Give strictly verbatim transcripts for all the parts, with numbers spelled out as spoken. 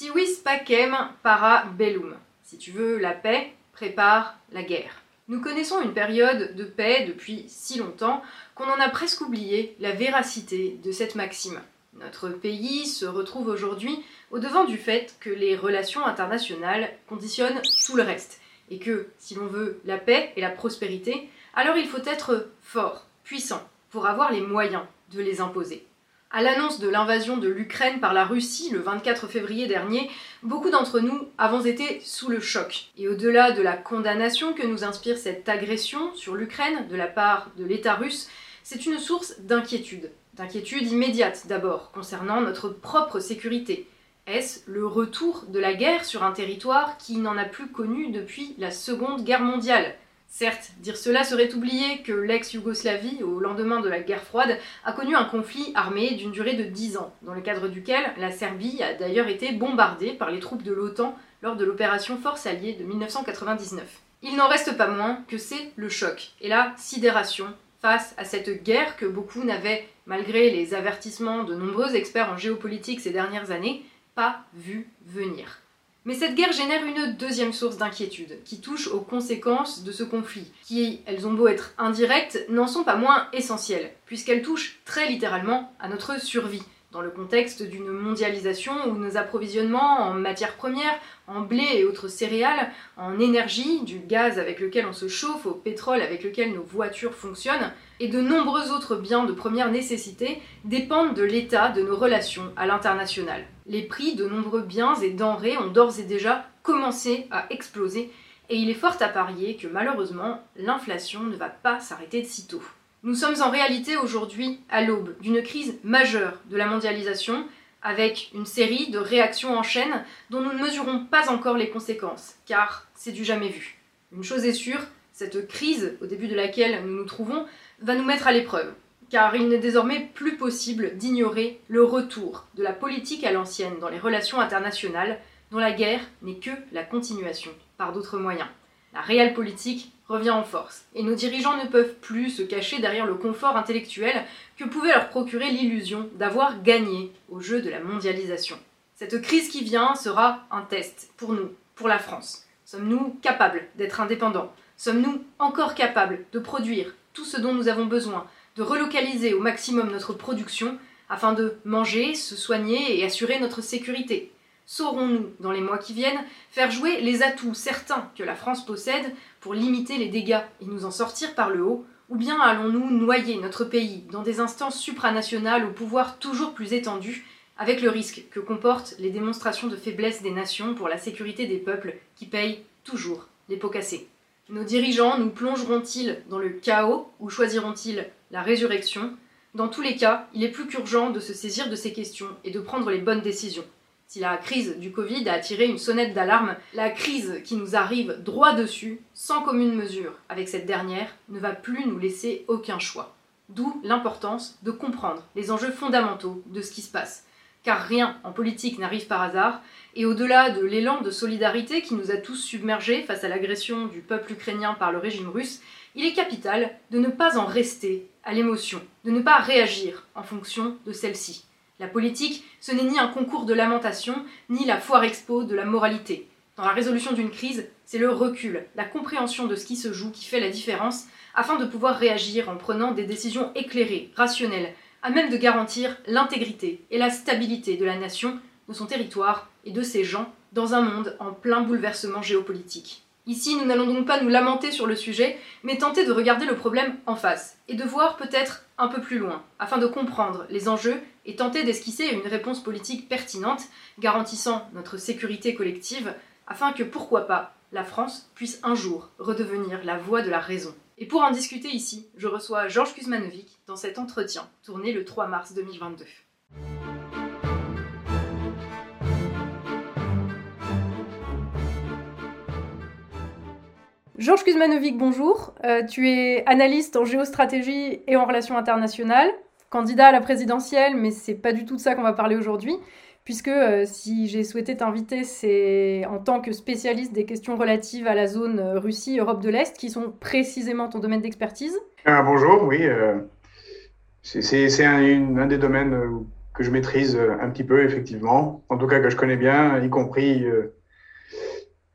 Si vis pacem para bellum. Si tu veux la paix, prépare la guerre. Nous connaissons une période de paix depuis si longtemps qu'on en a presque oublié la véracité de cette maxime. Notre pays se retrouve aujourd'hui au-devant du fait que les relations internationales conditionnent tout le reste, et que, si l'on veut la paix et la prospérité, alors il faut être fort, puissant, pour avoir les moyens de les imposer. À l'annonce de l'invasion de l'Ukraine par la Russie le vingt-quatre février dernier, beaucoup d'entre nous avons été sous le choc. Et au-delà de la condamnation que nous inspire cette agression sur l'Ukraine de la part de l'État russe, c'est une source d'inquiétude. D'inquiétude immédiate d'abord, concernant notre propre sécurité. Est-ce le retour de la guerre sur un territoire qui n'en a plus connu depuis la Seconde Guerre mondiale ? Certes, dire cela serait oublier que l'ex-Yougoslavie, au lendemain de la guerre froide, a connu un conflit armé d'une durée de dix ans, dans le cadre duquel la Serbie a d'ailleurs été bombardée par les troupes de l'OTAN lors de l'opération Force Alliée de mille neuf cent quatre-vingt-dix-neuf. Il n'en reste pas moins que c'est le choc et la sidération face à cette guerre que beaucoup n'avaient, malgré les avertissements de nombreux experts en géopolitique ces dernières années, pas vu venir. Mais cette guerre génère une deuxième source d'inquiétude, qui touche aux conséquences de ce conflit, qui, elles ont beau être indirectes, n'en sont pas moins essentielles, puisqu'elles touchent très littéralement à notre survie, dans le contexte d'une mondialisation où nos approvisionnements en matières premières, en blé et autres céréales, en énergie, du gaz avec lequel on se chauffe, au pétrole avec lequel nos voitures fonctionnent, et de nombreux autres biens de première nécessité dépendent de l'état de nos relations à l'international. Les prix de nombreux biens et denrées ont d'ores et déjà commencé à exploser, et il est fort à parier que malheureusement, l'inflation ne va pas s'arrêter de sitôt. Nous sommes en réalité aujourd'hui à l'aube d'une crise majeure de la mondialisation, avec une série de réactions en chaîne dont nous ne mesurons pas encore les conséquences, car c'est du jamais vu. Une chose est sûre, cette crise, au début de laquelle nous nous trouvons, va nous mettre à l'épreuve, car il n'est désormais plus possible d'ignorer le retour de la politique à l'ancienne dans les relations internationales, dont la guerre n'est que la continuation par d'autres moyens. La réelle politique revient en force, et nos dirigeants ne peuvent plus se cacher derrière le confort intellectuel que pouvait leur procurer l'illusion d'avoir gagné au jeu de la mondialisation. Cette crise qui vient sera un test pour nous, pour la France. Sommes-nous capables d'être indépendants ? Sommes-nous encore capables de produire tout ce dont nous avons besoin, de relocaliser au maximum notre production afin de manger, se soigner et assurer notre sécurité ? Saurons-nous, dans les mois qui viennent, faire jouer les atouts certains que la France possède pour limiter les dégâts et nous en sortir par le haut, ou bien allons-nous noyer notre pays dans des instances supranationales au pouvoir toujours plus étendu, avec le risque que comportent les démonstrations de faiblesse des nations pour la sécurité des peuples qui payent toujours les pots cassés ? Nos dirigeants nous plongeront-ils dans le chaos ou choisiront-ils la résurrection ? Dans tous les cas, il est plus qu'urgent de se saisir de ces questions et de prendre les bonnes décisions. Si la crise du Covid a attiré une sonnette d'alarme, la crise qui nous arrive droit dessus, sans commune mesure avec cette dernière, ne va plus nous laisser aucun choix. D'où l'importance de comprendre les enjeux fondamentaux de ce qui se passe. Car rien en politique n'arrive par hasard, et au-delà de l'élan de solidarité qui nous a tous submergés face à l'agression du peuple ukrainien par le régime russe, il est capital de ne pas en rester à l'émotion, de ne pas réagir en fonction de celle-ci. La politique, ce n'est ni un concours de lamentation, ni la foire expo de la moralité. Dans la résolution d'une crise, c'est le recul, la compréhension de ce qui se joue qui fait la différence, afin de pouvoir réagir en prenant des décisions éclairées, rationnelles, à même de garantir l'intégrité et la stabilité de la nation, de son territoire et de ses gens, dans un monde en plein bouleversement géopolitique. Ici, nous n'allons donc pas nous lamenter sur le sujet, mais tenter de regarder le problème en face, et de voir peut-être un peu plus loin, afin de comprendre les enjeux et tenter d'esquisser une réponse politique pertinente, garantissant notre sécurité collective, afin que, pourquoi pas, la France puisse un jour redevenir la voix de la raison. Et pour en discuter ici, je reçois Georges Kuzmanovic dans cet entretien, tourné le trois mars deux mille vingt-deux. Georges Kuzmanovic, bonjour. Euh, tu es analyste en géostratégie et en relations internationales, candidat à la présidentielle, mais c'est pas du tout de ça qu'on va parler aujourd'hui, puisque euh, si j'ai souhaité t'inviter, c'est en tant que spécialiste des questions relatives à la zone Russie-Europe de l'Est, qui sont précisément ton domaine d'expertise. Ah, bonjour, oui. Euh, c'est c'est, c'est un, une, un des domaines que je maîtrise un petit peu, effectivement, en tout cas que je connais bien, y compris euh,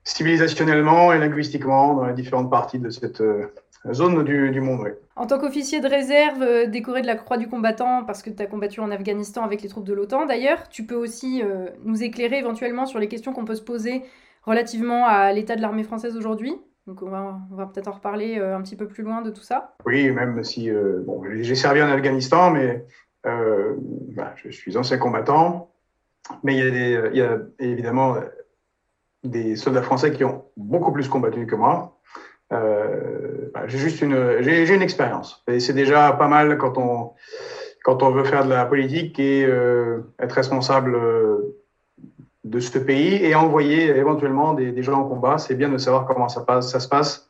civilisationnellement et linguistiquement dans les différentes parties de cette euh, zone du, du monde. Oui. En tant qu'officier de réserve, euh, décoré de la Croix du combattant, parce que tu as combattu en Afghanistan avec les troupes de l'OTAN d'ailleurs, tu peux aussi euh, nous éclairer éventuellement sur les questions qu'on peut se poser relativement à l'état de l'armée française aujourd'hui. Donc on va, on va peut-être en reparler euh, un petit peu plus loin de tout ça. Oui, même si euh, bon, j'ai servi en Afghanistan, mais euh, bah, je suis ancien combattant. Mais il y a, des, il y a évidemment des soldats français qui ont beaucoup plus combattu que moi. Euh, bah, j'ai juste une, j'ai, j'ai une expérience. Et c'est déjà pas mal quand on, quand on veut faire de la politique et euh, être responsable euh, de ce pays et envoyer éventuellement des, des gens en combat. C'est bien de savoir comment ça, passe, ça se passe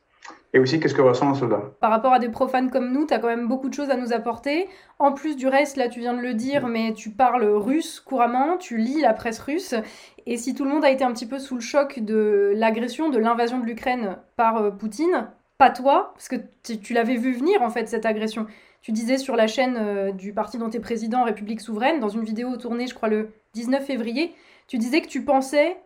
et aussi qu'est-ce que ressent un soldat. Par rapport à des profanes comme nous, tu as quand même beaucoup de choses à nous apporter. En plus du reste, là tu viens de le dire, mais tu parles russe couramment, tu lis la presse russe. Et si tout le monde a été un petit peu sous le choc de l'agression, de l'invasion de l'Ukraine par euh, Poutine, pas toi, parce que tu, tu l'avais vu venir en fait cette agression. Tu disais sur la chaîne euh, du parti dont tu es président, République Souveraine, dans une vidéo tournée je crois le dix-neuf février, tu disais que tu pensais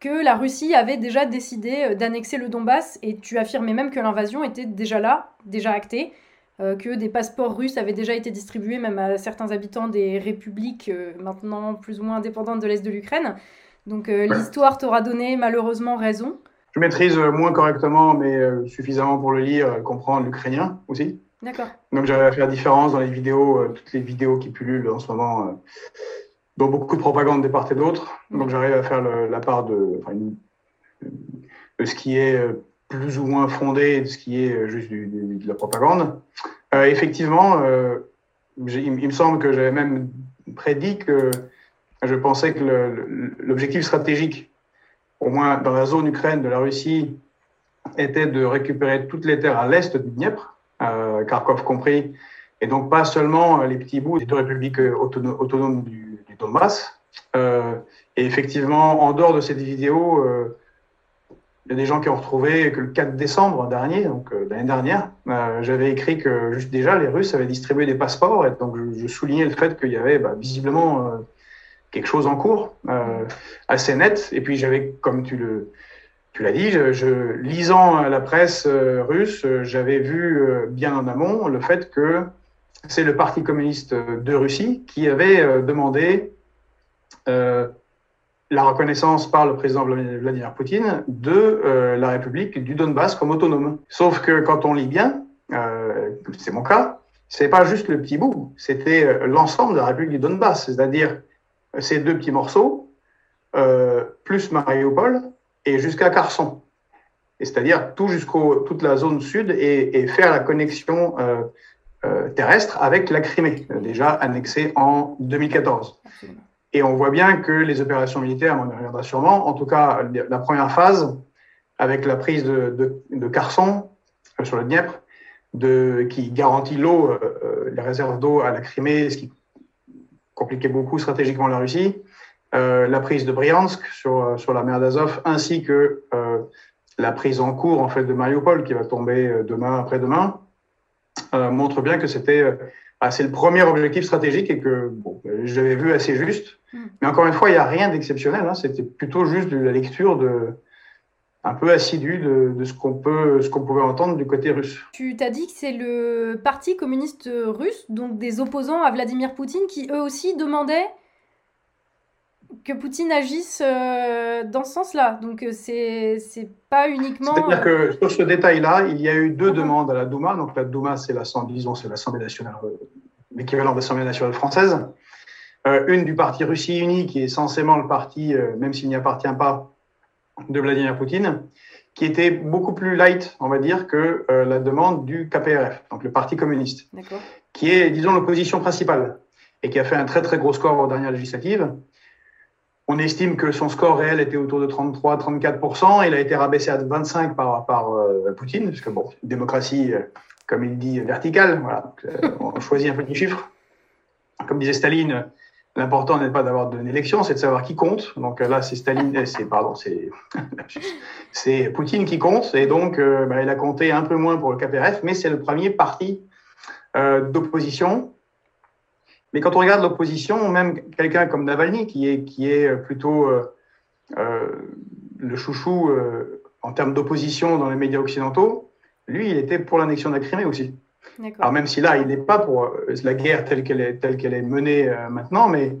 que la Russie avait déjà décidé d'annexer le Donbass et tu affirmais même que l'invasion était déjà là, déjà actée, euh, que des passeports russes avaient déjà été distribués même à certains habitants des républiques euh, maintenant plus ou moins indépendantes de l'Est de l'Ukraine. Donc euh, ouais. L'histoire t'aura donné malheureusement raison. Je maîtrise moins correctement, mais euh, suffisamment pour le lire, comprendre l'ukrainien aussi. D'accord. Donc j'avais à faire différence dans les vidéos, euh, toutes les vidéos qui pullulent en ce moment. Euh, Donc, beaucoup de propagande des parts et d'autres. Donc, j'arrive à faire le, la part de, enfin, de ce qui est plus ou moins fondé et de ce qui est juste du, du, de la propagande. Euh, effectivement, euh, j'ai, il me semble que j'avais même prédit que je pensais que le, le, l'objectif stratégique, au moins dans la zone Ukraine de la Russie, était de récupérer toutes les terres à l'est du Dniepr, euh, Kharkov compris, et donc pas seulement les petits bouts des deux républiques autonomes, autonomes du Donbass. Euh, et effectivement, en dehors de cette vidéo, euh, il y a des gens qui ont retrouvé que le quatre décembre dernier, donc euh, l'année dernière, euh, j'avais écrit que juste déjà les Russes avaient distribué des passeports. Et donc je, je soulignais le fait qu'il y avait bah, visiblement euh, quelque chose en cours, euh, assez net. Et puis j'avais, comme tu le, tu l'as dit, je, je lisant la presse euh, russe, j'avais vu euh, bien en amont le fait que c'est le Parti communiste de Russie qui avait demandé euh, la reconnaissance par le président Vladimir Poutine de euh, la République du Donbass comme autonome. Sauf que quand on lit bien, euh, c'est mon cas, c'est pas juste le petit bout, c'était l'ensemble de la République du Donbass, c'est-à-dire ces deux petits morceaux, euh, plus Mariupol et jusqu'à Kherson. Et c'est-à-dire tout jusqu'au, toute la zone sud et, et faire la connexion euh, terrestre avec la Crimée, déjà annexée en deux mille quatorze. Absolument. Et on voit bien que les opérations militaires, on y reviendra sûrement, en tout cas la première phase, avec la prise de, de, de Kherson euh, sur le Dniepr, de, qui garantit l'eau, euh, les réserves d'eau à la Crimée, ce qui compliquait beaucoup stratégiquement la Russie, euh, la prise de Bryansk sur, sur la mer d'Azov, ainsi que euh, la prise en cours en fait, de Mariupol, qui va tomber demain après-demain, Euh, montre bien que c'était euh, bah, c'est le premier objectif stratégique et que bon, je l'avais vu assez juste. Mmh. Mais encore une fois, il n'y a rien d'exceptionnel. Hein, c'était plutôt juste de la lecture de, un peu assidue de, de ce, qu'on peut, ce qu'on pouvait entendre du côté russe. Tu t'as dit que c'est le parti communiste russe, donc des opposants à Vladimir Poutine, qui eux aussi demandaient que Poutine agisse euh, dans ce sens-là. Donc, euh, c'est, c'est pas uniquement... C'est-à-dire que sur ce détail-là, il y a eu deux demandes à la Douma. Donc, la Douma, c'est l'Assemblée, disons, c'est l'Assemblée nationale, euh, l'équivalent de l'Assemblée nationale française. Euh, une du parti Russie Unie, qui est censément le parti, euh, même s'il n'y appartient pas, de Vladimir Poutine, qui était beaucoup plus light, on va dire, que euh, la demande du K P R F, donc le parti communiste, d'accord, qui est, disons, l'opposition principale et qui a fait un très, très gros score aux dernières législatives. On estime que son score réel était autour de trente-trois à trente-quatre pour cent. Il a été rabaissé à vingt-cinq pour cent par, par euh, Poutine, parce que, bon, démocratie, euh, comme il dit, verticale. Voilà, donc, euh, on choisit un petit chiffre. Comme disait Staline, l'important n'est pas d'avoir une élection, c'est de savoir qui compte. Donc là, c'est Staline, c'est, pardon, c'est, c'est Poutine qui compte. Et donc, euh, bah, il a compté un peu moins pour le K P R F, mais c'est le premier parti euh, d'opposition. Mais quand on regarde l'opposition, même quelqu'un comme Navalny, qui est, qui est plutôt euh, euh, le chouchou euh, en termes d'opposition dans les médias occidentaux, lui, il était pour l'annexion de la Crimée aussi. D'accord. Alors même si là, il n'est pas pour la guerre telle qu'elle est, telle qu'elle est menée euh, maintenant, mais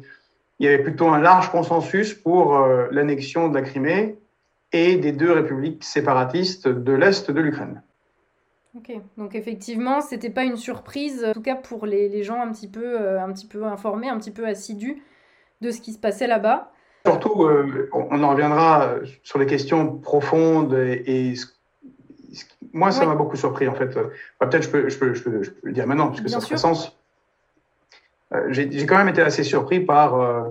il y avait plutôt un large consensus pour euh, l'annexion de la Crimée et des deux républiques séparatistes de l'Est de l'Ukraine. Ok, donc effectivement, c'était pas une surprise, en tout cas pour les, les gens un petit peu, euh, un petit peu informés, un petit peu assidus de ce qui se passait là-bas. Surtout, euh, on en reviendra sur les questions profondes et, et moi, ça ouais. m'a beaucoup surpris en fait. Enfin, peut-être je peux, je peux, je peux, je peux le dire maintenant puisque Bien ça sûr. fait sens. Euh, j'ai, j'ai quand même été assez surpris par euh,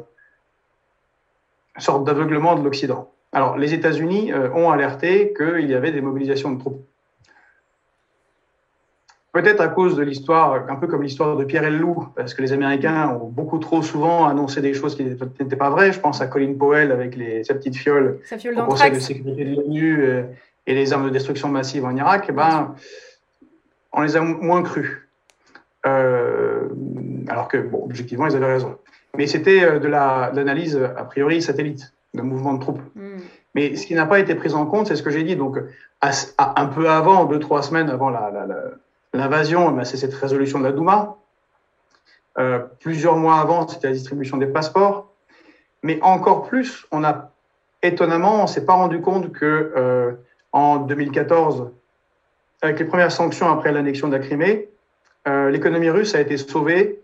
une sorte d'aveuglement de l'Occident. Alors, les États-Unis euh, ont alerté qu'il y avait des mobilisations de troupes. Peut-être à cause de l'histoire, un peu comme l'histoire de Pierre et le Loup, parce que les Américains ont beaucoup trop souvent annoncé des choses qui n'étaient pas vraies. Je pense à Colin Powell avec les, sa petite fiole, sa fiole au Conseil de sécurité de l'ONU et, et les armes de destruction massive en Irak. Ben, on les a moins crus. Euh, alors que, bon, objectivement, ils avaient raison. Mais c'était de, la, de l'analyse, a priori, satellite, de mouvement de troupes. Mm. Mais ce qui n'a pas été pris en compte, c'est ce que j'ai dit. Donc, à, à, un peu avant, deux, trois semaines avant la... la, la L'invasion, ben c'est cette résolution de la Douma. Euh, plusieurs mois avant, c'était la distribution des passeports. Mais encore plus, on a, étonnamment, on ne s'est pas rendu compte qu'en deux mille quatorze, avec les premières sanctions après l'annexion de la Crimée, euh, l'économie russe a été sauvée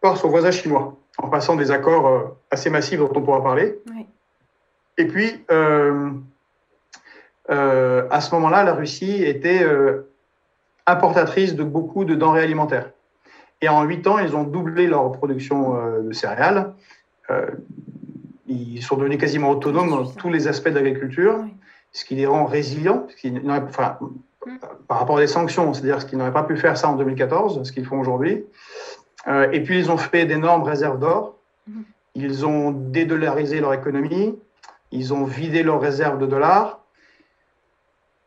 par son voisin chinois, en passant des accords euh, assez massifs dont on pourra parler. Oui. Et puis, euh, euh, à ce moment-là, la Russie était... Euh, importatrice de beaucoup de denrées alimentaires. Et en huit ans, ils ont doublé leur production euh, de céréales. Euh, ils sont devenus quasiment autonomes dans tous les aspects de l'agriculture, oui. ce qui les rend résilients, ce qui, enfin, mm. par rapport à des sanctions, c'est-à-dire ce qu'ils n'auraient pas pu faire ça en deux mille quatorze, ce qu'ils font aujourd'hui. Euh, et puis, ils ont fait d'énormes réserves d'or. Mm. Ils ont dédollarisé leur économie. Ils ont vidé leurs réserves de dollars.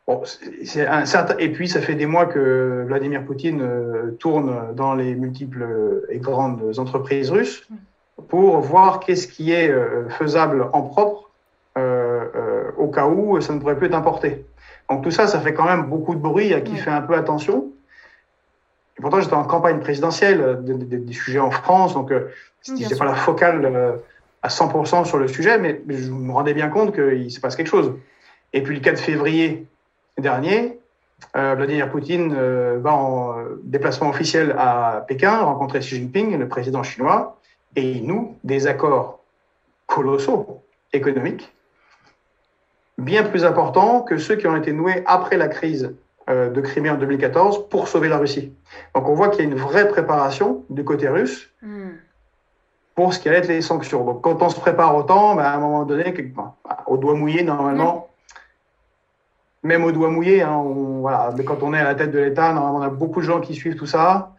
Bon, c'est un certain... Et puis, ça fait des mois que Vladimir Poutine euh, tourne dans les multiples et grandes entreprises russes pour voir qu'est-ce qui est euh, faisable en propre euh, euh, au cas où ça ne pourrait plus être importé. Donc, tout ça, ça fait quand même beaucoup de bruit à qui oui. fait un peu attention. Et pourtant, j'étais en campagne présidentielle, des, des, des sujets en France, donc euh, c'était bien pas sûr. la focale euh, à cent pour cent sur le sujet, mais je me rendais bien compte qu'il se passe quelque chose. Et puis, le quatre février dernier, euh, Vladimir Poutine euh, va en euh, déplacement officiel à Pékin, rencontrer Xi Jinping, le président chinois, et il noue des accords colossaux économiques, bien plus importants que ceux qui ont été noués après la crise euh, de Crimée en deux mille quatorze pour sauver la Russie. Donc on voit qu'il y a une vraie préparation du côté russe mmh. pour ce qui allait être les sanctions. Donc quand on se prépare autant, bah, à un moment donné, au doigt mouillé normalement, mmh. même au doigt mouillé, hein, on, voilà, quand on est à la tête de l'État, on a beaucoup de gens qui suivent tout ça.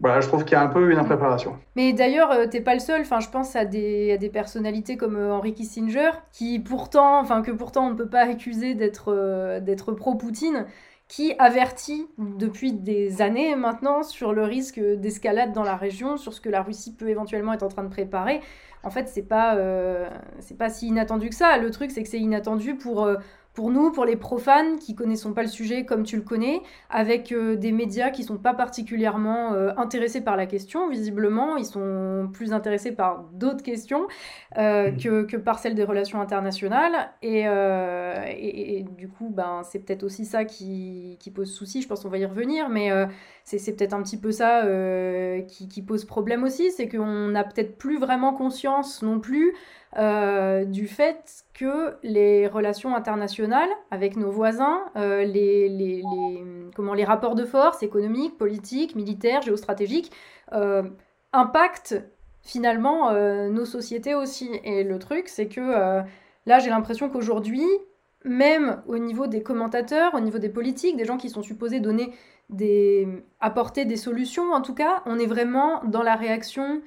Voilà, je trouve qu'il y a un peu une impréparation. Mais d'ailleurs, euh, t'es pas le seul. Enfin, je pense à des, à des personnalités comme euh, Henry Kissinger, qui pourtant, enfin que pourtant on ne peut pas accuser d'être, euh, d'être pro-Poutine, qui avertit depuis des années maintenant sur le risque d'escalade dans la région, sur ce que la Russie peut éventuellement être en train de préparer. En fait, c'est pas, euh, c'est pas si inattendu que ça. Le truc, c'est que c'est inattendu pour euh, Pour nous, pour les profanes qui ne connaissons pas le sujet comme tu le connais, avec euh, des médias qui ne sont pas particulièrement euh, intéressés par la question, visiblement, ils sont plus intéressés par d'autres questions euh, que, que par celle des relations internationales. Et, euh, et, et du coup, ben, c'est peut-être aussi ça qui, qui pose souci, je pense qu'on va y revenir, mais euh, c'est, c'est peut-être un petit peu ça euh, qui, qui pose problème aussi, c'est qu'on n'a peut-être plus vraiment conscience non plus Euh, du fait que les relations internationales avec nos voisins, euh, les, les, les, comment, les rapports de force économiques, politiques, militaires, géostratégiques, euh, impactent finalement euh, nos sociétés aussi. Et le truc, c'est que euh, là, j'ai l'impression qu'aujourd'hui, même au niveau des commentateurs, au niveau des politiques, des gens qui sont supposés donner des, apporter des solutions, en tout cas, on est vraiment dans la réaction...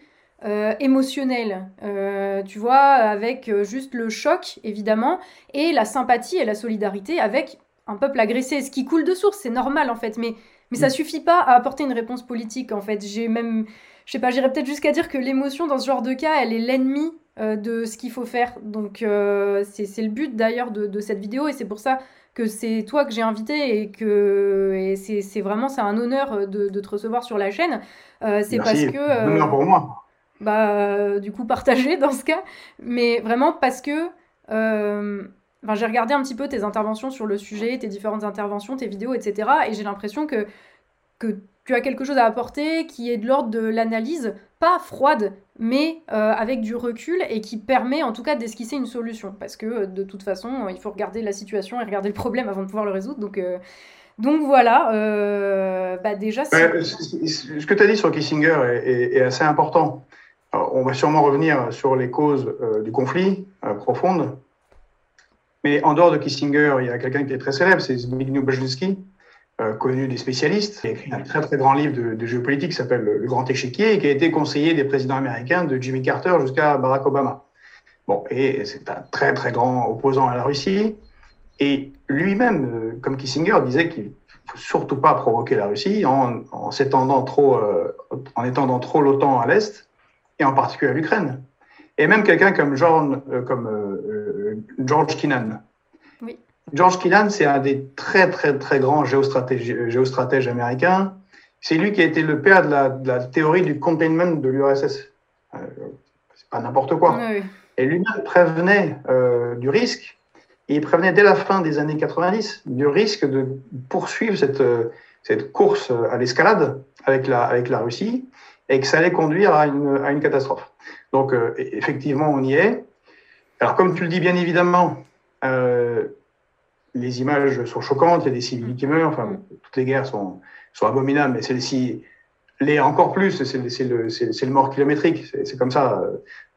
Euh, émotionnel, euh, tu vois, avec juste le choc, évidemment, et la sympathie et la solidarité avec un peuple agressé, ce qui coule de source, c'est normal en fait, mais Mais ça suffit pas à apporter une réponse politique, en fait. J'ai même, je sais pas, j'irais peut-être jusqu'à dire que l'émotion, dans ce genre de cas, elle est l'ennemi euh, de ce qu'il faut faire. Donc, euh, c'est, c'est le but, d'ailleurs, de, de cette vidéo, et c'est pour ça que c'est toi que j'ai invité, et que et c'est, c'est vraiment, c'est un honneur de, de te recevoir sur la chaîne. Euh, c'est Merci. Parce que... Euh, un honneur pour moi. Bah, euh, du coup, partagé, dans ce cas. Mais vraiment, parce que... Euh, Enfin, j'ai regardé un petit peu tes interventions sur le sujet, tes différentes interventions, tes vidéos, et cetera. Et j'ai l'impression que, que tu as quelque chose à apporter qui est de l'ordre de l'analyse, pas froide, mais euh, avec du recul, et qui permet en tout cas d'esquisser une solution. Parce que de toute façon, il faut regarder la situation et regarder le problème avant de pouvoir le résoudre. Donc, euh, donc voilà, euh, bah déjà... Si... Euh, ce que tu as dit sur Kissinger est, est, est assez important. Alors, on va sûrement revenir sur les causes euh, du conflit euh, profondes. Mais en dehors de Kissinger, il y a quelqu'un qui est très célèbre, c'est Zbigniew Brzezinski, euh, connu des spécialistes, qui a écrit un très très grand livre de, de géopolitique qui s'appelle Le Grand Échiquier, et qui a été conseiller des présidents américains de Jimmy Carter jusqu'à Barack Obama. Bon, et c'est un très très grand opposant à la Russie. Et lui-même, euh, comme Kissinger, disait qu'il ne faut surtout pas provoquer la Russie en, en s'étendant trop, euh, en étendant trop l'OTAN à l'est, et en particulier à l'Ukraine. Et même quelqu'un comme George, euh, comme, euh, George Kennan. Oui. George Kennan, c'est un des très, très, très grands géostratèges, géostratèges américains. C'est lui qui a été le père de la, de la théorie du containment de l'U R S S. Euh, c'est pas n'importe quoi. Oui. Et lui-même prévenait euh, du risque, et il prévenait dès la fin des années quatre-vingt-dix du risque de poursuivre cette, cette course à l'escalade avec la, avec la Russie, et que ça allait conduire à une, à une catastrophe. Donc, euh, effectivement, on y est. Alors, comme tu le dis, bien évidemment, euh, les images sont choquantes, il y a des civils qui meurent, enfin, toutes les guerres sont, sont abominables, mais celle-ci l'est encore plus, c'est, c'est, c'est, le, c'est, c'est le mort kilométrique, c'est, c'est comme ça.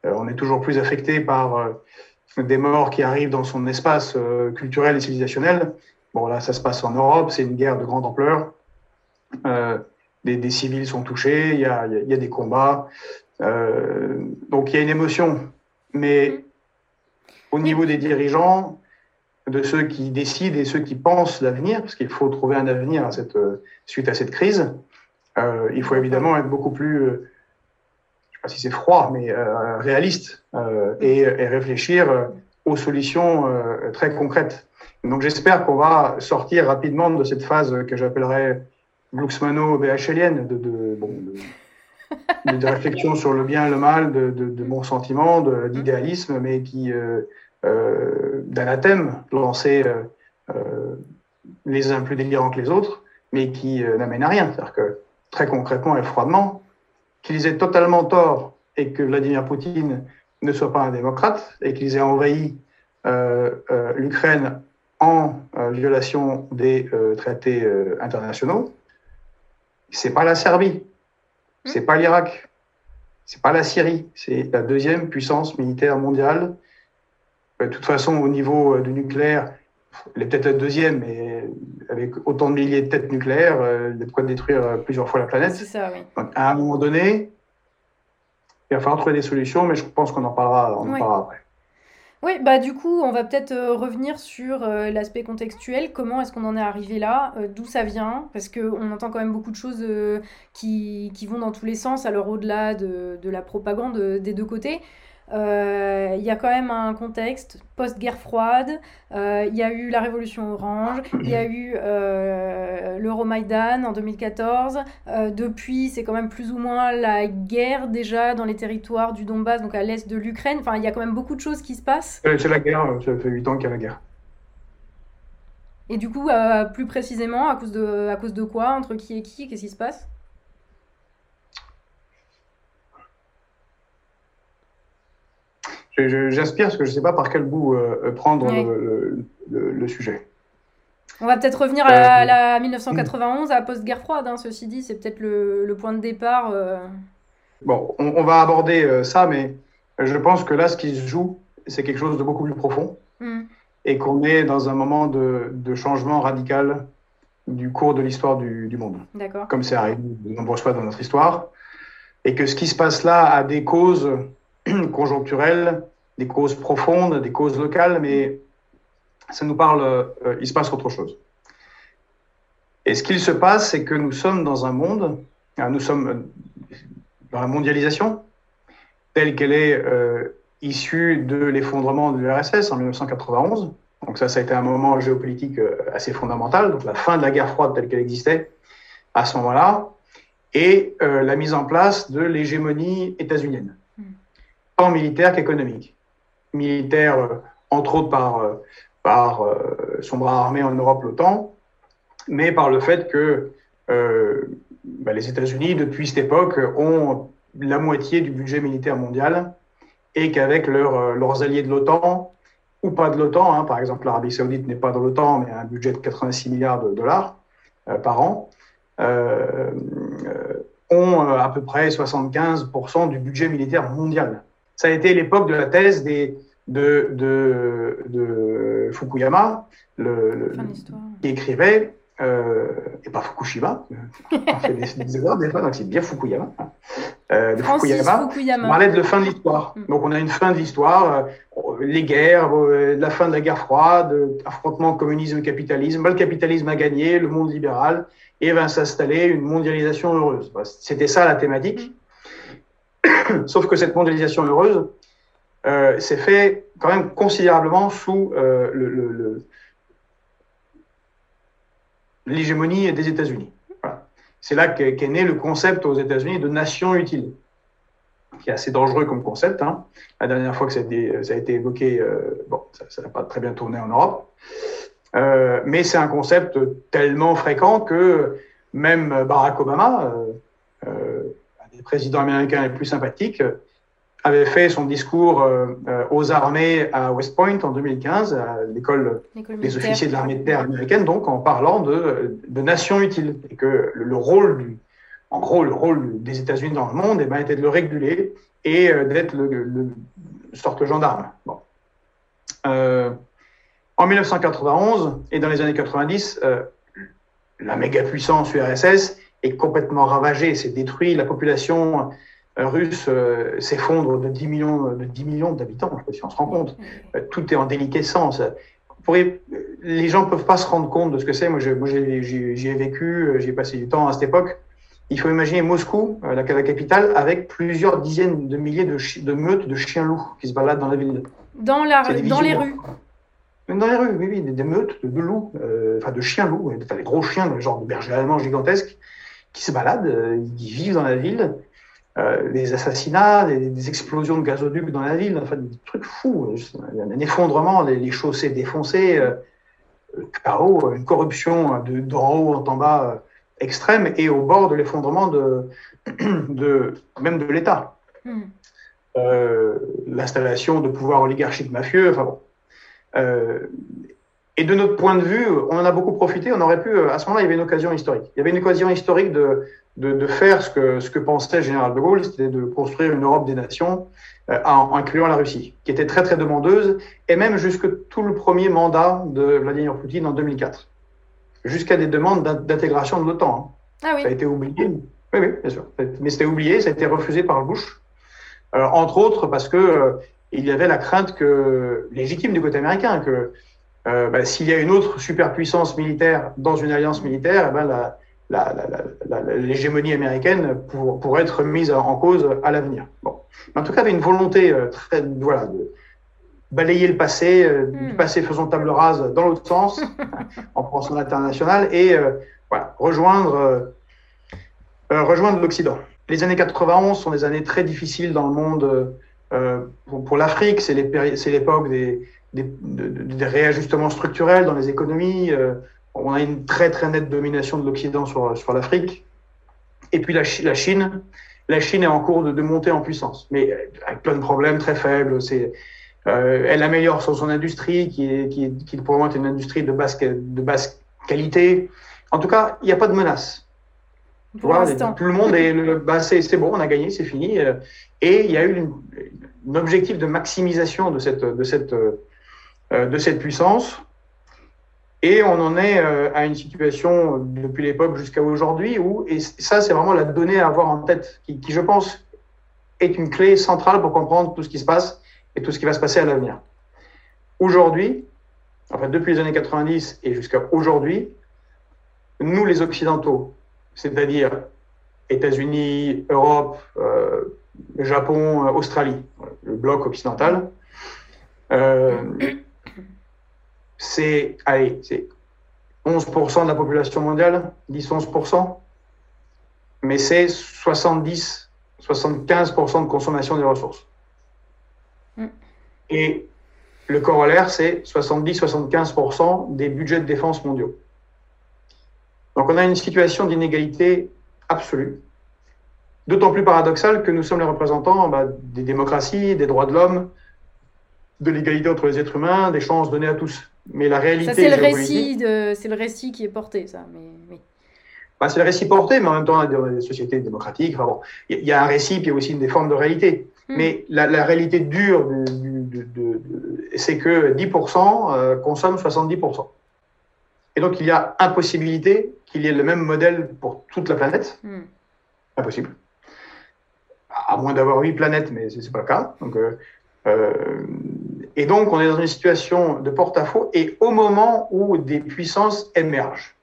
Euh, on est toujours plus affecté par euh, des morts qui arrivent dans son espace euh, culturel et civilisationnel. Bon, là, ça se passe en Europe, c'est une guerre de grande ampleur. Euh, Des, des civils sont touchés, il y a, il y a des combats. Euh, donc, il y a une émotion. Mais au niveau des dirigeants, de ceux qui décident et ceux qui pensent l'avenir, parce qu'il faut trouver un avenir à cette, suite à cette crise, euh, il faut évidemment être beaucoup plus, euh, je ne sais pas si c'est froid, mais euh, réaliste euh, et, et réfléchir aux solutions euh, très concrètes. Donc, j'espère qu'on va sortir rapidement de cette phase que j'appellerais Glucksmano BHLienne, de, de, bon, de, de, de réflexion sur le bien et le mal, de, de, de bons sentiments, de, d'idéalisme, mais qui, euh, euh, d'anathème, lancer euh, les uns plus délirants que les autres, mais qui euh, n'amène à rien. C'est-à-dire que, très concrètement et froidement, qu'ils aient totalement tort et que Vladimir Poutine ne soit pas un démocrate, et qu'ils aient envahi euh, euh, l'Ukraine en euh, violation des euh, traités euh, internationaux. C'est pas la Serbie, c'est pas l'Irak, c'est pas la Syrie, c'est la deuxième puissance militaire mondiale. De toute façon, au niveau du nucléaire, elle est peut-être la deuxième, mais avec autant de milliers de têtes nucléaires, il y a de quoi détruire plusieurs fois la planète. C'est ça, oui. Donc, à un moment donné, il va falloir trouver des solutions, mais je pense qu'on en parlera, on en parlera après. Oui, bah du coup, on va peut-être euh, revenir sur euh, l'aspect contextuel. Comment est-ce qu'on en est arrivé là, euh, d'où ça vient? Parce qu'on entend quand même beaucoup de choses euh, qui, qui vont dans tous les sens, alors au-delà de, de la propagande des deux côtés. Il euh, y a quand même un contexte post-guerre froide, il euh, y a eu la révolution orange, il y a eu euh, l'Euromaïdan en deux mille quatorze, euh, depuis c'est quand même plus ou moins la guerre déjà dans les territoires du Donbass, donc à l'est de l'Ukraine, enfin il y a quand même beaucoup de choses qui se passent. C'est la guerre, ça fait huit ans qu'il y a la guerre. Et du coup, euh, plus précisément, à cause de, à cause de quoi, entre qui et qui, qu'est-ce qui se passe ? J'aspire parce que je ne sais pas par quel bout euh, prendre oui. le, le, le sujet. On va peut-être revenir à, euh, la, à la dix-neuf cent quatre-vingt-onze, à post-guerre froide, hein, ceci dit, c'est peut-être le, le point de départ. Euh... Bon, on, on va aborder euh, ça, mais je pense que là, ce qui se joue, c'est quelque chose de beaucoup plus profond mm. et qu'on est dans un moment de, de changement radical du cours de l'histoire du, du monde. D'accord. Comme c'est arrivé de nombreuses fois dans notre histoire, et que ce qui se passe là a des causes conjoncturelles, des causes profondes, des causes locales, mais ça nous parle, euh, il se passe autre chose. Et ce qu'il se passe, c'est que nous sommes dans un monde, nous sommes dans la mondialisation, telle qu'elle est euh, issue de l'effondrement de l'U R S S en mille neuf cent quatre-vingt-onze. Donc ça, ça a été un moment géopolitique assez fondamental, donc la fin de la guerre froide telle qu'elle existait à ce moment-là, et euh, la mise en place de l'hégémonie états-unienne, tant militaire qu'économique. Militaire, entre autres par, par euh, son bras armé en Europe, l'OTAN, mais par le fait que euh, bah, les États-Unis, depuis cette époque, ont la moitié du budget militaire mondial, et qu'avec leur, leurs alliés de l'OTAN, ou pas de l'OTAN, hein, par exemple l'Arabie Saoudite n'est pas dans l'OTAN, mais a un budget de quatre-vingt-six milliards de dollars euh, par an, euh, euh, ont euh, à peu près soixante-quinze pour cent du budget militaire mondial. Ça a été l'époque de la thèse des, de, de, de Fukuyama, le, le, qui écrivait, euh, et pas Fukushima, on fait des, des erreurs des fois, donc c'est bien Fukuyama, euh, de Fukuyama, Fukuyama, on parlait de la fin de l'histoire. Mm. Donc on a une fin de l'histoire, euh, les guerres, euh, la fin de la guerre froide, euh, affrontement communisme-capitalisme, le capitalisme a gagné, le monde libéral, et va s'installer une mondialisation heureuse. C'était ça la thématique. Mm. Sauf que cette mondialisation heureuse euh, s'est faite quand même considérablement sous euh, le, le, le, l'hégémonie des États-Unis. Voilà. C'est là qu'est, qu'est né le concept aux États-Unis de nation utile, qui est assez dangereux comme concept. Hein. La dernière fois que ça a été, ça a été évoqué, euh, bon, ça n'a pas très bien tourné en Europe, euh, mais c'est un concept tellement fréquent que même Barack Obama... Euh, euh, le président américain le plus sympathique, avait fait son discours euh, euh, aux armées à West Point en deux mille quinze, à l'école, l'école des officiers de l'armée de terre américaine, donc en parlant de, de nation utile, et que le, le rôle, du, en gros, le rôle des États-Unis dans le monde, eh ben, était de le réguler et euh, d'être le, le, le sorte de gendarme. Bon. Euh, en mille neuf cent quatre-vingt-onze et dans les années quatre-vingt-dix, euh, la méga-puissance U R S S est complètement ravagée, c'est détruit, la population russe euh, s'effondre de dix millions, de dix millions d'habitants, je ne sais pas si on se rend compte, euh, tout est en déliquescence. Pour, les gens ne peuvent pas se rendre compte de ce que c'est, moi, je, moi j'ai, j'ai, j'y ai vécu, j'ai passé du temps à cette époque. Il faut imaginer Moscou, euh, la, la capitale, avec plusieurs dizaines de milliers de, chi- de meutes de chiens loups qui se baladent dans la ville. Dans, la, dans les rues Même dans les rues, oui, oui, des, des meutes de, de loups, euh, enfin de chiens loups, t'as des gros chiens, des genres de bergers allemands gigantesques, qui se baladent, euh, qui vivent dans la ville, euh, des assassinats, des, des explosions de gazoducs dans la ville, enfin des trucs fous, un, un effondrement, les, les chaussées défoncées, euh, le chaos, une corruption de, d'en haut en bas euh, extrême, et au bord de l'effondrement de, de même de l'État, mm. euh, l'installation de pouvoirs oligarchiques mafieux, enfin bon. Euh, Et de notre point de vue, on en a beaucoup profité, on aurait pu, à ce moment-là, il y avait une occasion historique. Il y avait une occasion historique de, de, de faire ce que, ce que pensait Général de Gaulle, c'était de construire une Europe des nations, euh, en, en incluant la Russie, qui était très, très demandeuse, et même jusque tout le premier mandat de Vladimir Poutine en deux mille quatre, jusqu'à des demandes d'intégration de l'OTAN. Hein. Ah oui. Ça a été oublié, oui, oui, bien sûr. Mais c'était oublié, ça a été refusé par Bush, euh, entre autres parce que euh, il y avait la crainte que, légitime du côté américain, que Euh, ben, s'il y a une autre superpuissance militaire dans une alliance militaire, eh ben, la, la, la, la, la, l'hégémonie américaine pour, pour être mise en cause à l'avenir. Bon. En tout cas, il y avait une volonté euh, très, voilà, de balayer le passé, euh, mmh. du passé faisant table rase dans l'autre sens, en pensant l'international, et euh, voilà, rejoindre, euh, euh, rejoindre l'Occident. Les années quatre-vingt-onze sont des années très difficiles dans le monde euh, pour, pour l'Afrique, c'est, les, c'est l'époque des... Des, des réajustements structurels dans les économies. Euh, on a une très, très nette domination de l'Occident sur, sur l'Afrique. Et puis la, la Chine, la Chine est en cours de, de montée en puissance, mais avec plein de problèmes très faibles. C'est, euh, elle améliore son, son industrie, qui est, qui, qui pour le moment est une industrie de basse, de basse qualité. En tout cas, il n'y a pas de menace. Tu vois, tout le monde est, le, bah c'est, c'est bon, on a gagné, c'est fini. Et il y a eu une, une objectif de maximisation de cette, de cette de cette puissance, et on en est euh, à une situation depuis l'époque jusqu'à aujourd'hui où, et ça c'est vraiment la donnée à avoir en tête, qui, qui je pense est une clé centrale pour comprendre tout ce qui se passe et tout ce qui va se passer à l'avenir. Aujourd'hui, enfin depuis les années quatre-vingt-dix et jusqu'à aujourd'hui, nous les Occidentaux, c'est-à-dire États-Unis, Europe, euh, Japon, Australie, le bloc occidental, euh, c'est, allez, c'est onze pour cent de la population mondiale, dix à onze pour cent, mais c'est soixante-dix à soixante-quinze pour cent de consommation des ressources. Et le corollaire, c'est soixante-dix à soixante-quinze pour cent des budgets de défense mondiaux. Donc on a une situation d'inégalité absolue, d'autant plus paradoxale que nous sommes les représentants bah, des démocraties, des droits de l'homme, de l'égalité entre les êtres humains, des chances données à tous. Mais la réalité, ça, c'est le récit de, c'est le récit qui est porté, ça. Mais oui. Bah, c'est le récit porté, mais en même temps, il y a des sociétés démocratiques. Enfin bon, il y a un récit, puis il y a aussi des formes de réalité. Mmh. Mais la, la réalité dure, du, du, de, de, c'est que dix pour cent consomment soixante-dix pour cent. Et donc, il y a impossibilité qu'il y ait le même modèle pour toute la planète. Mmh. Impossible. À moins d'avoir huit planètes, mais c'est, c'est pas le cas. Donc, euh, euh, et donc, on est dans une situation de porte-à-faux et au moment où des puissances émergent.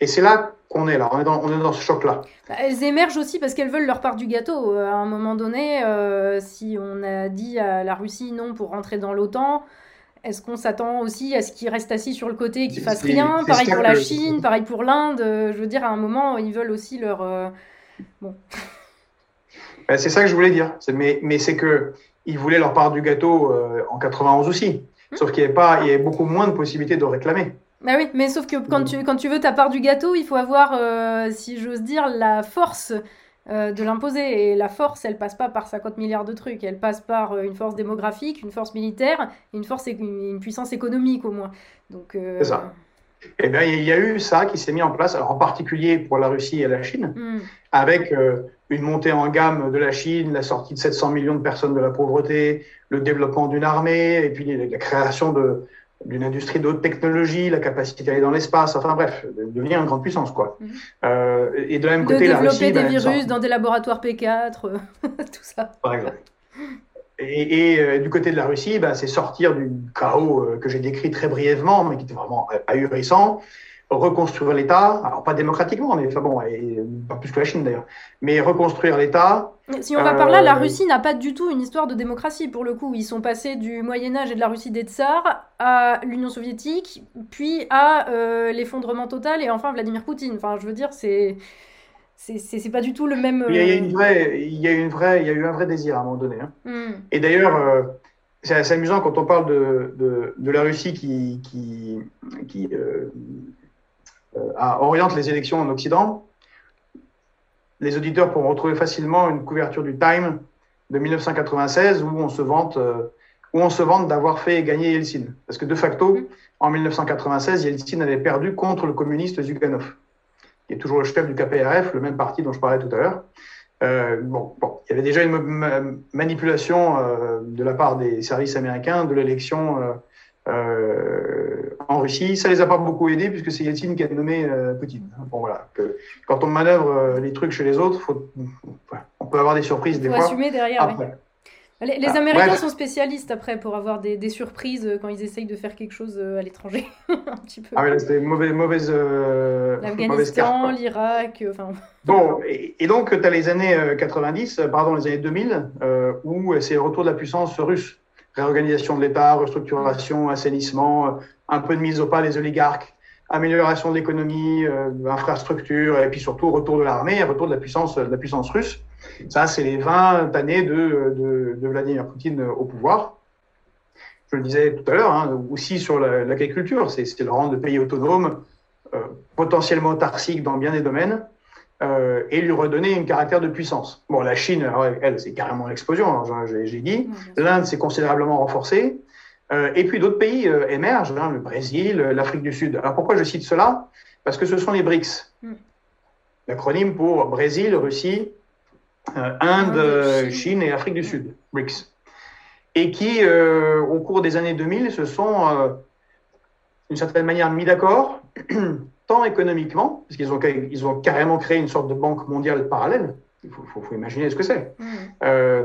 Et c'est là qu'on est là, on est dans, on est dans ce choc-là. Bah, elles émergent aussi parce qu'elles veulent leur part du gâteau. À un moment donné, euh, si on a dit à la Russie non pour rentrer dans l'OTAN, est-ce qu'on s'attend aussi à ce qu'ils restent assis sur le côté et qu'ils fassent c'est, rien c'est Pareil pour la que... Chine, pareil pour l'Inde. Je veux dire, à un moment, ils veulent aussi leur... Euh... Bon. Bah, c'est ça que je voulais dire. C'est, mais, mais c'est qu'ils voulaient leur part du gâteau euh, en quatre-vingt-onze aussi. Mmh. Sauf qu'il y avait, pas, il y avait beaucoup moins de possibilités de réclamer. Bah oui, mais sauf que quand tu, quand tu veux ta part du gâteau, il faut avoir, euh, si j'ose dire, la force euh, de l'imposer. Et la force, elle passe pas par cinquante milliards de trucs. Elle passe par euh, une force démographique, une force militaire, une, force, une puissance économique au moins. Donc, euh... C'est ça. Eh bien, il y a eu ça qui s'est mis en place, alors en particulier pour la Russie et la Chine, mm. avec euh, une montée en gamme de la Chine, la sortie de sept cents millions de personnes de la pauvreté, le développement d'une armée, et puis la création de... d'une industrie de haute technologie, la capacité d'aller dans l'espace, enfin bref, de devenir une grande puissance, quoi. Mmh. Euh, et de la même de côté, la Russie... De développer des virus dans des laboratoires P quatre, euh, tout ça. Par exemple. Et, et euh, du côté de la Russie, bah, c'est sortir du chaos euh, que j'ai décrit très brièvement, mais qui était vraiment ahurissant, reconstruire l'État, alors pas démocratiquement, mais enfin bon, et, pas plus que la Chine d'ailleurs, mais reconstruire l'État... Si on va euh... par là, la Russie n'a pas du tout une histoire de démocratie, pour le coup. Ils sont passés du Moyen-Âge et de la Russie des tsars à l'Union soviétique, puis à euh, l'effondrement total, et enfin Vladimir Poutine. Enfin, je veux dire, c'est... C'est, c'est, c'est pas du tout le même... Il y a, il y a, une vraie, il y a, une vraie, il y a eu un vrai désir à un moment donné. Hein. Mm. Et d'ailleurs, euh, c'est assez amusant quand on parle de, de, de la Russie qui, qui, qui euh, euh, oriente les élections en Occident. Les auditeurs pourront retrouver facilement une couverture du Time de mille neuf cent quatre-vingt-seize où on se vante, euh, où on se vante d'avoir fait gagner Yeltsin. Parce que de facto, en mille neuf cent quatre-vingt-seize, Yeltsin avait perdu contre le communiste Zyuganov, qui est toujours le chef du K P R F, le même parti dont je parlais tout à l'heure. Euh, bon, bon, il y avait déjà une ma- manipulation euh, de la part des services américains de l'élection euh, Euh, en Russie, ça les a pas beaucoup aidés puisque c'est Yeltsin qui a nommé euh, Poutine. Bon voilà, que, quand on manœuvre euh, les trucs chez les autres, faut, on peut avoir des surprises des fois. Il faut assumer derrière. Après. Oui. Les, les ah, Américains bref. sont spécialistes après pour avoir des, des surprises quand ils essayent de faire quelque chose à l'étranger, un petit peu. Ah oui, c'était mauvaise, mauvaise. Euh, L'Afghanistan, mauvaise carte, l'Irak, enfin. Bon, et, et donc t'as les années quatre-vingt-dix, pardon, les années deux mille, euh, où c'est le retour de la puissance russe. Réorganisation de l'État, restructuration, assainissement, un peu de mise au pas des oligarques, amélioration de l'économie, euh, infrastructure, et puis surtout retour de l'armée, retour de la puissance, de la puissance russe. Ça, c'est les vingt années de, de, de Vladimir Poutine au pouvoir. Je le disais tout à l'heure, hein, aussi sur la, l'agriculture, c'est, c'est le rang de pays autonome, euh, potentiellement autarcique dans bien des domaines, Euh, et lui redonner un caractère de puissance. Bon, la Chine, alors, elle, c'est carrément l'explosion, hein, j'ai, j'ai dit. L'Inde s'est considérablement renforcée. Euh, et puis d'autres pays euh, émergent, hein, le Brésil, l'Afrique du Sud. Alors pourquoi je cite cela ? Parce que ce sont les BRICS. Mm. L'acronyme pour Brésil, Russie, euh, Inde, euh, Chine et Afrique du Sud, BRICS. Et qui, euh, au cours des années deux mille, se sont, euh, d'une certaine manière, mis d'accord tant économiquement, parce qu'ils ont, ils ont carrément créé une sorte de banque mondiale parallèle, il faut, faut, faut imaginer ce que c'est, mmh. euh,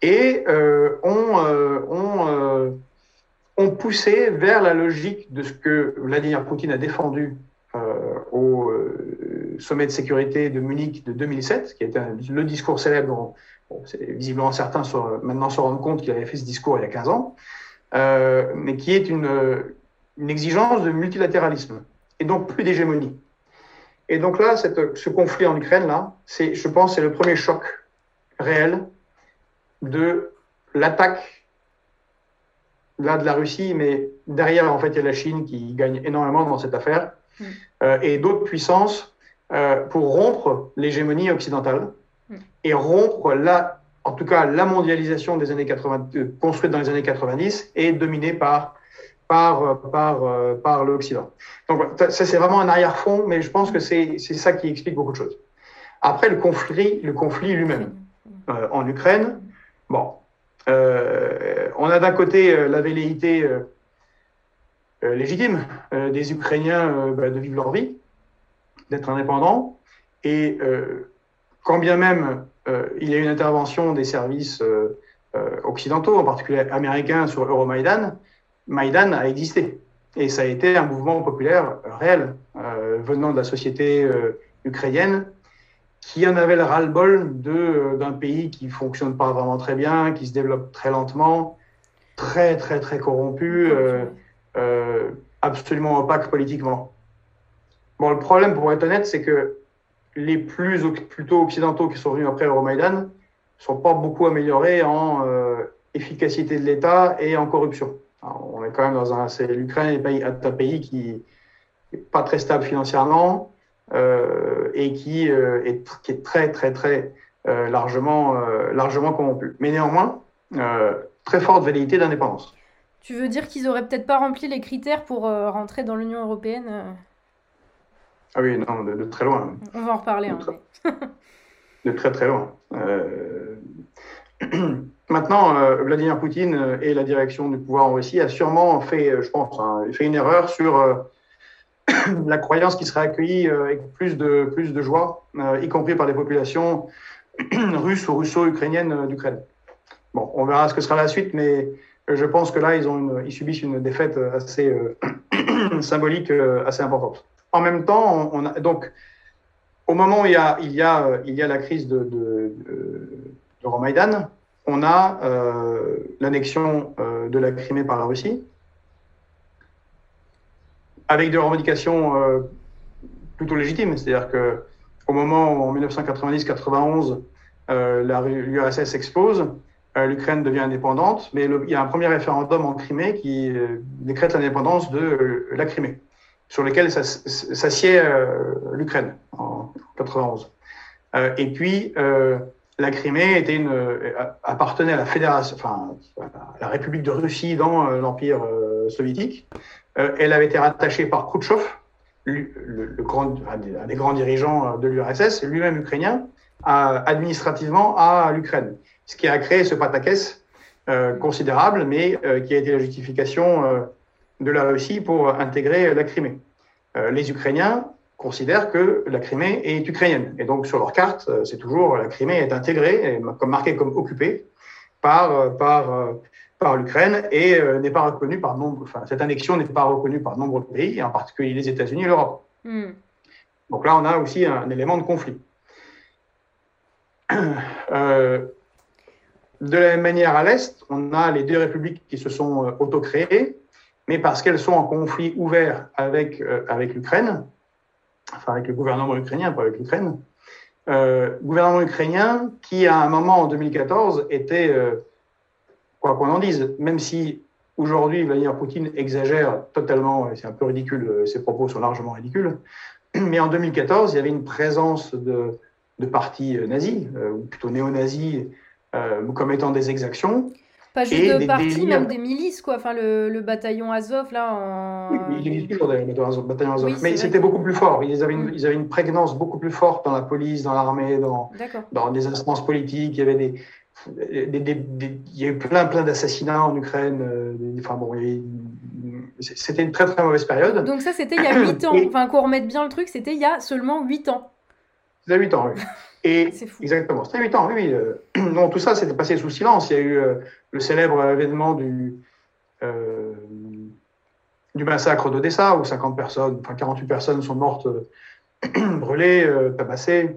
et euh, ont euh, on, euh, on poussé vers la logique de ce que Vladimir Poutine a défendu euh, au euh, sommet de sécurité de Munich de deux mille sept, qui était un, le discours célèbre. Bon, visiblement, certains sur, maintenant se rendent compte qu'il avait fait ce discours il y a quinze ans, euh, mais qui est une, une exigence de multilatéralisme, et donc plus d'hégémonie. Et donc là, cette, ce conflit en Ukraine, là, c'est, je pense, c'est le premier choc réel de l'attaque là de la Russie, mais derrière, en fait, il y a la Chine qui gagne énormément dans cette affaire, mm. euh, et d'autres puissances euh, pour rompre l'hégémonie occidentale mm. et rompre, la, en tout cas, la mondialisation des années quatre-vingts, euh, construite dans les années quatre-vingt-dix et dominée par, par, par, euh, par l'Occident. Donc, ça, c'est vraiment un arrière-fond, mais je pense que c'est, c'est ça qui explique beaucoup de choses. Après, le conflit, le conflit lui-même euh, en Ukraine, bon... Euh, on a d'un côté euh, la velléité euh, euh, légitime euh, des Ukrainiens euh, bah, de vivre leur vie, d'être indépendants, et euh, quand bien même euh, il y a une intervention des services euh, euh, occidentaux, en particulier américains, sur Euromaïdan, Maïdan a existé, et ça a été un mouvement populaire réel euh, venant de la société euh, ukrainienne, qui en avait le ras-le-bol de, d'un pays qui ne fonctionne pas vraiment très bien, qui se développe très lentement, très, très, très corrompu, euh, euh, absolument opaque politiquement. Bon, le problème, pour être honnête, c'est que les plus plutôt occidentaux qui sont venus après Euromaïdan ne sont pas beaucoup améliorés en euh, efficacité de l'État et en corruption. Alors, on est quand même dans un... C'est l'Ukraine est un pays qui n'est pas très stable financièrement, Euh, et qui, euh, est, qui est très, très, très euh, largement, euh, largement corrompu. Mais néanmoins, euh, très forte velléité d'indépendance. Tu veux dire qu'ils n'auraient peut-être pas rempli les critères pour euh, rentrer dans l'Union européenne ? Ah oui, non, de, de très loin. On va en reparler. De, hein, très, mais... de très, très loin. Euh... Maintenant, euh, Vladimir Poutine et la direction du pouvoir en Russie a sûrement fait, je pense, hein, fait une erreur sur... Euh, la croyance qui serait accueillie avec plus de, plus de joie, euh, y compris par les populations russes ou russo-ukrainiennes d'Ukraine. Bon, on verra ce que sera la suite, mais je pense que là, ils, ont une, ils subissent une défaite assez euh, symbolique, euh, assez importante. En même temps, on, on a, donc, au moment où il y a, il y a, il y a la crise de, de, de, de Romaïdan, on a euh, l'annexion euh, de la Crimée par la Russie, avec des revendications euh, plutôt légitimes. C'est-à-dire qu'au moment où, en dix-neuf cent quatre-vingt-dix quatre-vingt-onze, euh, l'U R S S explose, euh, l'Ukraine devient indépendante, mais le, il y a un premier référendum en Crimée qui euh, décrète l'indépendance de euh, la Crimée, sur lequel s'assied euh, l'Ukraine en quatre-vingt-onze. Euh, et puis, euh, la Crimée était une, euh, appartenait à la, fédération, enfin, à la République de Russie dans euh, l'Empire euh, soviétique. Euh, elle avait été rattachée par Khrouchtchev, le, le grand, un, des, un des grands dirigeants de l'U R S S, lui-même ukrainien, à, administrativement à l'Ukraine. Ce qui a créé ce pataquès euh, considérable, mais euh, qui a été la justification euh, de la Russie pour intégrer la Crimée. Euh, les Ukrainiens considèrent que la Crimée est ukrainienne. Et donc, sur leur carte, c'est toujours la Crimée est intégrée, et marquée comme occupée par... par par l'Ukraine et euh, n'est pas reconnue par nombre, enfin, cette annexion n'est pas reconnue par nombreux pays, en particulier les États-Unis et l'Europe. Mm. Donc là, on a aussi un, un élément de conflit. Euh, de la même manière, à l'Est, on a les deux républiques qui se sont euh, autocréées, mais parce qu'elles sont en conflit ouvert avec, euh, avec l'Ukraine, enfin avec le gouvernement ukrainien, pas avec l'Ukraine, euh, gouvernement ukrainien qui, à un moment, en deux mille quatorze, était... Euh, quoi qu'on en dise, même si aujourd'hui Vladimir Poutine exagère totalement, et c'est un peu ridicule, ses propos sont largement ridicules, mais en deux mille quatorze, il y avait une présence de, de partis nazis, euh, ou plutôt néo-nazis, euh, comme étant des exactions. Pas juste de partis, délires... même des milices, quoi. Enfin, le, le bataillon Azov, là... En... Oui, il existe toujours le bataillon Azov, oui, mais c'était beaucoup plus fort. Ils avaient, une, mmh. ils avaient une prégnance beaucoup plus forte dans la police, dans l'armée, dans, dans des instances politiques, il y avait des... Des, des, des, il y a eu plein, plein d'assassinats en Ukraine. Euh, des, enfin bon, il, c'était une très, très mauvaise période. Donc ça, c'était il y a huit ans. Et, enfin, qu'on remette bien le truc, c'était il y a seulement huit ans. C'était huit ans, oui. Et, c'est fou. Exactement, c'était huit ans, oui. oui. Non, tout ça, c'était passé sous silence. Il y a eu euh, le célèbre événement du... Euh, du massacre d'Odessa, où cinquante personnes, enfin quarante-huit personnes sont mortes, euh, brûlées, euh, tabassées.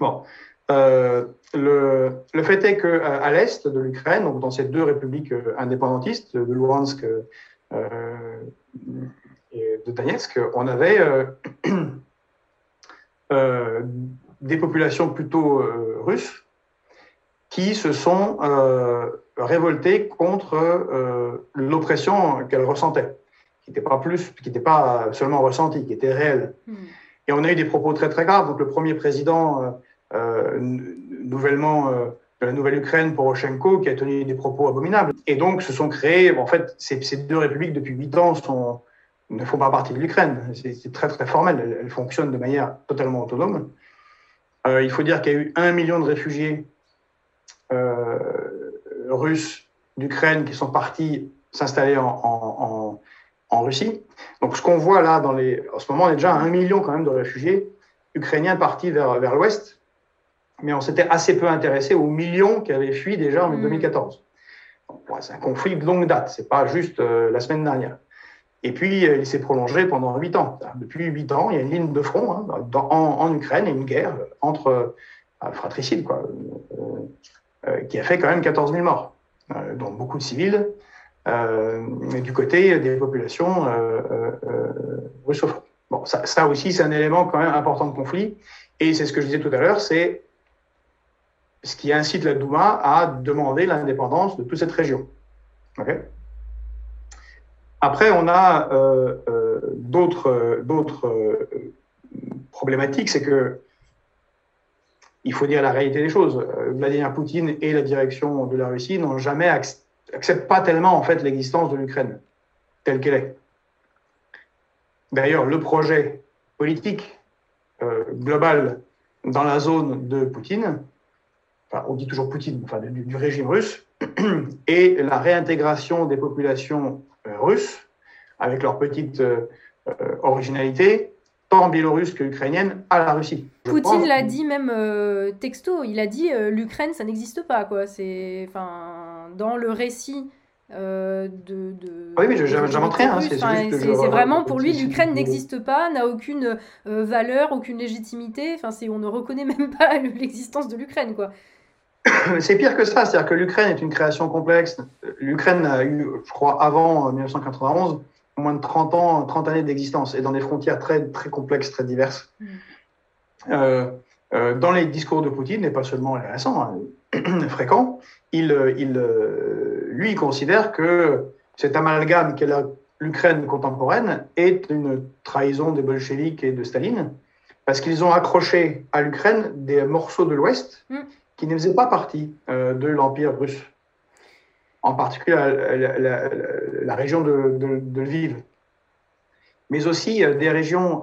Bon. Euh, le, le fait est qu'à l'est de l'Ukraine, donc dans ces deux républiques indépendantistes, de Luhansk euh, et de Donetsk, on avait euh, euh, des populations plutôt euh, russes qui se sont euh, révoltées contre euh, l'oppression qu'elles ressentaient, qui n'était pas plus, qui n'était pas seulement ressentie, qui était réelle. Mmh. Et on a eu des propos très très graves. Donc le premier président euh, Euh, nouvellement euh, de la Nouvelle-Ukraine, Poroshenko, qui a tenu des propos abominables. Et donc, se sont créés, en fait, ces, ces deux républiques, depuis huit ans, sont, ne font pas partie de l'Ukraine. C'est, c'est très, très formel. Elles, elles fonctionnent de manière totalement autonome. Euh, il faut dire qu'il y a eu un million de réfugiés euh, russes d'Ukraine qui sont partis s'installer en, en, en, en Russie. Donc, ce qu'on voit là, dans les, en ce moment, on est déjà à un million quand même de réfugiés ukrainiens partis vers, vers l'Ouest. Mais on s'était assez peu intéressé aux millions qui avaient fui déjà en deux mille quatorze. Donc, ouais, c'est un conflit de longue date, c'est pas juste euh, la semaine dernière. Et puis, euh, il s'est prolongé pendant huit ans. Depuis huit ans, il y a une ligne de front hein, dans, en, en Ukraine, une guerre entre euh, fratricides, quoi, euh, euh, qui a fait quand même quatorze mille morts, euh, dont beaucoup de civils, euh, et du côté des populations euh, euh, russophones. Bon, ça, ça aussi, c'est un élément quand même important de conflit. Et c'est ce que je disais tout à l'heure, c'est ce qui incite la Douma à demander l'indépendance de toute cette région. Okay. Après, on a euh, euh, d'autres, euh, d'autres euh, problématiques, c'est que il faut dire la réalité des choses. Vladimir Poutine et la direction de la Russie n'ont jamais ac- acceptent pas tellement en fait l'existence de l'Ukraine telle qu'elle est. D'ailleurs, le projet politique euh, global dans la zone de Poutine. Enfin, on dit toujours Poutine, enfin, du, du régime russe, et la réintégration des populations euh, russes, avec leur petite euh, originalité, tant biélorusse que ukrainienne, à la Russie. Je Poutine pense... l'a dit même euh, texto, il a dit euh, l'Ukraine, ça n'existe pas, quoi. C'est, enfin, dans le récit euh, de, de... Oui, mais je n'invente rien. Hein, c'est, enfin, c'est, c'est, c'est vraiment, pour lui, l'Ukraine n'existe pas, n'a aucune euh, valeur, aucune légitimité, enfin, c'est, on ne reconnaît même pas l'existence de l'Ukraine, quoi. C'est pire que ça, c'est-à-dire que l'Ukraine est une création complexe. L'Ukraine a eu, je crois, avant dix-neuf cent quatre-vingt-onze, moins de trente ans, trente années d'existence, et dans des frontières très, très complexes, très diverses. Mmh. Euh, euh, dans les discours de Poutine, et pas seulement les récents, hein, fréquents, il, il, lui, il considère que cet amalgame qu'est la, l'Ukraine contemporaine est une trahison des bolcheviques et de Staline, parce qu'ils ont accroché à l'Ukraine des morceaux de l'Ouest, mmh. qui ne faisait pas partie euh, de l'Empire russe, en particulier la, la, la, la région de, de, de Lviv, mais aussi euh, des régions euh,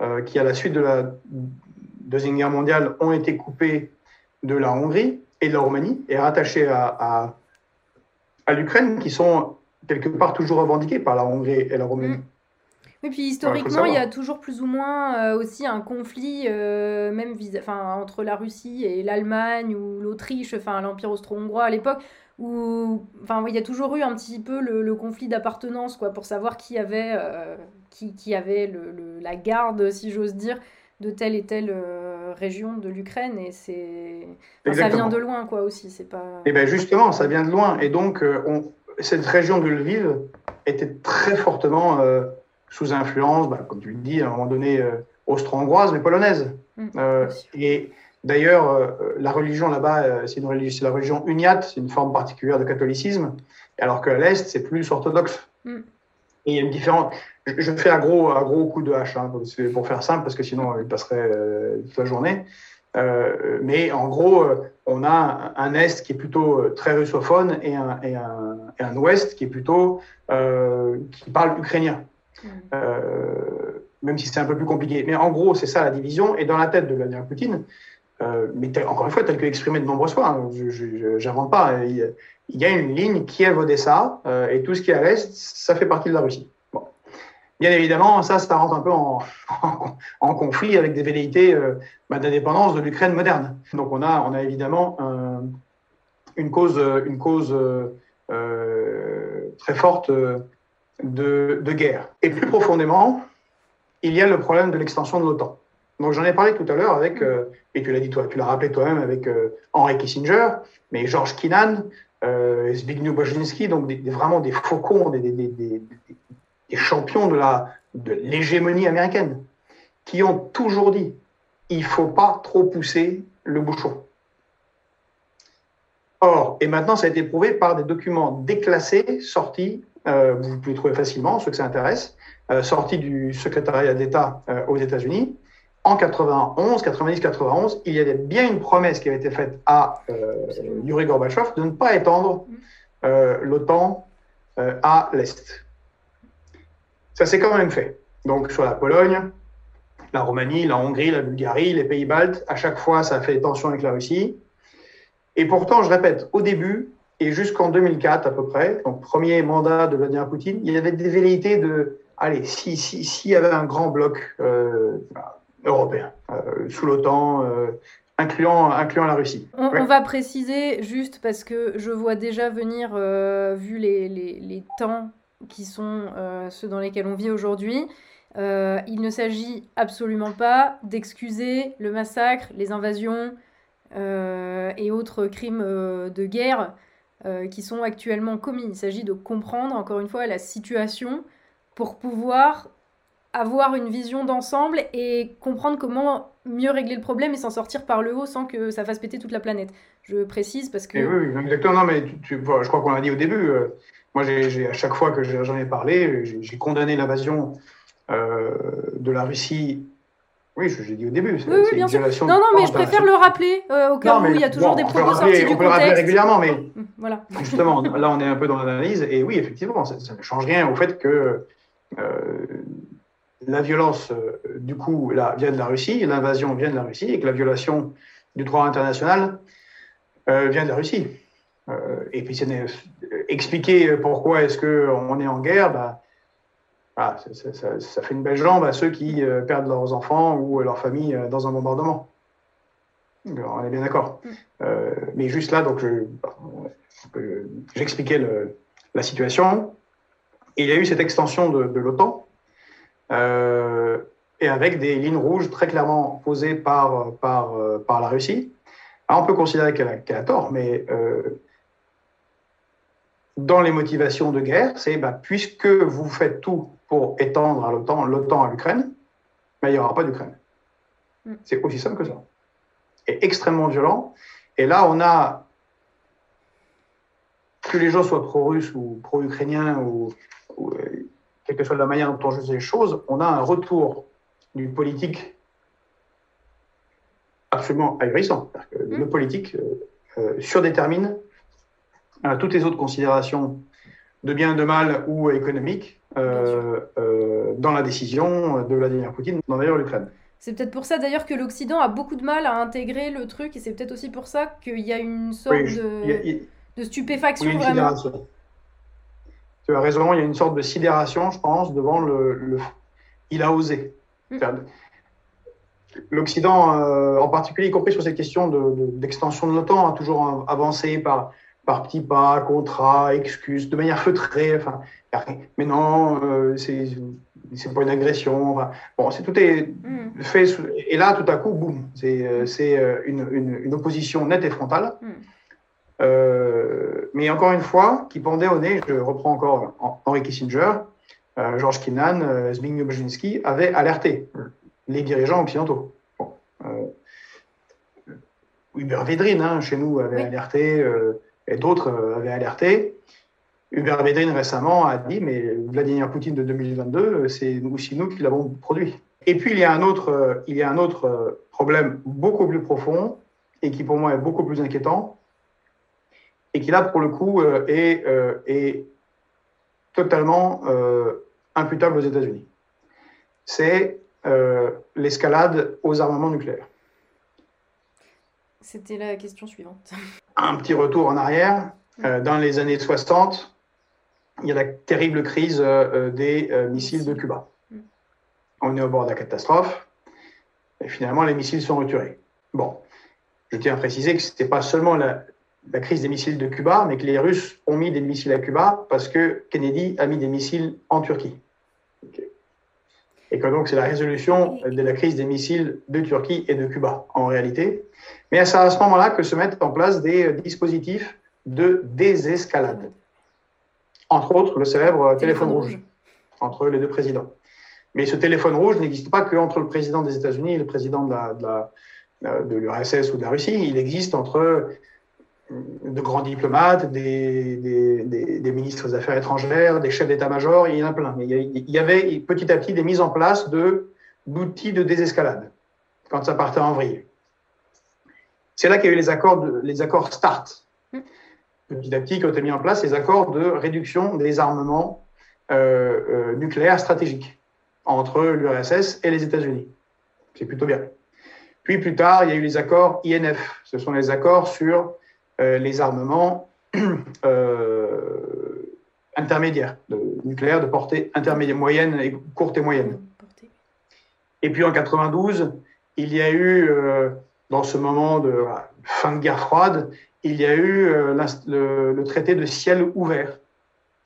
euh, qui, à la suite de la Deuxième Guerre mondiale, ont été coupées de la Hongrie et de la Roumanie et rattachées à, à, à l'Ukraine, qui sont quelque part toujours revendiquées par la Hongrie et la Roumanie. Mmh. Et puis historiquement, ouais, il y a toujours plus ou moins euh, aussi un conflit, euh, même vis- entre la Russie et l'Allemagne ou l'Autriche, enfin l'Empire austro-hongrois à l'époque, où il y a toujours eu un petit peu le, le conflit d'appartenance, quoi, pour savoir qui avait, euh, qui, qui avait le, le, la garde, si j'ose dire, de telle et telle euh, région de l'Ukraine. Et c'est... ça vient de loin, quoi, aussi. C'est pas... Et bien justement, ça vient de loin. Et donc, euh, on... cette région de Lviv était très fortement... Euh... sous influence, bah, comme tu le dis, à un moment donné, euh, austro-hongroise, mais polonaise. Euh, et d'ailleurs, euh, la religion là-bas, euh, c'est, une religion, c'est la religion uniate, c'est une forme particulière de catholicisme, alors qu'à l'Est, c'est plus orthodoxe. Mm. Et il y a une différence. Je, je fais un gros, un gros coup de hache, hein, pour, pour faire simple, parce que sinon, il passerait euh, toute la journée. Euh, mais en gros, euh, on a un Est qui est plutôt euh, très russophone et un, et, un, et un Ouest qui est plutôt euh, qui parle ukrainien. Mmh. Euh, même si c'est un peu plus compliqué. Mais en gros, c'est ça la division. Et dans la tête de Vladimir Poutine, euh, mais tel, encore une fois, tel que exprimé de nombreuses fois, hein, je n'invente pas, il, il y a une ligne Kiev-Odessa, euh, et tout ce qui est à l'Est, ça fait partie de la Russie. Bon. Bien évidemment, ça, ça rentre un peu en, en, en conflit avec des velléités euh, d'indépendance de l'Ukraine moderne. Donc on a, on a évidemment euh, une cause, une cause euh, euh, très forte euh, de, de guerre. Et plus profondément, il y a le problème de l'extension de l'OTAN. Donc j'en ai parlé tout à l'heure avec, euh, et tu l'as dit toi, tu l'as rappelé toi-même avec euh, Henry Kissinger, mais George Kennan, euh, Zbigniew Brzezinski, donc des, des, vraiment des faucons, des, des, des, des, des champions de la, de l'hégémonie américaine, qui ont toujours dit, il ne faut pas trop pousser le bouchon. Or, et maintenant ça a été prouvé par des documents déclassés sortis, euh, vous pouvez les trouver facilement, ceux que ça intéresse, euh, sortis du secrétariat d'État euh, aux États-Unis. En quatre-vingt-onze, quatre-vingt-dix, quatre-vingt-onze, il y avait bien une promesse qui avait été faite à euh, Yuri Gorbatchev de ne pas étendre euh, l'OTAN euh, à l'Est. Ça s'est quand même fait. Donc sur la Pologne, la Roumanie, la Hongrie, la Bulgarie, les pays baltes, à chaque fois ça a fait tension avec la Russie. Et pourtant, je répète, au début et jusqu'en deux mille quatre à peu près, donc premier mandat de Vladimir Poutine, il y avait des velléités de, allez, si, si, si y avait un grand bloc euh, européen, euh, sous l'OTAN, euh, incluant, incluant la Russie. On, ouais. on va préciser juste parce que je vois déjà venir, euh, vu les, les, les temps qui sont euh, ceux dans lesquels on vit aujourd'hui, euh, il ne s'agit absolument pas d'excuser le massacre, les invasions euh, et autres crimes euh, de guerre euh, qui sont actuellement commis. Il s'agit de comprendre, encore une fois, la situation pour pouvoir avoir une vision d'ensemble et comprendre comment mieux régler le problème et s'en sortir par le haut sans que ça fasse péter toute la planète. Je précise parce que... Et oui, exactement. Non, mais tu, tu, je crois qu'on l'a dit au début. Euh, moi, j'ai, j'ai, à chaque fois que j'en ai parlé, j'ai, j'ai condamné l'invasion euh, de la Russie. Oui, je, j'ai dit au début. C'est, oui, oui, c'est bien sûr. Non, non, mais je préfère le rappeler euh, au cas non, où il y a toujours bon, des propos sortis du contexte. On peut le rappeler régulièrement, mais voilà. Justement, là, on est un peu dans l'analyse. Et oui, effectivement, ça, ça ne change rien au fait que... Euh, la violence, euh, du coup, là, vient de la Russie, l'invasion vient de la Russie, et que la violation du droit international euh, vient de la Russie. Euh, et puis, c'est euh, expliquer pourquoi est-ce qu'on est en guerre, bah, bah, ça, ça, ça, ça fait une belle jambe à ceux qui euh, perdent leurs enfants ou euh, leur famille euh, dans un bombardement. Alors, on est bien d'accord. Euh, mais juste là, donc, je, euh, j'expliquais le, la situation. Et il y a eu cette extension de, de l'OTAN, Euh, et avec des lignes rouges très clairement posées par, par, par la Russie. Alors on peut considérer qu'elle a, qu'elle a tort, mais euh, dans les motivations de guerre, c'est bah, puisque vous faites tout pour étendre à l'OTAN, l'OTAN à l'Ukraine, bah, il n'y aura pas d'Ukraine. C'est aussi simple que ça. Et extrêmement violent. Et là, on a, que les gens soient pro-russes ou pro-ukrainiens ou... ou quelle que soit la manière dont on juge les choses, on a un retour d'une politique absolument ahurissant. C'est-à-dire que mmh. le politique euh, surdétermine euh, toutes les autres considérations de bien, de mal ou économiques euh, euh, dans la décision de Vladimir Poutine d'envahir l'Ukraine. C'est peut-être pour ça d'ailleurs que l'Occident a beaucoup de mal à intégrer le truc, et c'est peut-être aussi pour ça qu'il y a une sorte oui, je, de, y a, y... de stupéfaction oui, vraiment. Tu as raison, il y a une sorte de sidération, je pense, devant le... le... Il a osé. C'est-à-dire, l'Occident, euh, en particulier, y compris sur cette question de, de, d'extension de l'OTAN, a toujours avancé par, par petits pas, contrats, excuses, de manière feutrée. Enfin, mais non, euh, c'est, c'est pas une agression. Enfin, bon, c'est, tout est mm. fait... Et là, tout à coup, boum, c'est, c'est une, une, une opposition nette et frontale. Mm. Euh, mais encore une fois, qui pendait au nez, je reprends encore Henry Kissinger, euh, George Kennan, euh, Zbigniew Brzezinski, avaient alerté les dirigeants occidentaux. Bon, euh, Hubert Védrine, hein, chez nous, avait oui. alerté, euh, et d'autres euh, avaient alerté. Hubert Védrine récemment a dit, mais Vladimir Poutine de deux mille vingt-deux, c'est aussi nous qui l'avons produit. Et puis il y a un autre, euh, il y a un autre euh, problème beaucoup plus profond et qui pour moi est beaucoup plus inquiétant. Et qui là, pour le coup, euh, est, euh, est totalement euh, imputable aux États-Unis. C'est euh, l'escalade aux armements nucléaires. C'était la question suivante. Un petit retour en arrière. Euh, dans les années soixante, il y a la terrible crise euh, des euh, missiles de Cuba. On est au bord de la catastrophe. Et finalement, les missiles sont retirés. Bon, je tiens à préciser que ce n'était pas seulement la... la crise des missiles de Cuba, mais que les Russes ont mis des missiles à Cuba parce que Kennedy a mis des missiles en Turquie. Okay. Et que donc c'est la résolution de la crise des missiles de Turquie et de Cuba, en réalité. Mais c'est à ce moment-là que se mettent en place des dispositifs de désescalade. Entre autres, le célèbre téléphone rouge entre les deux présidents. Mais ce téléphone rouge n'existe pas qu'entre le président des États-Unis et le président de la, de la de l'U R S S ou de la Russie, il existe entre de grands diplomates, des, des, des, des ministres des Affaires étrangères, des chefs d'état-major, il y en a plein. Mais il y avait petit à petit des mises en place de, d'outils de désescalade, quand ça partait en vrille. C'est là qu'il y a eu les accords, de, les accords START. Petit à petit, quand on a mis en place les accords de réduction des armements euh, euh, nucléaires stratégiques entre l'U R S S et les États-Unis. C'est plutôt bien. Puis plus tard, il y a eu les accords I N F. Ce sont les accords sur euh, les armements euh, intermédiaires, de, nucléaires de portée intermédiaire, moyenne et courte et moyenne. Et puis en mille neuf cent quatre-vingt-douze, il y a eu, euh, dans ce moment de euh, fin de guerre froide, il y a eu euh, la, le, le traité de ciel ouvert.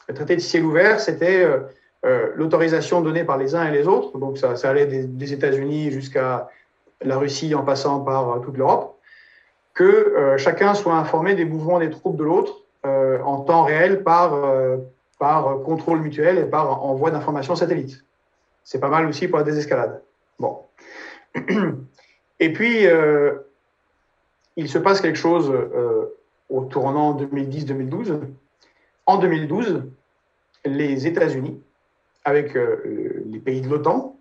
Le traité de ciel ouvert, c'était euh, euh, l'autorisation donnée par les uns et les autres. Donc ça, ça allait des, des États-Unis jusqu'à la Russie en passant par toute l'Europe, que euh, chacun soit informé des mouvements des troupes de l'autre euh, en temps réel par, euh, par contrôle mutuel et par envoi d'informations satellites. C'est pas mal aussi pour la désescalade. Bon. Et puis, euh, il se passe quelque chose euh, au tournant deux mille dix deux mille douze. En deux mille douze, les États-Unis, avec euh, les pays de l'OTAN,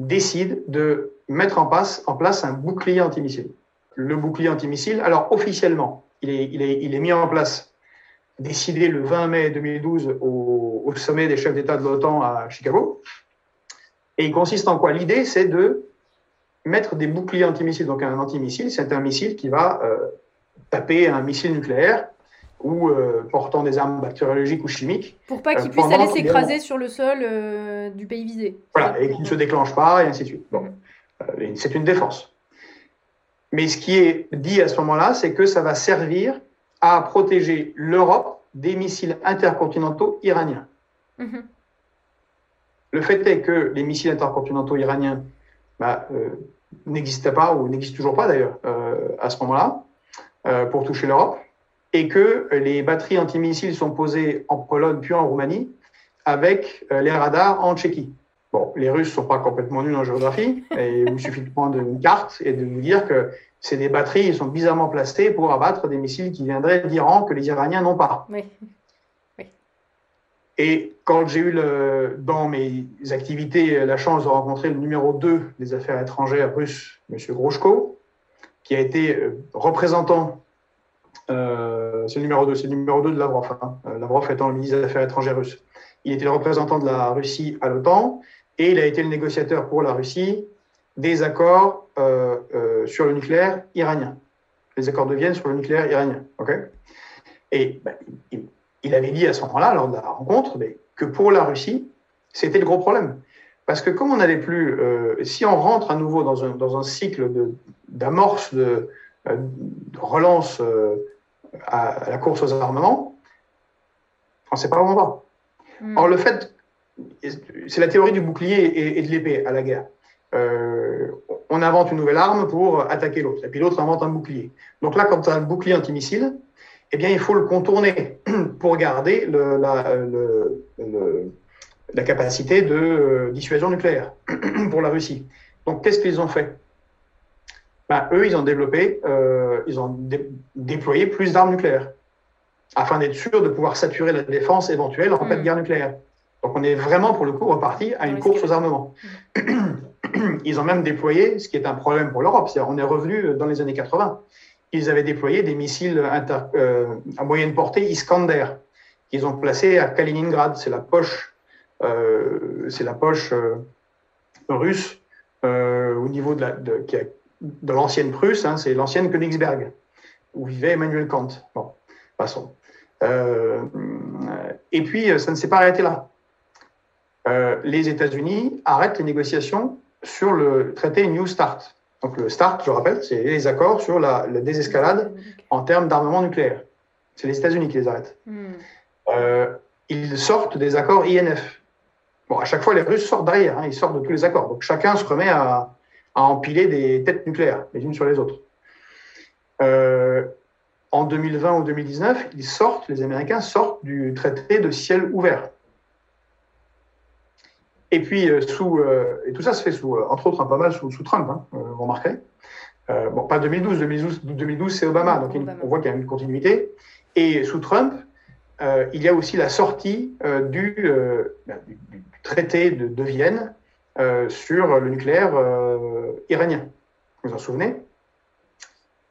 décident de mettre en place, en place un bouclier antimissile. Le bouclier antimissile, alors officiellement, il est, il est, il est mis en place, décidé le vingt mai deux mille douze au, au sommet des chefs d'État de l'OTAN à Chicago. Et il consiste en quoi? L'idée, c'est de mettre des boucliers antimissiles. Donc un antimissile, c'est un missile qui va euh, taper un missile nucléaire ou euh, portant des armes bactériologiques ou chimiques. Pour pas qu'il euh, puisse aller s'écraser sur le sol euh, du pays visé. Voilà, et qu'il ne se déclenche pas, et ainsi de suite. Bon. C'est une défense. Mais ce qui est dit à ce moment-là, c'est que ça va servir à protéger l'Europe des missiles intercontinentaux iraniens. Mmh. Le fait est que les missiles intercontinentaux iraniens bah, euh, n'existaient pas, ou n'existent toujours pas d'ailleurs, euh, à ce moment-là, euh, pour toucher l'Europe, et que les batteries antimissiles sont posées en Pologne puis en Roumanie, avec euh, les radars en Tchéquie. Bon, les Russes ne sont pas complètement nuls en géographie, et il suffit de prendre une carte et de nous dire que c'est des batteries qui sont bizarrement placées pour abattre des missiles qui viendraient d'Iran que les Iraniens n'ont pas. Oui. Oui. Et quand j'ai eu, le, dans mes activités, la chance de rencontrer le numéro deux des affaires étrangères russes, M. Groshko, qui a été représentant, euh, c'est le numéro deux, c'est le numéro deux de Lavrov, hein, Lavrov étant le ministre des Affaires étrangères russe. Il était le représentant de la Russie à l'OTAN, et il a été le négociateur pour la Russie des accords euh, euh, sur le nucléaire iranien. Les accords de Vienne sur le nucléaire iranien. Okay, et ben, il, il avait dit à ce moment-là, lors de la rencontre, ben, que pour la Russie, c'était le gros problème. Parce que comme on n'avait plus... Euh, si on rentre à nouveau dans un, dans un cycle de, d'amorce, de, de relance euh, à, à la course aux armements, on ne sait pas où on va. Mm. Or, le fait... C'est la théorie du bouclier et de l'épée à la guerre. Euh, on invente une nouvelle arme pour attaquer l'autre, et puis l'autre invente un bouclier. Donc là, quand tu as un bouclier antimissile, eh bien, il faut le contourner pour garder le, la, le, le, la capacité de dissuasion nucléaire pour la Russie. Donc, qu'est-ce qu'ils ont fait? Ben, eux, ils ont développé, euh, ils ont dé- déployé plus d'armes nucléaires afin d'être sûr de pouvoir saturer la défense éventuelle en mmh. cas de guerre nucléaire. Donc, on est vraiment, pour le coup, reparti à une course aux armements. Ils ont même déployé, ce qui est un problème pour l'Europe, c'est-à-dire on est revenu dans les années quatre-vingts. Ils avaient déployé des missiles inter, euh, à moyenne portée Iskander, qu'ils ont placés à Kaliningrad. C'est la poche, euh, c'est la poche euh, russe euh, au niveau de, la, de, de l'ancienne Prusse, hein, c'est l'ancienne Königsberg, où vivait Emmanuel Kant. Bon, passons. Euh, et puis, ça ne s'est pas arrêté là. Euh, les États-Unis arrêtent les négociations sur le traité New START, Donc le START, je rappelle, c'est les accords sur la, la désescalade en termes d'armement nucléaire. C'est les États-Unis qui les arrêtent. Mm. Euh, ils sortent des accords I N F. Bon, à chaque fois, les Russes sortent derrière, hein, ils sortent de tous les accords. Donc chacun se remet à, à empiler des têtes nucléaires, les unes sur les autres. Euh, en deux mille vingt ou deux mille dix-neuf, ils sortent, les Américains sortent du traité de ciel ouvert. Et puis, euh, sous, euh, et tout ça se fait, sous, euh, entre autres, hein, pas mal sous, sous Trump, hein, vous remarquerez. Euh, bon, pas deux mille douze, deux mille douze, deux mille douze c'est Obama, donc Obama. Il, on voit qu'il y a une continuité. Et sous Trump, euh, il y a aussi la sortie euh, du, euh, du, du traité de, de Vienne euh, sur le nucléaire euh, iranien. Vous vous en souvenez ?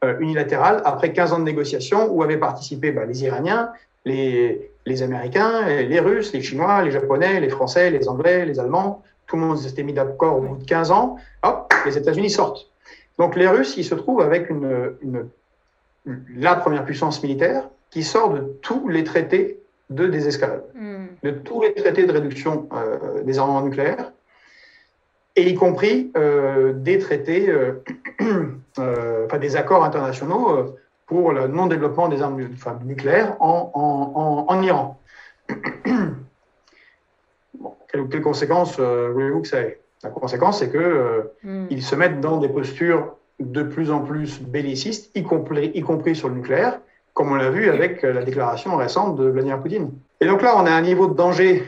euh, Unilatérale, après quinze ans de négociations, où avaient participé bah, les Iraniens, Les, les Américains, les Russes, les Chinois, les Japonais, les Français, les Anglais, les Allemands, tout le monde s'était mis d'accord au bout de quinze ans, hop, les États-Unis sortent. Donc les Russes, ils se trouvent avec une, une, la première puissance militaire qui sort de tous les traités de désescalade, mm. de tous les traités de réduction euh, des armements nucléaires, et y compris euh, des traités, euh, euh, enfin des accords internationaux euh, pour le non-développement des armes enfin, nucléaires en, en, en, en Iran. Bon, quelles, quelles conséquences euh, voulez-vous que ça ait ? La conséquence, c'est qu'ils euh, mm. se mettent dans des postures de plus en plus bellicistes, y compris, y compris sur le nucléaire, comme on l'a vu avec euh, la déclaration récente de Vladimir Poutine. Et donc là, on a un niveau de danger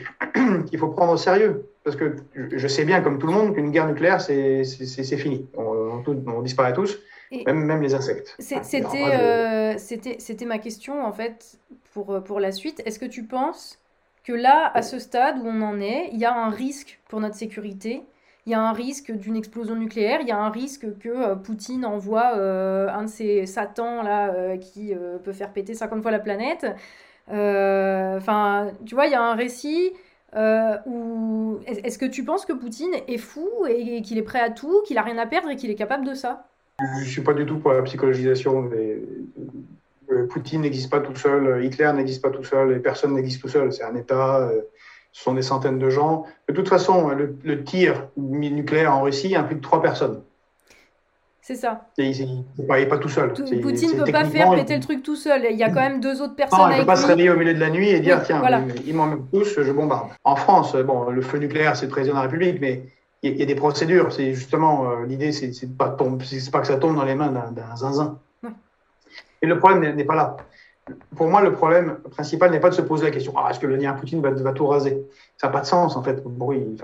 qu'il faut prendre au sérieux, parce que je sais bien, comme tout le monde, qu'une guerre nucléaire, c'est, c'est, c'est, c'est fini. On, on, on disparaît tous. Même, même les insectes. C'était, euh, c'était, c'était ma question, en fait, pour, pour la suite. Est-ce que tu penses que là, à ce stade où on en est, il y a un risque pour notre sécurité ? Il y a un risque d'une explosion nucléaire ? Il y a un risque que euh, Poutine envoie euh, un de ces satans là, euh, qui euh, peut faire péter cinquante fois la planète ? Enfin, euh, tu vois, il y a un récit... Euh, où... Est-ce que tu penses que Poutine est fou et, et qu'il est prêt à tout, qu'il n'a rien à perdre et qu'il est capable de ça ? Je ne suis pas du tout pour la psychologisation. Mais... Poutine n'existe pas tout seul, Hitler n'existe pas tout seul, et personne n'existe tout seul. C'est un État, ce sont des centaines de gens. De toute façon, le, le tir nucléaire en Russie implique trois personnes. C'est ça. Et il n'est pas, pas tout seul. Tout, c'est, Poutine ne peut pas faire péter le truc tout seul. Il y a quand même deux autres personnes non, avec lui. Il ne peut pas lui. se réveiller au milieu de la nuit et dire, oui, tiens, voilà. Ils m'en mettent tous, je bombarde. En France, bon, le feu nucléaire, c'est le président de la République, mais... Il y a des procédures, c'est justement, euh, l'idée, c'est, c'est, pas tombe, c'est pas que ça tombe dans les mains d'un, d'un zinzin. Ouais. Et le problème n'est, n'est pas là. Pour moi, le problème principal n'est pas de se poser la question ah, « est-ce que Vladimir Poutine va, va tout raser ?» Ça n'a pas de sens, en fait. Bon, il,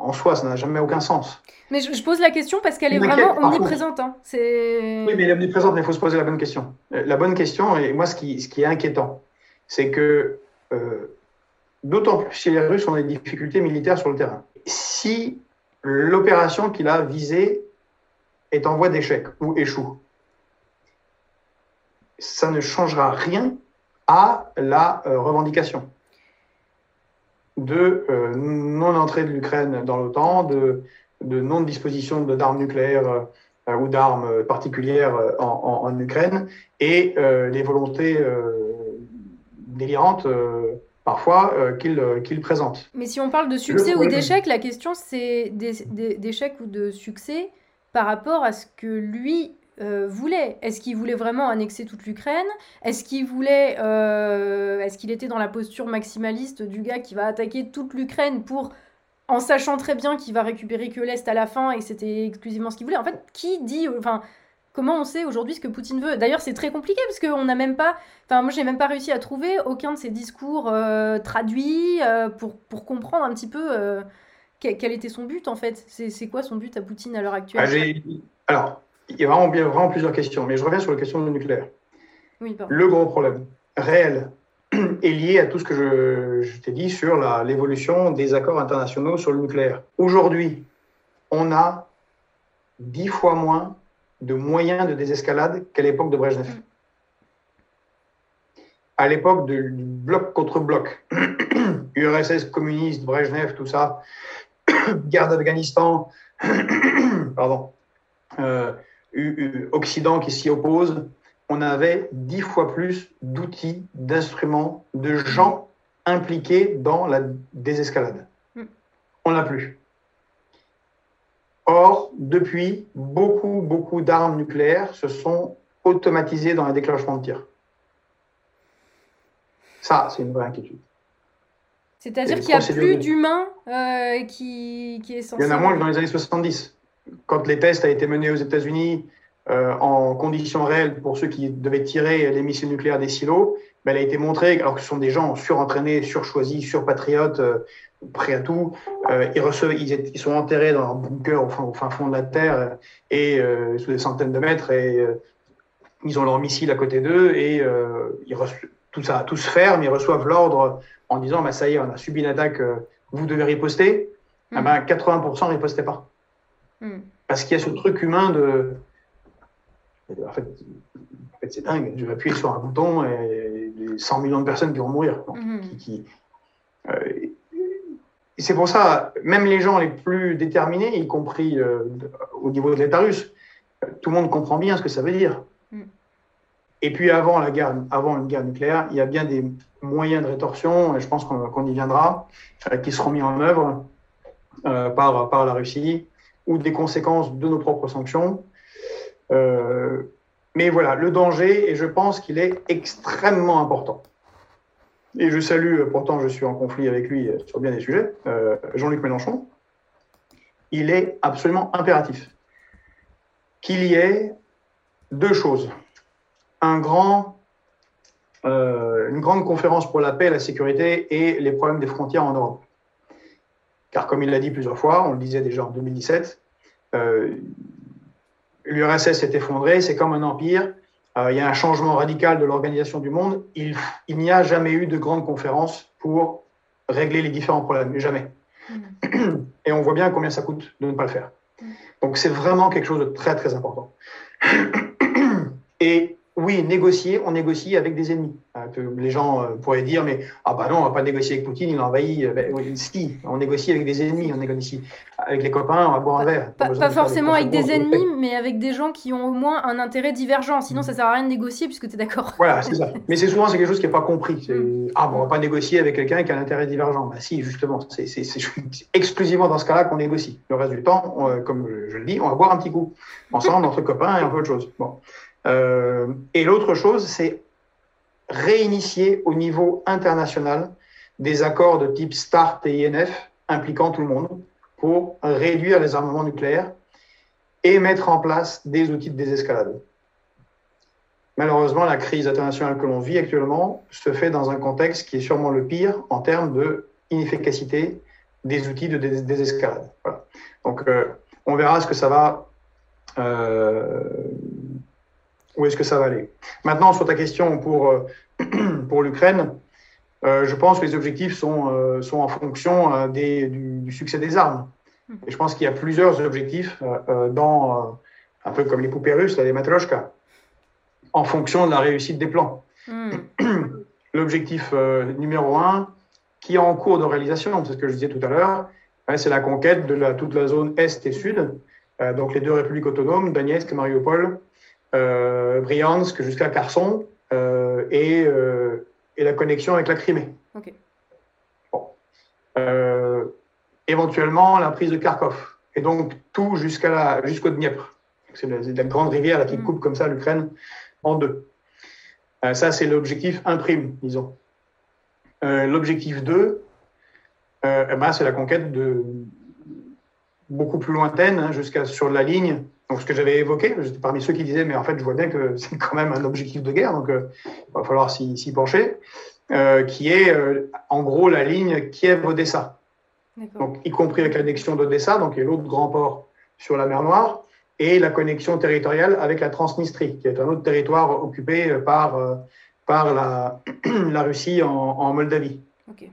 en soi, ça n'a jamais aucun sens. Mais je, je pose la question parce qu'elle est vraiment omniprésente. Hein. C'est... Oui, mais elle est omniprésente, mais il faut se poser la bonne question. La bonne question, et moi, ce qui, ce qui est inquiétant, c'est que, euh, d'autant plus si les Russes ont des difficultés militaires sur le terrain, si l'opération qu'il a visée est en voie d'échec ou échoue, ça ne changera rien à la euh, revendication de euh, non-entrée de l'Ukraine dans l'OTAN, de, de non-disposition de, d'armes nucléaires euh, ou d'armes particulières euh, en, en, en Ukraine et euh, les volontés euh, délirantes euh, parfois, euh, qu'il, euh, qu'il présente. Mais si on parle de succès ou d'échec, la question, c'est d'échec ou de succès par rapport à ce que lui euh, voulait. Est-ce qu'il voulait vraiment annexer toute l'Ukraine ? Est-ce qu'il voulait, euh, est-ce qu'il était dans la posture maximaliste du gars qui va attaquer toute l'Ukraine pour, en sachant très bien qu'il va récupérer que l'Est à la fin et que c'était exclusivement ce qu'il voulait ? En fait, qui dit... Enfin, comment on sait aujourd'hui ce que Poutine veut ? D'ailleurs, c'est très compliqué parce qu'on n'a même pas... Enfin, moi, j'ai même pas réussi à trouver aucun de ses discours euh, traduits euh, pour, pour comprendre un petit peu euh, quel, quel était son but, en fait. C'est, c'est quoi son but à Poutine à l'heure actuelle ? ah, Alors, il y a vraiment, vraiment plusieurs questions, mais je reviens sur la question du nucléaire. Oui, pardon. Le gros problème réel est lié à tout ce que je, je t'ai dit sur la, l'évolution des accords internationaux sur le nucléaire. Aujourd'hui, on a dix fois moins de moyens de désescalade qu'à l'époque de Brejnev. Mmh. À l'époque du bloc contre bloc, U R S S communiste, Brejnev, tout ça, guerre d'Afghanistan, pardon, euh, Occident qui s'y oppose, on avait dix fois plus d'outils, d'instruments, de gens impliqués dans la désescalade. Mmh. On n'a plus. Or, depuis, beaucoup, beaucoup d'armes nucléaires se sont automatisées dans les déclenchements de tir. Ça, c'est une vraie inquiétude. C'est-à-dire qu'il n'y a plus d'humains euh, qui, qui est censé... Il y en a moins que dans les années soixante-dix. Quand les tests ont été menés aux États-Unis euh, en conditions réelles pour ceux qui devaient tirer les missiles nucléaires des silos, ben, elle a été montrée, alors que ce sont des gens surentraînés, surchoisis, surpatriotes, euh, prêts à tout. Euh, ils, recevent, ils, est, ils sont enterrés dans leur bunker au fin, au fin fond de la Terre, et euh, sous des centaines de mètres, et euh, ils ont leur missile à côté d'eux, et euh, ils reçoivent... Tout ça, tout se ferme, ils reçoivent l'ordre en disant bah, « ça y est, on a subi une attaque, euh, vous devez riposter mmh. », ah ben, quatre-vingts pour cent ne ripostaient pas. Mmh. Parce qu'il y a ce truc humain de… En fait, en fait c'est dingue, je vais appuyer sur un bouton et les cent millions de personnes qui vont mourir. Donc, mmh. qui, qui, euh, et c'est pour ça, même les gens les plus déterminés, y compris euh, au niveau de l'État russe, tout le monde comprend bien ce que ça veut dire. Mmh. Et puis avant la guerre, avant une guerre nucléaire, il y a bien des moyens de rétorsion, et je pense qu'on, qu'on y viendra, qui seront mis en œuvre euh, par, par la Russie, ou des conséquences de nos propres sanctions. Euh, mais voilà, le danger, et je pense qu'il est extrêmement important. Et je salue, pourtant je suis en conflit avec lui sur bien des sujets, euh, Jean-Luc Mélenchon, il est absolument impératif qu'il y ait deux choses. Un grand, euh, une grande conférence pour la paix, la sécurité et les problèmes des frontières en Europe. Car comme il l'a dit plusieurs fois, on le disait déjà en deux mille dix-sept, euh, l'U R S S s'est effondrée, c'est comme un empire, euh, il y a un changement radical de l'organisation du monde, il, il n'y a jamais eu de grande conférence pour régler les différents problèmes, jamais. Mmh. Et on voit bien combien ça coûte de ne pas le faire. Mmh. Donc c'est vraiment quelque chose de très très important. Et oui, négocier, on négocie avec des ennemis. Les gens pourraient dire, mais ah bah non, on ne va pas négocier avec Poutine, il a envahi. Ben, si, on négocie avec des ennemis, on négocie avec les copains, on va boire un verre. Pas, pas forcément avec des ennemis, mais avec des gens qui ont au moins un intérêt divergent. Sinon, ça ne sert à rien de négocier puisque tu es d'accord. Voilà, c'est ça. Mais c'est souvent c'est quelque chose qui n'est pas compris. C'est, ah bon, on ne va pas négocier avec quelqu'un qui a un intérêt divergent. Ben si, justement, c'est, c'est, c'est exclusivement dans ce cas-là qu'on négocie. Le reste du temps, on, comme je, je le dis, on va boire un petit coup ensemble, entre copains et un peu autre chose. Bon. Euh, et l'autre chose, c'est réinitier au niveau international des accords de type START et I N F impliquant tout le monde pour réduire les armements nucléaires et mettre en place des outils de désescalade. Malheureusement, la crise internationale que l'on vit actuellement se fait dans un contexte qui est sûrement le pire en termes de inefficacité des outils de dés- désescalade. Voilà. Donc, euh, on verra ce que ça va... Euh, Où est-ce que ça va aller ? Maintenant, sur ta question pour, euh, pour l'Ukraine, euh, je pense que les objectifs sont, euh, sont en fonction euh, des, du, du succès des armes. Et je pense qu'il y a plusieurs objectifs, euh, dans, euh, un peu comme les poupées russes, là, les matryoshkas, en fonction de la réussite des plans. Mm. L'objectif euh, numéro un, qui est en cours de réalisation, c'est ce que je disais tout à l'heure, hein, c'est la conquête de la, toute la zone est et sud, euh, donc les deux républiques autonomes, Donetsk et Mariupol, Euh, Bryansk jusqu'à Kherson euh, et, euh, et la connexion avec la Crimée. Okay. Bon. Euh, éventuellement, la prise de Kharkov. Et donc, tout jusqu'à la, jusqu'au Dniepr. C'est la, c'est la grande rivière là, qui mmh. coupe comme ça l'Ukraine en deux. Euh, ça, c'est l'objectif un prime, disons. Euh, l'objectif deux, euh, ben, c'est la conquête de beaucoup plus lointaine, hein, jusqu'à sur la ligne. Donc, ce que j'avais évoqué, j'étais parmi ceux qui disaient, mais en fait, je vois bien que c'est quand même un objectif de guerre, donc euh, il va falloir s'y, s'y pencher, euh, qui est, euh, en gros, la ligne Kiev-Odessa. D'accord. Donc, y compris avec l'annexion d'Odessa, donc, qui est l'autre grand port sur la mer Noire, et la connexion territoriale avec la Transnistrie, qui est un autre territoire occupé par, euh, par la, la Russie en, en Moldavie. Okay.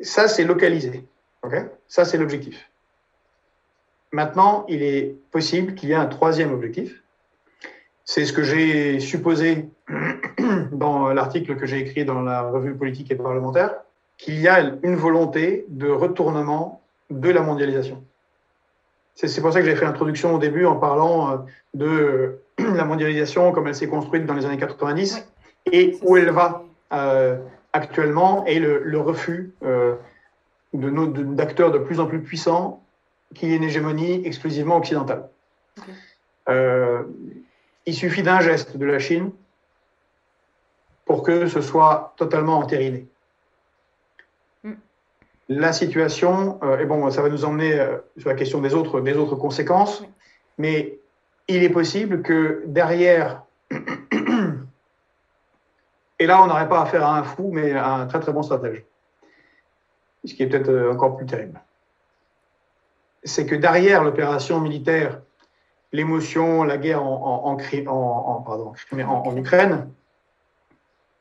Ça, c'est localisé. Okay, ça, c'est l'objectif. Maintenant, il est possible qu'il y ait un troisième objectif. C'est ce que j'ai supposé dans l'article que j'ai écrit dans la revue politique et parlementaire, qu'il y a une volonté de retournement de la mondialisation. C'est, c'est pour ça que j'ai fait l'introduction au début en parlant de la mondialisation comme elle s'est construite dans les années quatre-vingt-dix et où elle va euh, actuellement et le, le refus euh, de nos, de, d'acteurs de plus en plus puissants qu'il y ait une hégémonie exclusivement occidentale. Okay. Euh, il suffit d'un geste de la Chine pour que ce soit totalement entériné. Mm. La situation, euh, et bon, ça va nous emmener euh, sur la question des autres, des autres conséquences, mm. mais il est possible que derrière... Et là, on n'aurait pas affaire à un fou, mais à un très très bon stratège. Ce qui est peut-être encore plus terrible. C'est que derrière l'opération militaire, l'émotion, la guerre en, en, en, en, pardon, en, en Ukraine,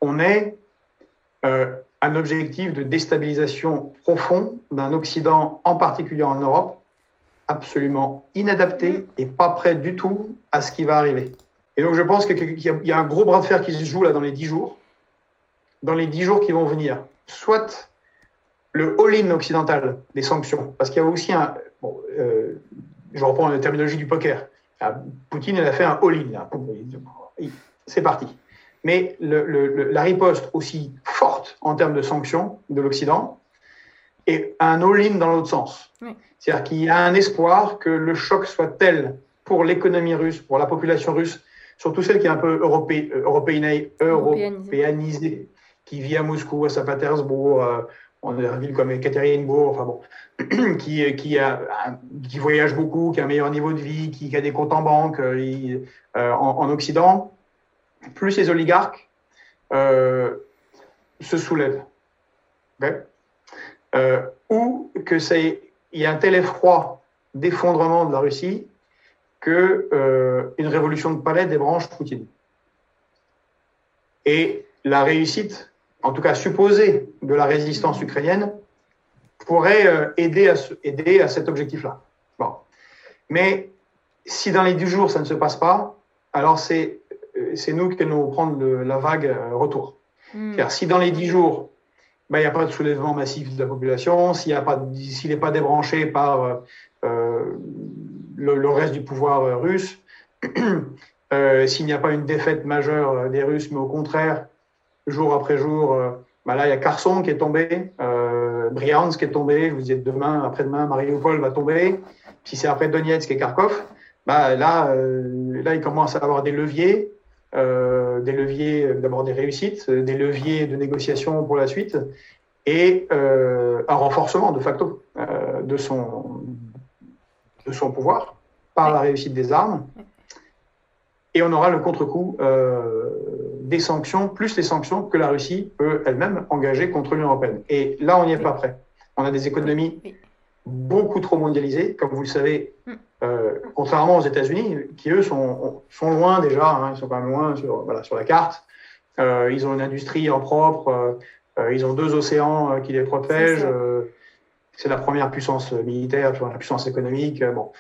on est euh, un objectif de déstabilisation profond d'un Occident, en particulier en Europe, absolument inadapté et pas prêt du tout à ce qui va arriver. Et donc je pense qu'il y a, il y a un gros bras de fer qui se joue là dans les dix jours, dans les dix jours qui vont venir. Soit le all-in occidental des sanctions, parce qu'il y a aussi un... Bon, euh, je reprends la terminologie du poker. Là, Poutine, elle a fait un all-in. Là. C'est parti. Mais le, le, la riposte aussi forte en termes de sanctions de l'Occident est un all-in dans l'autre sens. Oui. C'est-à-dire qu'il y a un espoir que le choc soit tel pour l'économie russe, pour la population russe, surtout celle qui est un peu europé, européanisée, européanisée, qui vit à Moscou, à Saint-Pétersbourg, euh, on a des villes comme Ekaterinbourg, enfin bon, qui, qui, a, qui voyage beaucoup, qui a un meilleur niveau de vie, qui, qui a des comptes en banque euh, il, euh, en, en Occident, plus les oligarques euh, se soulèvent. Okay. Euh, ou qu'il y a un tel effroi d'effondrement de la Russie qu'une euh, révolution de palais débranche Poutine. Et la réussite, en tout cas supposée, de la résistance ukrainienne pourrait euh, aider, à ce, aider à cet objectif-là. Bon. Mais si dans les dix jours, ça ne se passe pas, alors c'est, euh, c'est nous qui allons prendre le, la vague euh, retour. Mm. C'est-à-dire, si dans les dix jours, il ben, n'y a pas de soulèvement massif de la population, s'il n'est pas débranché par euh, le, le reste du pouvoir euh, russe, euh, s'il n'y a pas une défaite majeure des Russes, mais au contraire, jour après jour, euh, ben là, il y a Kherson qui est tombé, euh, Bryansk qui est tombé, je vous êtes demain, après-demain, Mariupol va tomber, si c'est après Donetsk et Kharkov, ben là, euh, là, il commence à avoir des leviers, Euh, des leviers, d'abord des réussites, des leviers de négociation pour la suite, et euh, un renforcement de facto euh, de, son, de son pouvoir par la réussite des armes. Et on aura le contre-coup euh, des sanctions, plus les sanctions que la Russie peut elle-même engager contre l'Union européenne. Et là, on n'y est pas prêt. On a des économies beaucoup trop mondialisées, comme vous le savez, Euh, contrairement aux États-Unis, qui eux sont, sont loin déjà, hein, ils sont quand même loin sur, voilà, sur la carte. Euh, ils ont une industrie en propre, euh, ils ont deux océans euh, qui les protègent. C'est, euh, c'est la première puissance militaire, la puissance économique. Euh, bon,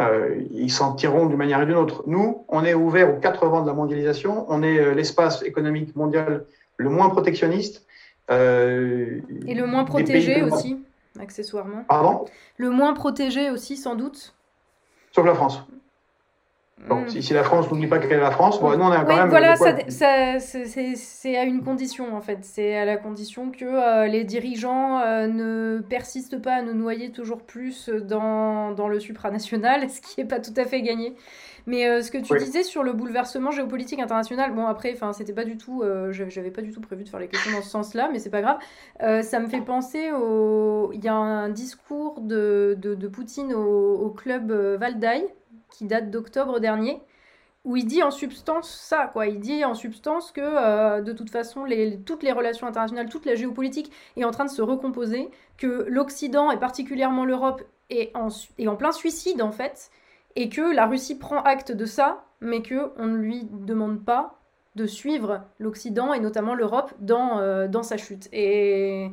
euh, ils s'en tireront d'une manière et d'une autre. Nous, on est ouverts aux quatre vents de la mondialisation. On est euh, l'espace économique mondial le moins protectionniste. Euh, et le moins protégé aussi. Accessoirement. Pardon ? Le moins protégé aussi, sans doute. Sauf la France. Donc, mm. si, si la France, n'oublie pas qu'elle est la France, bon, nous, on a quand oui, même... voilà, ça, ça, c'est, c'est à une condition, en fait. C'est à la condition que euh, les dirigeants euh, ne persistent pas à nous noyer toujours plus dans, dans le supranational, ce qui n'est pas tout à fait gagné. Mais euh, ce que tu oui. disais sur le bouleversement géopolitique international, bon après, enfin c'était pas du tout, euh, j'avais pas du tout prévu de faire les questions dans ce sens-là, mais c'est pas grave. Euh, ça me fait penser au, il y a un discours de de, de Poutine au, au club Valdai qui date d'octobre dernier, où il dit en substance ça, quoi. Il dit en substance que euh, de toute façon, les, toutes les relations internationales, toute la géopolitique est en train de se recomposer, que l'Occident et particulièrement l'Europe est en est en plein suicide en fait. Et que la Russie prend acte de ça, mais qu'on ne lui demande pas de suivre l'Occident, et notamment l'Europe, dans, euh, dans sa chute. Et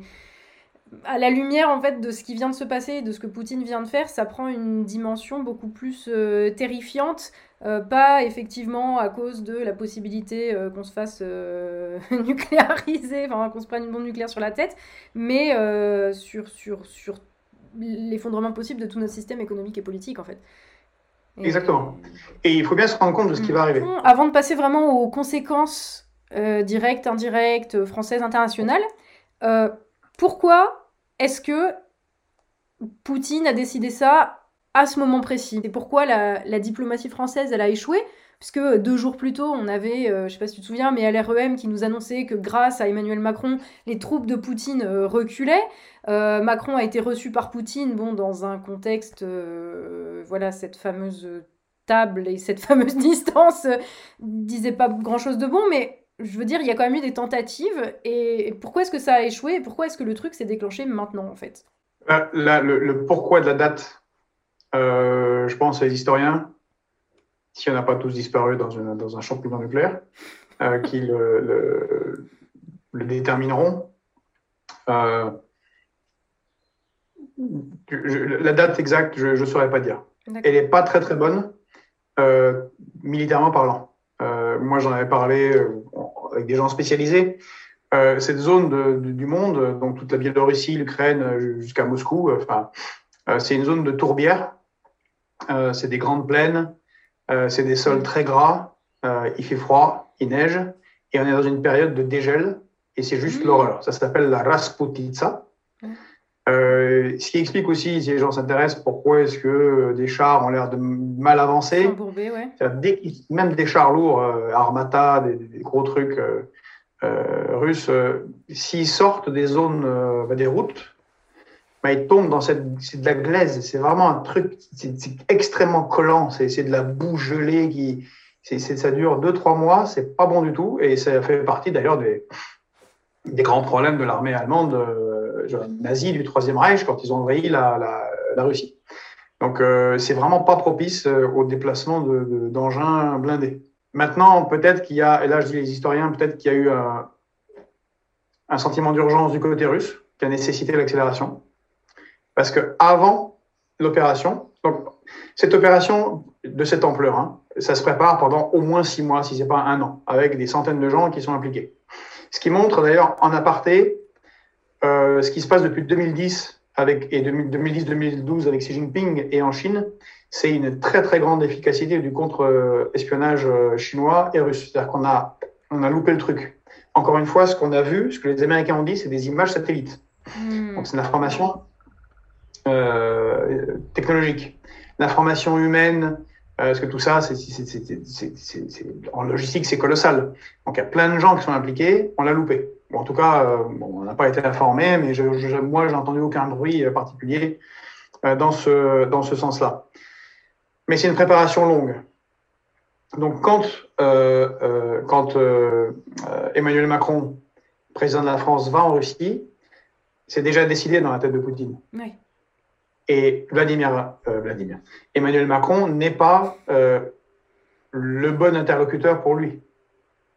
à la lumière, en fait, de ce qui vient de se passer, de ce que Poutine vient de faire, ça prend une dimension beaucoup plus euh, terrifiante, euh, pas effectivement à cause de la possibilité euh, qu'on se fasse euh, nucléariser, enfin, qu'on se prenne une bombe nucléaire sur la tête, mais euh, sur, sur, sur l'effondrement possible de tout notre système économique et politique, en fait. Exactement. Et il faut bien se rendre compte de ce qui va arriver. Avant de passer vraiment aux conséquences euh, directes, indirectes, françaises, internationales, euh, pourquoi est-ce que Poutine a décidé ça à ce moment précis. C'est pourquoi la, la diplomatie française, elle a échoué, puisque deux jours plus tôt, on avait, euh, je ne sais pas si tu te souviens, mais à l'R E M qui nous annonçait que grâce à Emmanuel Macron, les troupes de Poutine euh, reculaient. Euh, Macron a été reçu par Poutine, bon, dans un contexte, euh, voilà, cette fameuse table et cette fameuse distance euh, disait pas grand-chose de bon, mais je veux dire, il y a quand même eu des tentatives. Et pourquoi est-ce que ça a échoué? Pourquoi est-ce que le truc s'est déclenché maintenant, en fait? Là, là, le, le pourquoi de la date, euh, je pense, les historiens, si on n'a pas tous disparu dans, une, dans un champignon nucléaire, euh, qui le, le, le détermineront. Euh, je, la date exacte, je ne saurais pas dire. D'accord. Elle n'est pas très, très bonne, euh, militairement parlant. Euh, moi, j'en avais parlé euh, avec des gens spécialisés. Euh, cette zone de, de, du monde, donc toute la Biélorussie, l'Ukraine, jusqu'à Moscou, euh, enfin, euh, c'est une zone de tourbière. Euh, c'est des grandes plaines, euh, c'est des sols très gras, euh, il fait froid, il neige, et on est dans une période de dégel, et c'est juste mmh. l'horreur. Ça s'appelle la Rasputitsa. Mmh. Euh, ce qui explique aussi, si les gens s'intéressent, pourquoi est-ce que des chars ont l'air de mal avancer. Embourbés, ouais. Dès, même des chars lourds, euh, Armata, des, des gros trucs euh, euh, russes, euh, s'ils sortent des zones, euh, bah, des routes, bah, ils tombent dans cette, c'est de la glaise. C'est vraiment un truc, c'est, c'est extrêmement collant. C'est, c'est de la boue gelée qui, c'est, c'est, ça dure deux trois mois. C'est pas bon du tout, et ça fait partie d'ailleurs des, des grands problèmes de l'armée allemande. Euh, nazis du Troisième Reich quand ils ont envahi la, la, la Russie. Donc, euh, c'est vraiment pas propice euh, au déplacement de, de, d'engins blindés. Maintenant, peut-être qu'il y a, et là je dis les historiens, peut-être qu'il y a eu un, un sentiment d'urgence du côté russe qui a nécessité l'accélération. Parce qu'avant l'opération, donc, cette opération de cette ampleur, hein, ça se prépare pendant au moins six mois, si ce n'est pas un an, avec des centaines de gens qui sont impliqués. Ce qui montre d'ailleurs en aparté Euh, ce qui se passe depuis deux mille dix avec, et deux mille dix deux mille douze avec Xi Jinping et en Chine, c'est une très très grande efficacité du contre-espionnage chinois et russe. C'est-à-dire qu'on a, on a loupé le truc. Encore une fois, ce qu'on a vu, ce que les Américains ont dit, c'est des images satellites. Mmh. Donc c'est l'information euh, technologique. L'information humaine, euh, parce que tout ça, c'est, c'est, c'est, c'est, c'est, c'est, c'est, en logistique, c'est colossal. Donc il y a plein de gens qui sont impliqués, on l'a loupé. Bon, en tout cas, euh, bon, on n'a pas été informé, mais je, je, moi, j'ai entendu aucun bruit particulier euh, dans ce, dans ce sens-là. Mais c'est une préparation longue. Donc, quand, euh, euh, quand euh, Emmanuel Macron, président de la France, va en Russie, c'est déjà décidé dans la tête de Poutine. Oui. Et Vladimir, euh, Vladimir, Emmanuel Macron n'est pas euh, le bon interlocuteur pour lui.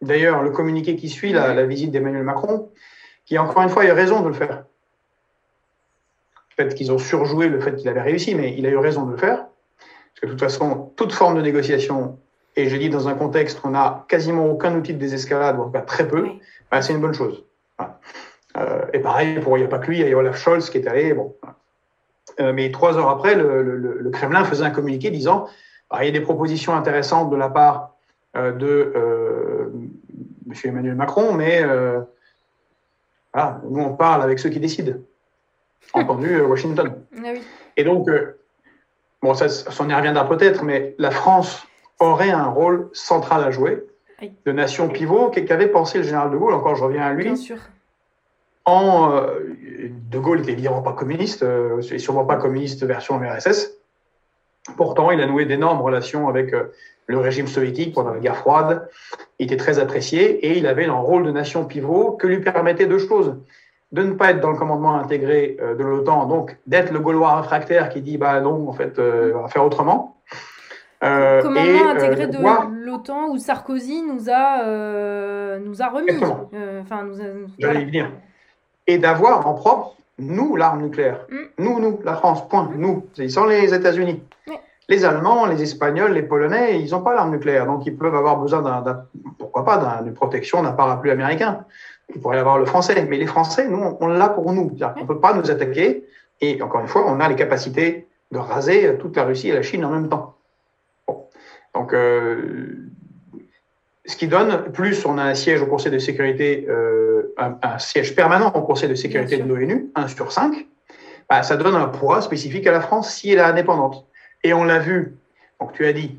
D'ailleurs, le communiqué qui suit la, la visite d'Emmanuel Macron, qui encore une fois a eu raison de le faire. Peut-être qu'ils ont surjoué le fait qu'il avait réussi, mais il a eu raison de le faire. Parce que de toute façon, toute forme de négociation, et je dis dans un contexte où on n'a quasiment aucun outil de désescalade, ou en tout cas très peu, bah, c'est une bonne chose. Voilà. Euh, et pareil, pour, il n'y a pas que lui, il y a Olaf Scholz qui est allé. Bon. Euh, mais trois heures après, le, le, le Kremlin faisait un communiqué disant bah, il y a des propositions intéressantes de la part euh, de... Euh, Monsieur Emmanuel Macron, mais euh, voilà, nous on parle avec ceux qui décident, entendu Washington. Ah oui. Et donc, euh, bon, ça, ça on y reviendra peut-être, mais la France aurait un rôle central à jouer, oui. de nation pivot, qu'avait pensé le général de Gaulle, encore je reviens à lui. Bien sûr. En, euh, de Gaulle n'était évidemment pas communiste, euh, et sûrement pas communiste version M R S S. Pourtant, il a noué d'énormes relations avec euh, le régime soviétique pendant la guerre froide. Il était très apprécié et il avait un rôle de nation pivot que lui permettait deux choses. De ne pas être dans le commandement intégré euh, de l'OTAN, donc d'être le Gaulois réfractaire qui dit « bah non, en fait, euh, on va faire autrement euh, ». Commandement intégré euh, de voir... l'OTAN où Sarkozy nous a, euh, nous a remis. Exactement. Euh, enfin, nous a... J'allais y venir. Et d'avoir en propre, nous, l'arme nucléaire. Mm. Nous, nous, la France, point, mm. nous. Ils sont les États-Unis. Oui. Les Allemands, les Espagnols, les Polonais, ils n'ont pas l'arme nucléaire, donc ils peuvent avoir besoin d'un, d'un pourquoi pas, d'un, d'une protection d'un parapluie américain. Ils pourraient avoir le français, mais les Français, nous, on, on l'a pour nous. C'est-à-dire qu'on ne peut pas nous attaquer, et encore une fois, on a les capacités de raser toute la Russie et la Chine en même temps. Bon. Donc, euh, ce qui donne, plus on a un siège au Conseil de sécurité, euh, un, un siège permanent au Conseil de sécurité de l'ONU, un sur cinq. bah, ça donne un poids spécifique à la France si elle est indépendante. Et on l'a vu, donc tu as dit,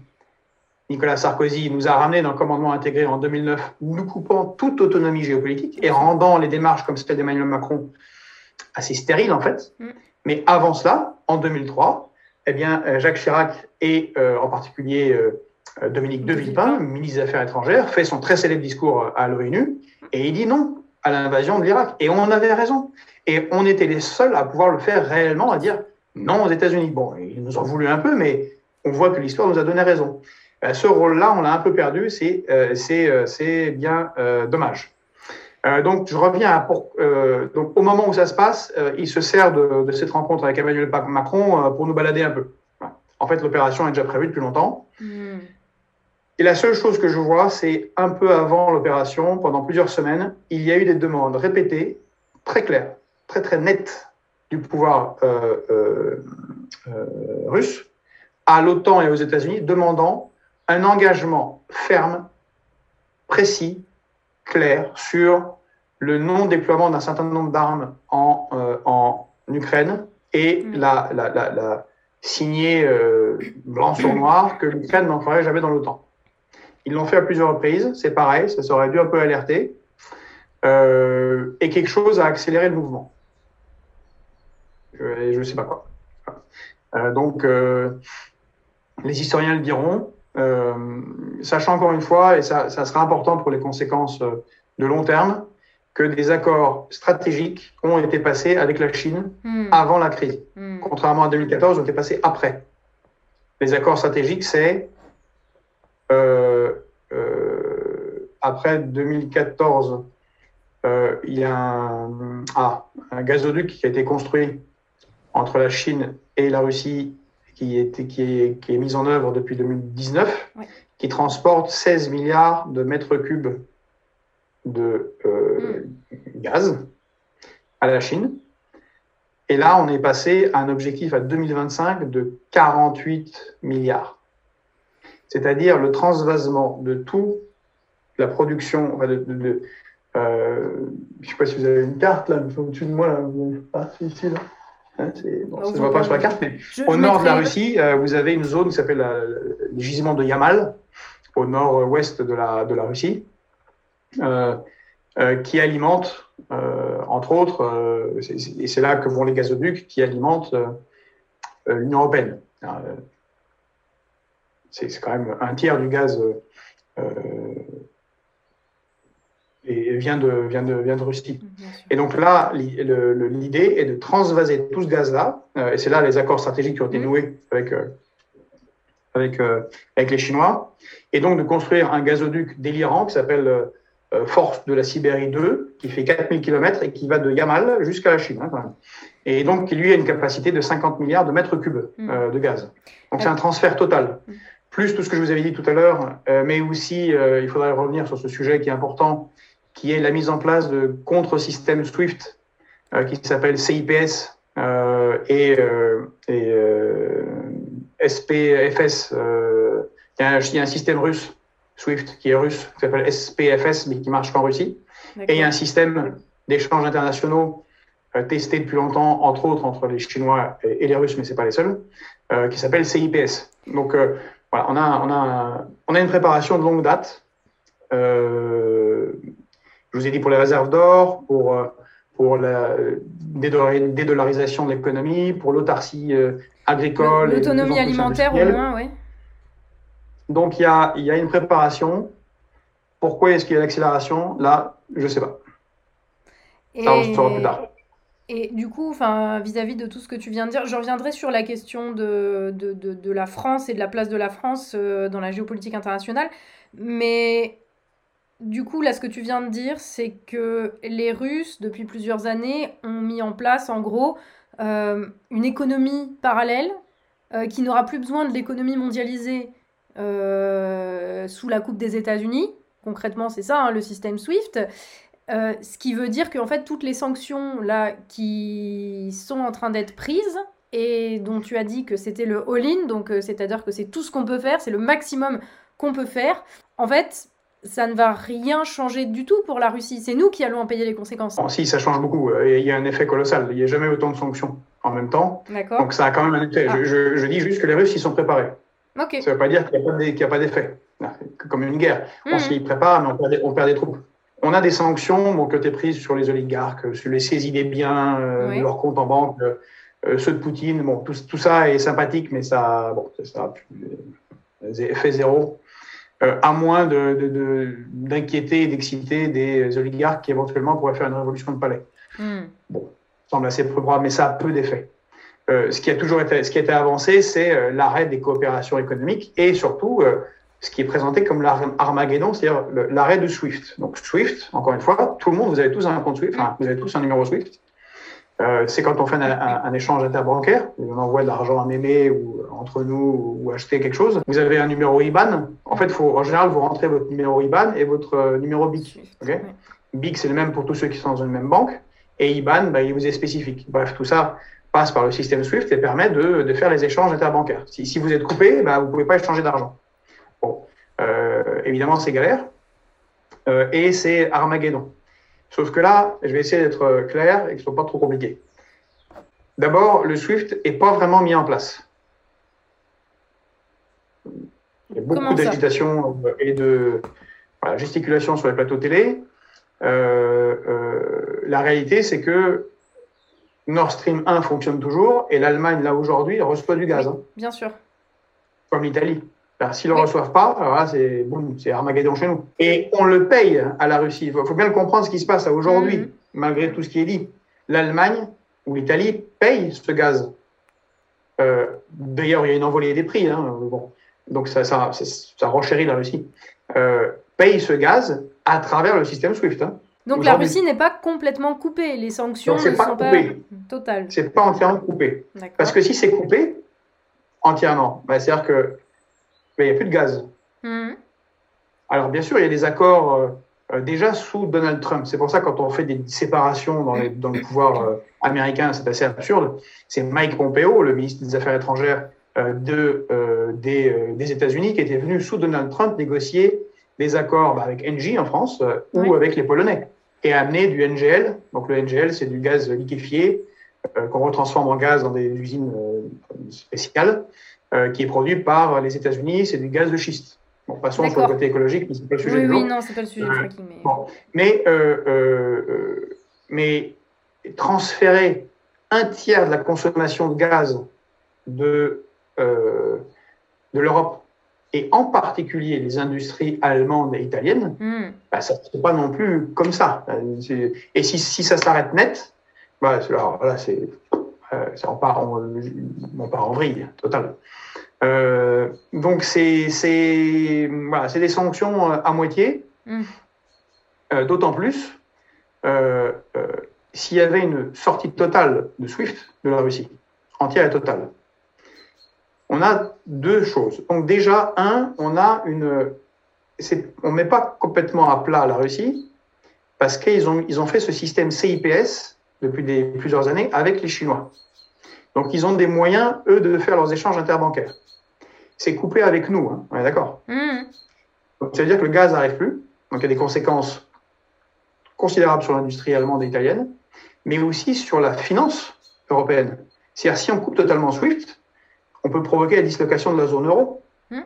Nicolas Sarkozy nous a ramené dans le commandement intégré en deux mille neuf, nous coupant toute autonomie géopolitique et rendant les démarches comme celle d'Emmanuel Macron assez stériles en fait. Mm. Mais avant cela, en deux mille trois, eh bien, Jacques Chirac et euh, en particulier euh, Dominique de Villepin, ministre des Affaires étrangères, fait son très célèbre discours à l'ONU et il dit non à l'invasion de l'Irak. Et on en avait raison. Et on était les seuls à pouvoir le faire réellement, à dire non aux États-Unis. Bon, ils nous ont voulu un peu, mais on voit que l'histoire nous a donné raison. Euh, ce rôle-là, on l'a un peu perdu, c'est, euh, c'est, euh, c'est bien euh, dommage. Euh, donc, je reviens à pour, euh, donc, au moment où ça se passe, euh, il se sert de, de cette rencontre avec Emmanuel Macron euh, pour nous balader un peu. Voilà. En fait, l'opération est déjà prévue depuis longtemps. Mmh. Et la seule chose que je vois, c'est un peu avant l'opération, pendant plusieurs semaines, il y a eu des demandes répétées, très claires, très très nettes, du pouvoir euh, euh, euh, russe à l'OTAN et aux États-Unis, demandant un engagement ferme, précis, clair sur le non-déploiement d'un certain nombre d'armes en, euh, en Ukraine et mmh. la, la, la, la signée euh, blanc sur noir que l'Ukraine n'en ferait jamais dans l'OTAN. Ils l'ont fait à plusieurs reprises, c'est pareil, ça aurait dû un peu alerter, euh, et quelque chose a accéléré le mouvement. Je ne sais pas quoi. Euh, donc, euh, les historiens le diront, Euh, sachant encore une fois, et ça, ça sera important pour les conséquences de long terme, que des accords stratégiques ont été passés avec la Chine mmh. avant la crise. Mmh. Contrairement à deux mille quatorze, ils ont été passés après. Les accords stratégiques, c'est euh, euh, après deux mille quatorze, euh, il y a un, ah, un gazoduc qui a été construit entre la Chine et la Russie, qui est, qui est, qui est mise en œuvre depuis deux mille dix-neuf, oui. qui transporte seize milliards de mètres cubes de euh, mm. gaz à la Chine. Et là, on est passé à un objectif à deux mille vingt-cinq de quarante-huit milliards. C'est-à-dire le transvasement de toute la production... Enfin de, de, de, euh, je ne sais pas si vous avez une carte, là, au-dessus de moi, là, ah, ici, là. C'est, bon, ça ne se voit pas sur la carte, mais je, au je nord mettrai... de la Russie, euh, vous avez une zone qui s'appelle la, le gisement de Yamal, au nord-ouest de la, de la Russie, euh, euh, qui alimente, euh, entre autres, euh, c'est, c'est, et c'est là que vont les gazoducs, qui alimentent euh, l'Union européenne. Alors, euh, c'est, c'est quand même un tiers du gaz euh, et vient de, vient de, vient de Russie. Et donc là, li, le, le, l'idée est de transvaser tout ce gaz-là, euh, et c'est là les accords stratégiques qui ont été noués avec, euh, avec, euh, avec les Chinois, et donc de construire un gazoduc délirant qui s'appelle euh, Force de la Sibérie deux, qui fait quatre mille kilomètres et qui va de Yamal jusqu'à la Chine, hein, quand même. Et donc qui, lui, a une capacité de cinquante milliards de mètres cubes euh, de gaz. Donc c'est un transfert total. Plus tout ce que je vous avais dit tout à l'heure, euh, mais aussi, euh, il faudrait revenir sur ce sujet qui est important, qui est la mise en place de contre-systèmes SWIFT, euh, qui s'appelle C I P S euh, et, euh, et euh, S P F S. Euh, il, y a un, il y a un système russe, SWIFT, qui est russe, qui s'appelle S P F S, mais qui marche qu'en Russie. D'accord. Et il y a un système d'échanges internationaux euh, testé depuis longtemps, entre autres entre les Chinois et, et les Russes, mais ce n'est pas les seuls, euh, qui s'appelle C I P S. Donc euh, voilà, on a, on, a, on a une préparation de longue date. Euh, Je vous ai dit pour les réserves d'or, pour, pour la dédollarisation de l'économie, pour l'autarcie agricole. L'autonomie alimentaire au moins, oui. Donc, il y a, y a une préparation. Pourquoi est-ce qu'il y a l'accélération? Là, je ne sais pas. Et... Ça, on se saura plus tard. Et du coup, enfin, vis-à-vis de tout ce que tu viens de dire, je reviendrai sur la question de, de, de, de la France et de la place de la France dans la géopolitique internationale. Mais... Du coup, là, ce que tu viens de dire, c'est que les Russes, depuis plusieurs années, ont mis en place, en gros, euh, une économie parallèle euh, qui n'aura plus besoin de l'économie mondialisée euh, sous la coupe des États-Unis. Concrètement, c'est ça, hein, le système SWIFT. Euh, ce qui veut dire qu'en fait, toutes les sanctions là, qui sont en train d'être prises et dont tu as dit que c'était le all-in, donc euh, c'est-à-dire que c'est tout ce qu'on peut faire, c'est le maximum qu'on peut faire, en fait... Ça ne va rien changer du tout pour la Russie. C'est nous qui allons en payer les conséquences. Bon, si, ça change beaucoup. Il y a un effet colossal. Il n'y a jamais autant de sanctions. en même temps. D'accord. Donc ça a quand même un effet. Ah. Je, je, je dis juste que les Russes, ils sont préparés. Okay. Ça ne veut pas dire qu'il n'y a pas d'effet. Comme une guerre. Mmh. On s'y prépare, mais on perd, des, on perd des troupes. On a des sanctions bon, que tu es prises sur les oligarques, sur les saisies des biens, euh, oui. leurs comptes en banque, euh, ceux de Poutine. Bon, tout, tout ça est sympathique, mais ça, bon, ça a fait zéro. Euh, à moins de, de, de, d'inquiéter et d'exciter des oligarques qui éventuellement pourraient faire une révolution de palais. Mmh. Bon, ça semble assez probable, mais ça a peu d'effet. Euh, ce qui a toujours été, ce qui a été avancé, c'est euh, l'arrêt des coopérations économiques et surtout euh, ce qui est présenté comme l'Armageddon, c'est-à-dire le, l'arrêt de SWIFT. Donc SWIFT, encore une fois, tout le monde, vous avez tous un compte SWIFT, enfin, vous avez tous un numéro SWIFT. Euh, c'est quand on fait un, un, un échange interbancaire, on envoie de l'argent à mémé ou entre nous ou acheter quelque chose. Vous avez un numéro I B A N. En fait, faut, en général, vous rentrez votre numéro I B A N et votre euh, numéro B I C. Okay ? B I C, c'est le même pour tous ceux qui sont dans une même banque. Et I B A N, bah, il vous est spécifique. Bref, tout ça passe par le système SWIFT et permet de, de faire les échanges interbancaires. Si, si vous êtes coupé, bah, vous ne pouvez pas échanger d'argent. Bon, euh, évidemment, c'est galère. Euh, et c'est Armageddon. Sauf que là, je vais essayer d'être clair et que ce ne soit pas trop compliqué. D'abord, le SWIFT n'est pas vraiment mis en place. Il y a beaucoup Comment d'agitation et de voilà, gesticulation sur les plateaux télé. Euh, euh, la réalité, c'est que Nord Stream un fonctionne toujours et l'Allemagne, là, aujourd'hui, reçoit du gaz. Oui, hein. Bien sûr. Comme l'Italie. Ben, s'ils ne le oui. reçoivent pas, alors là, c'est, boum, c'est Armageddon chez nous. Et on le paye à la Russie. Il faut, faut bien comprendre ce qui se passe aujourd'hui, mmh. malgré tout ce qui est dit. L'Allemagne ou l'Italie payent ce gaz. Euh, d'ailleurs, il y a une envolée des prix. Hein, bon. Donc, ça, ça, ça, ça renchérit la Russie. Euh, paye ce gaz à travers le système SWIFT. Hein. Donc, aujourd'hui. La Russie n'est pas complètement coupée. Les sanctions ne sont pas, pas totales. Ce n'est pas entièrement coupé. D'accord. Parce que si c'est coupé entièrement, ben, c'est-à-dire que mais il n'y a plus de gaz. Mmh. Alors, bien sûr, il y a des accords euh, déjà sous Donald Trump. C'est pour ça, quand on fait des séparations dans, les, dans le pouvoir euh, américain, c'est assez absurde. C'est Mike Pompeo, le ministre des Affaires étrangères euh, de, euh, des, euh, des États-Unis, qui était venu sous Donald Trump négocier des accords bah, avec Engie en France euh, oui. ou avec les Polonais et amener du N G L. Donc, le N G L, c'est du gaz liquéfié euh, qu'on retransforme en gaz dans des usines euh, spéciales. Euh, qui est produit par les États-Unis, c'est du gaz de schiste. Bon, passons D'accord. sur le côté écologique, mais c'est pas le sujet. Oui, de oui, non, c'est pas le sujet. Euh, de mais bon. mais, euh, euh, mais transférer un tiers de la consommation de gaz de euh, de l'Europe et en particulier les industries allemandes et italiennes, mm. bah, ça c'est pas non plus comme ça. Et si si ça s'arrête net, bah alors là c'est Euh, ça, on, part en, on part en vrille, total. Euh, donc, c'est, c'est, voilà, c'est des sanctions à moitié, mmh. euh, d'autant plus euh, euh, s'il y avait une sortie totale de SWIFT de la Russie, entière et totale. On a deux choses. Donc déjà, un, on a une, c'est, on ne met pas complètement à plat la Russie parce qu'ils ont, ils ont fait ce système C I P S depuis des, plusieurs années, avec les Chinois. Donc, ils ont des moyens, eux, de faire leurs échanges interbancaires. C'est coupé avec nous, hein, on est d'accord. Mmh. Donc, ça veut dire que le gaz n'arrive plus, donc il y a des conséquences considérables sur l'industrie allemande et italienne, mais aussi sur la finance européenne. C'est-à-dire, si on coupe totalement SWIFT, on peut provoquer la dislocation de la zone euro. Mmh.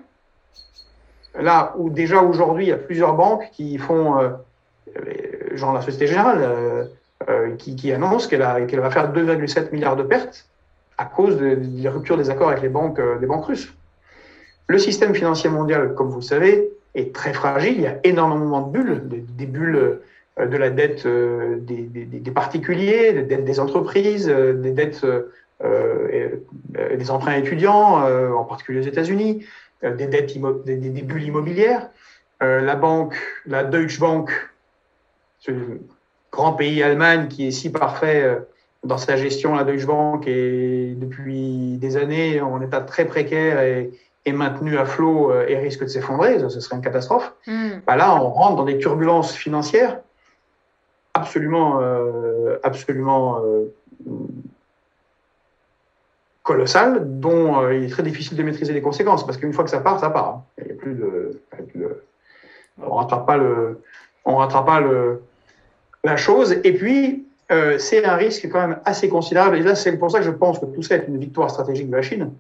Là où, déjà, aujourd'hui, il y a plusieurs banques qui font, euh, genre la Société Générale, euh, Euh, qui, qui annonce qu'elle, a, qu'elle va faire deux virgule sept milliards de pertes à cause de, de la rupture des accords avec les banques, euh, des banques russes. Le système financier mondial, comme vous le savez, est très fragile. Il y a énormément de bulles, des, des bulles euh, de la dette euh, des, des, des particuliers, des dettes des entreprises, euh, des dettes euh, et, euh, des emprunts étudiants, euh, en particulier aux États-Unis, euh, des, dettes immo- des, des bulles immobilières. Euh, la banque, la Deutsche Bank, c'est, grand pays Allemagne qui est si parfait dans sa gestion, la Deutsche Bank, et depuis des années en état très précaire et, et maintenu à flot et risque de s'effondrer, ça, ce serait une catastrophe. Mm. Bah là, on rentre dans des turbulences financières absolument, euh, absolument euh, colossales, dont euh, il est très difficile de maîtriser les conséquences, parce qu'une fois que ça part, ça part. Il y a plus de, de, on rattrape pas le, on rattrape pas le la chose, et puis euh, c'est un risque quand même assez considérable. Et là, c'est pour ça que je pense que tout ça est une victoire stratégique de la Chine.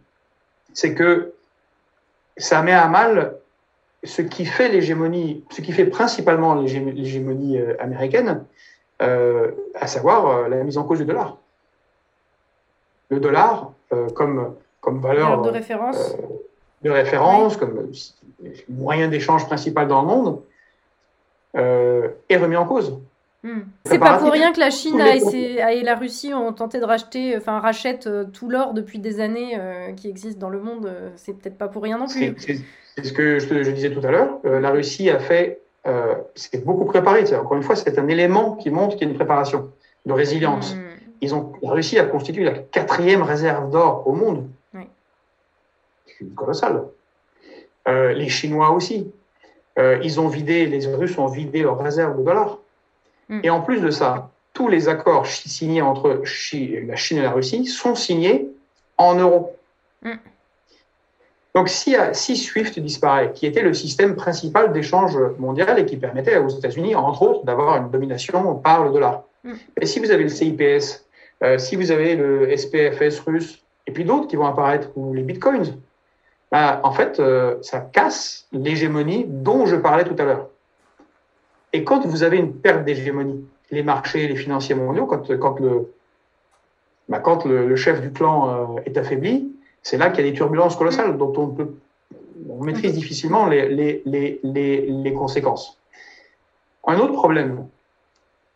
C'est que ça met à mal ce qui fait l'hégémonie, ce qui fait principalement l'hégémonie américaine, euh, à savoir la mise en cause du dollar. Le dollar, euh, comme, comme valeur de référence, euh, de référence oui. comme moyen d'échange principal dans le monde, euh, est remis en cause. Hmm. C'est pas pour rien que la Chine a et la Russie ont tenté de racheter, enfin rachètent tout l'or depuis des années euh, qui existe dans le monde. C'est peut-être pas pour rien non plus. C'est, c'est, c'est ce que je, je disais tout à l'heure. Euh, la Russie a fait, euh, c'est beaucoup préparé. Encore une fois, c'est un élément qui montre qu'il y a une préparation, de résilience. Hmm. Ils ont, la Russie a constitué la quatrième réserve d'or au monde. Oui. C'est colossal. Euh, les Chinois aussi. Euh, ils ont vidé, les Russes ont vidé leurs réserves de dollars. Et en plus de ça, tous les accords signés entre la Chine et la Russie sont signés en euros. Mm. Donc, si, si SWIFT disparaît, qui était le système principal d'échange mondial et qui permettait aux États-Unis, entre autres, d'avoir une domination par le dollar. Mm. Et si vous avez le C I P S, euh, si vous avez le S P F S russe, et puis d'autres qui vont apparaître, ou les bitcoins, bah, en fait, euh, ça casse l'hégémonie dont je parlais tout à l'heure. Et quand vous avez une perte d'hégémonie, les marchés, les financiers mondiaux, quand, quand, le, bah quand le, le chef du clan euh, est affaibli, c'est là qu'il y a des turbulences colossales dont on, peut, on maîtrise difficilement les, les, les, les, les conséquences. Un autre problème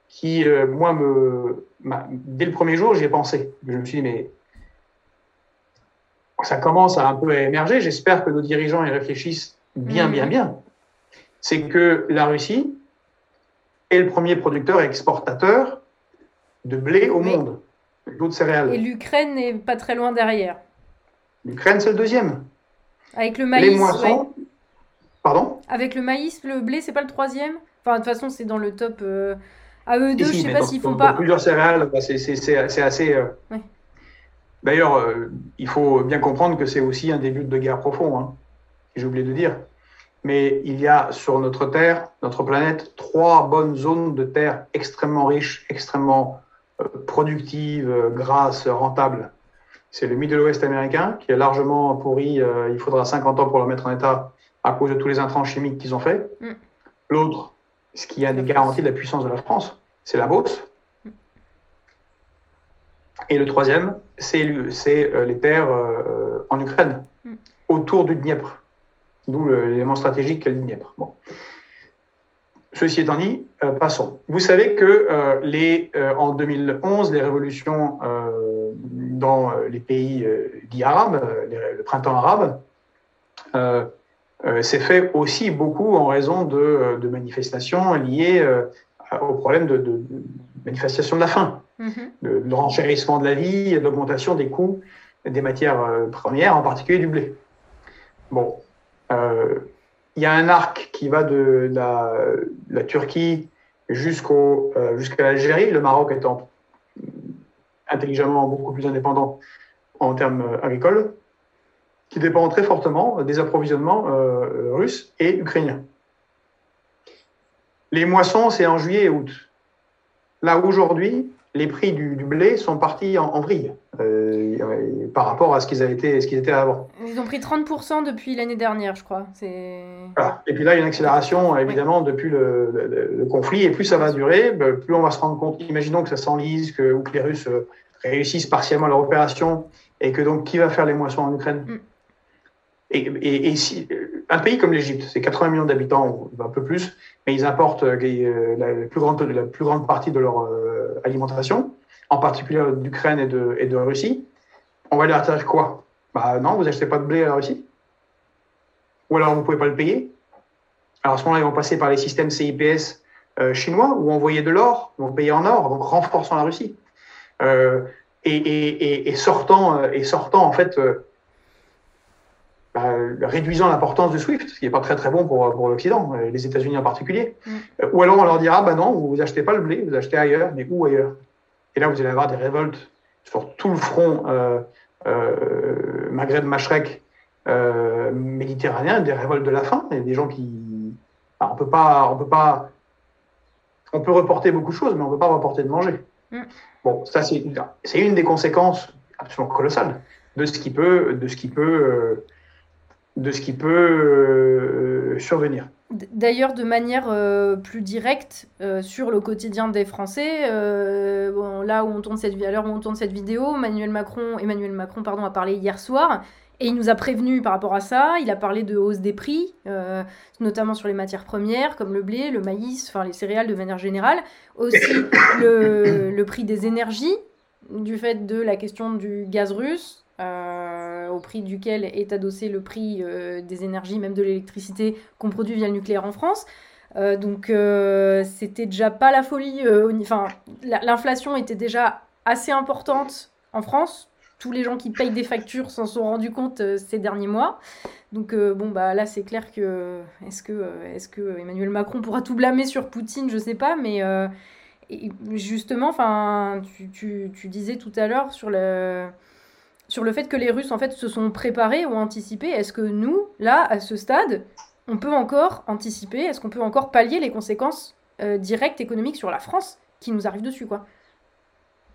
qui, euh, moi, me, bah, dès le premier jour, j'y ai pensé. Je me suis dit, mais ça commence à un peu émerger. J'espère que nos dirigeants y réfléchissent bien, bien, bien. C'est que la Russie est le premier producteur et exportateur de blé au oui. monde, d'autres céréales. Et l'Ukraine n'est pas très loin derrière. L'Ukraine, c'est le deuxième. Avec le maïs. Les moissons. Ouais. Pardon ? Avec le maïs, le blé, c'est pas le troisième ? Enfin, de toute façon, c'est dans le top euh, A E deux, si, je ne sais pas dans, s'ils font dans, pas. Dans plusieurs céréales, c'est, c'est, c'est, c'est assez. Euh... Ouais. D'ailleurs, euh, il faut bien comprendre que c'est aussi un début de guerre profond, hein, j'ai oublié de dire. Mais il y a sur notre Terre, notre planète, trois bonnes zones de terre extrêmement riches, extrêmement euh, productives, euh, grasses, rentables. C'est le Middle West américain, qui est largement pourri, euh, il faudra cinquante ans pour le mettre en état à cause de tous les intrants chimiques qu'ils ont faits. Mm. L'autre, ce qui a des garanties de la puissance de la France, c'est la Beauce. Mm. Et le troisième, c'est, c'est euh, les terres euh, en Ukraine, mm. autour du Dniepr. D'où l'élément stratégique qu'est le Dniepr. Bon. Ceci étant dit, euh, passons. Vous savez que euh, les, euh, en deux mille onze, les révolutions euh, dans les pays euh, dits arabes, euh, le printemps arabe, euh, euh, s'est fait aussi beaucoup en raison de, de manifestations liées euh, au problème de, de, de manifestation de la faim, mm-hmm. de, de renchérissement de la vie, de l'augmentation des coûts des matières euh, premières, en particulier du blé. Bon. Il euh, y a un arc qui va de la, de la Turquie jusqu'au, euh, jusqu'à l'Algérie, le Maroc étant intelligemment beaucoup plus indépendant en termes agricoles, qui dépend très fortement des approvisionnements euh, russes et ukrainiens. Les moissons, c'est en juillet et août. Là, aujourd'hui, les prix du, du blé sont partis en, en vrille euh, par rapport à ce qu'ils avaient été, ce qu'ils étaient avant. Ils ont pris trente pour cent depuis l'année dernière, je crois. C'est... Voilà. Et puis là, il y a une accélération, évidemment, oui. depuis le, le, le conflit. Et plus ça va durer, plus on va se rendre compte. Imaginons que ça s'enlise que, ou que les Russes réussissent partiellement leur opération et que donc, qui va faire les moissons en Ukraine mm. Et, et, et si, un pays comme l'Égypte, c'est quatre-vingts millions d'habitants, un peu plus, mais ils importent euh, la, plus grande, la plus grande partie de leur euh, alimentation, en particulier d'Ukraine et de, et de Russie. On va leur dire quoi ? Bah non, vous achetez pas de blé à la Russie. Ou alors vous pouvez pas le payer. Alors à ce moment-là, ils vont passer par les systèmes C I P S euh, chinois ou envoyer de l'or, ils vont payer en or, donc renforçant la Russie. Euh, et, et, et, et, sortant, et sortant, en fait... Euh, Bah, réduisant l'importance de SWIFT, ce qui n'est pas très très bon pour, pour l'Occident, les États-Unis en particulier. Mmh. Ou alors on leur dira, bah non, vous achetez pas le blé, vous achetez ailleurs, mais où ailleurs ? Et là, vous allez avoir des révoltes sur tout le front euh, euh, Maghreb-Mashrek euh, méditerranéen, des révoltes de la faim, et des gens qui... Alors, on peut pas, on peut pas... On peut reporter beaucoup de choses, mais on ne peut pas reporter de manger. Bon, ça, c'est, c'est une des conséquences absolument colossales de ce qui peut, de ce qui peut, euh, de ce qui peut euh, survenir. D'ailleurs, de manière euh, plus directe euh, sur le quotidien des Français, euh, bon, là où on tourne cette, à l'heure où on tourne cette vidéo, Emmanuel Macron, Emmanuel Macron pardon, a parlé hier soir et il nous a prévenus par rapport à ça. Il a parlé de hausse des prix, euh, notamment sur les matières premières comme le blé, le maïs, enfin les céréales de manière générale. Aussi le, le prix des énergies, du fait de la question du gaz russe, Euh, au prix duquel est adossé le prix euh, des énergies, même de l'électricité qu'on produit via le nucléaire en France. Euh, donc euh, c'était déjà pas la folie. Euh, enfin, la, l'inflation était déjà assez importante en France. Tous les gens qui payent des factures s'en sont rendus compte euh, ces derniers mois. Donc euh, bon bah là c'est clair que est-ce que euh, est-ce que Emmanuel Macron pourra tout blâmer sur Poutine, je sais pas, mais euh, et justement, enfin tu, tu tu disais tout à l'heure sur le sur le fait que les Russes, en fait, se sont préparés ou anticipés. Est-ce que nous, là, à ce stade, on peut encore anticiper ? Est-ce qu'on peut encore pallier les conséquences euh, directes économiques sur la France qui nous arrivent dessus, quoi,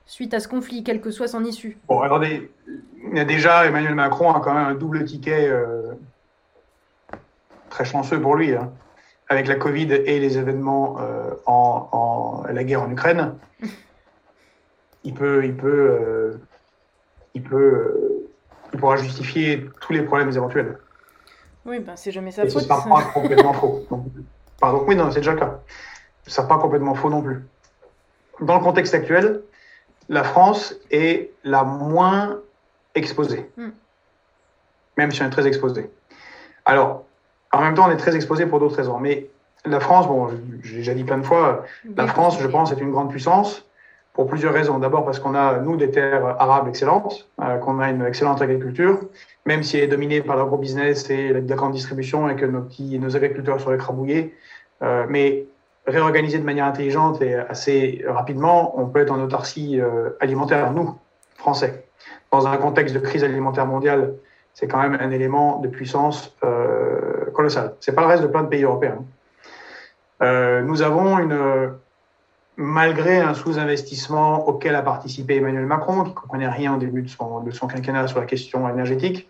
suite à ce conflit, quelle que soit son issue ? Bon, attendez, il y a déjà Emmanuel Macron a quand même un double ticket euh, très chanceux pour lui, hein, avec la Covid et les événements euh, en, en la guerre en Ukraine. Il peut... Il peut euh, Il, peut, il pourra justifier tous les problèmes éventuels. Oui, ben c'est jamais sa faute. Et ce sera pas complètement faux. Donc, pardon, oui, non, c'est déjà le cas. Ce sera pas complètement faux non plus. Dans le contexte actuel, la France est la moins exposée. Mm. Même si on est très exposé. Alors, en même temps, on est très exposé pour d'autres raisons. Mais la France, bon, j'ai déjà dit plein de fois, la France, je pense, est une grande puissance. Pour plusieurs raisons. D'abord parce qu'on a, nous, des terres arables excellentes, euh, qu'on a une excellente agriculture, même si elle est dominée par l'agro-business et la, la grande distribution et que nos, petits, nos agriculteurs sont écrabouillés. Euh, mais réorganisés de manière intelligente et assez rapidement, on peut être en autarcie euh, alimentaire, nous, Français. Dans un contexte de crise alimentaire mondiale, c'est quand même un élément de puissance euh, colossale. C'est pas le reste de plein de pays européens. Euh, nous avons une... Malgré un sous-investissement auquel a participé Emmanuel Macron, qui ne comprenait rien au début de son, de son quinquennat sur la question énergétique,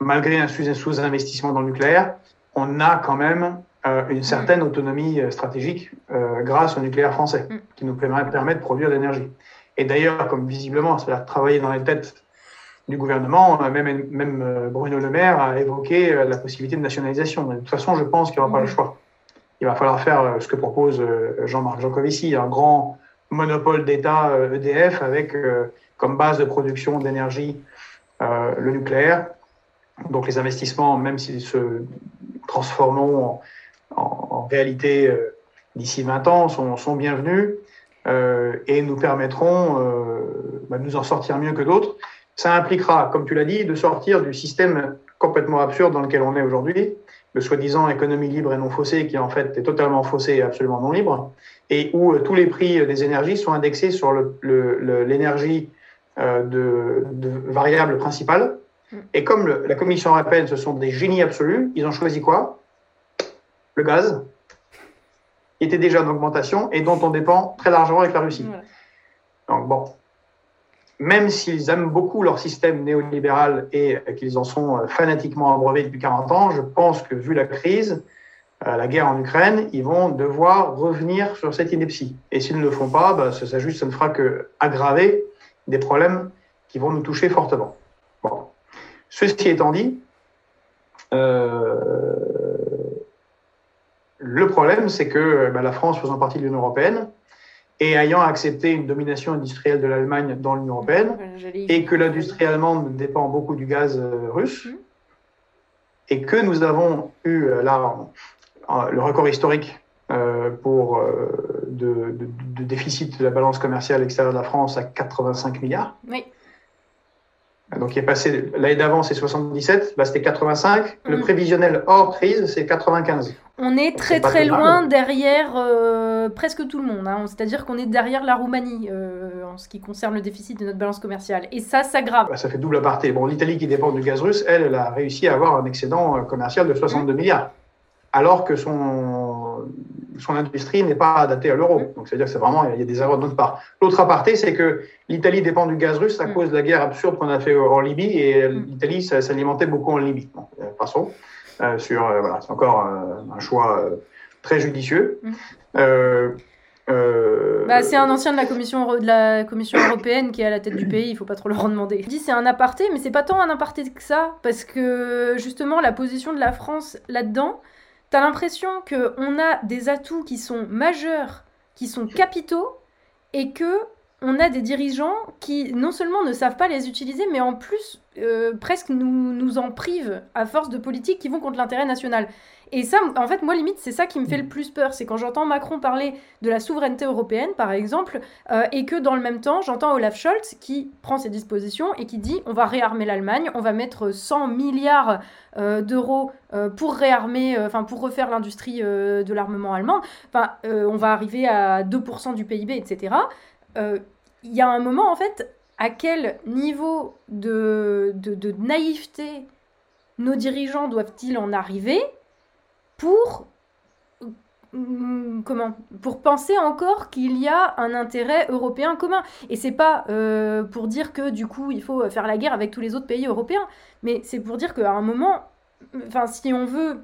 malgré un sous-investissement dans le nucléaire, on a quand même euh, une certaine autonomie stratégique euh, grâce au nucléaire français, qui nous permet de produire de l'énergie. Et d'ailleurs, comme visiblement, ça a travaillé dans les têtes du gouvernement, même, même Bruno Le Maire a évoqué la possibilité de nationalisation. De toute façon, je pense qu'il n'y aura pas le choix. Il va falloir faire ce que propose Jean-Marc Jancovici, un grand monopole d'État E D F avec euh, comme base de production d'énergie euh, le nucléaire. Donc les investissements, même s'ils se transformeront en, en, en réalité euh, d'ici vingt ans, sont, sont bienvenus euh, et nous permettront euh, bah, de nous en sortir mieux que d'autres. Ça impliquera, comme tu l'as dit, de sortir du système complètement absurde dans lequel on est aujourd'hui, de soi-disant économie libre et non faussée, qui en fait est totalement faussée et absolument non libre, et où euh, tous les prix euh, des énergies sont indexés sur le, le, le, l'énergie euh, de, de variable principale. Et comme le, la Commission européenne, ce sont des génies absolus, ils ont choisi quoi ? Le gaz, qui était déjà en augmentation et dont on dépend très largement avec la Russie. Voilà. Donc bon, même s'ils aiment beaucoup leur système néolibéral et qu'ils en sont fanatiquement abreuvés depuis quarante ans, je pense que vu la crise, la guerre en Ukraine, ils vont devoir revenir sur cette ineptie. Et s'ils ne le font pas, bah, ça, ça, juste, ça ne fera qu'aggraver des problèmes qui vont nous toucher fortement. Bon. Ceci étant dit, euh, le problème, c'est que bah, la France, faisant partie de l'Union européenne, et ayant accepté une domination industrielle de l'Allemagne dans l'Union européenne, et que l'industrie allemande dépend beaucoup du gaz russe, et que nous avons eu là, le record historique euh, pour, de, de, de déficit de la balance commerciale extérieure de la France à quatre-vingt-cinq milliards. Oui. Donc il est passé, l'année d'avant c'est soixante-dix-sept, là c'était quatre-vingt-cinq, mmh. Le prévisionnel hors crise c'est quatre-vingt-quinze. On est très très loin derrière euh, presque tout le monde, hein. C'est-à-dire qu'on est derrière la Roumanie euh, en ce qui concerne le déficit de notre balance commerciale, et ça s'aggrave. Bah, ça fait double aparté. Bon, l'Italie qui dépend du gaz russe, elle, elle a réussi à avoir un excédent commercial de soixante-deux mmh. milliards, alors que son son industrie n'est pas adaptée à l'euro. Donc, c'est-à-dire que c'est vraiment, il y a des erreurs de notre part. L'autre aparté, c'est que l'Italie dépend du gaz russe à cause de la guerre absurde qu'on a fait en Libye, et l'Italie s'alimentait beaucoup en Libye. Bon, passons. Euh, sur, euh, voilà, c'est encore euh, un choix euh, très judicieux. Euh, Euh... Bah, c'est un ancien de la commission de la commission européenne qui est à la tête du pays, il faut pas trop leur en demander. Je dis c'est un aparté, mais c'est pas tant un aparté que ça, parce que justement la position de la France là-dedans, t'as l'impression que on a des atouts qui sont majeurs, qui sont capitaux, et que on a des dirigeants qui non seulement ne savent pas les utiliser, mais en plus euh, presque nous nous en privent à force de politiques qui vont contre l'intérêt national. Et ça, en fait, moi, limite, c'est ça qui me fait le plus peur. C'est quand j'entends Macron parler de la souveraineté européenne, par exemple, euh, et que dans le même temps, j'entends Olaf Scholz qui prend ses dispositions et qui dit on va réarmer l'Allemagne, on va mettre cent milliards euh, d'euros euh, pour réarmer, enfin, euh, pour refaire l'industrie euh, de l'armement allemande. Enfin, euh, on va arriver à deux pour cent du P I B, et cetera. Euh, il y a un moment, en fait, à quel niveau de, de, de naïveté nos dirigeants doivent-ils en arriver ? Pour, comment, pour penser encore qu'il y a un intérêt européen commun. Et c'est pas euh, pour dire que du coup il faut faire la guerre avec tous les autres pays européens, mais c'est pour dire qu'à un moment, enfin, si on veut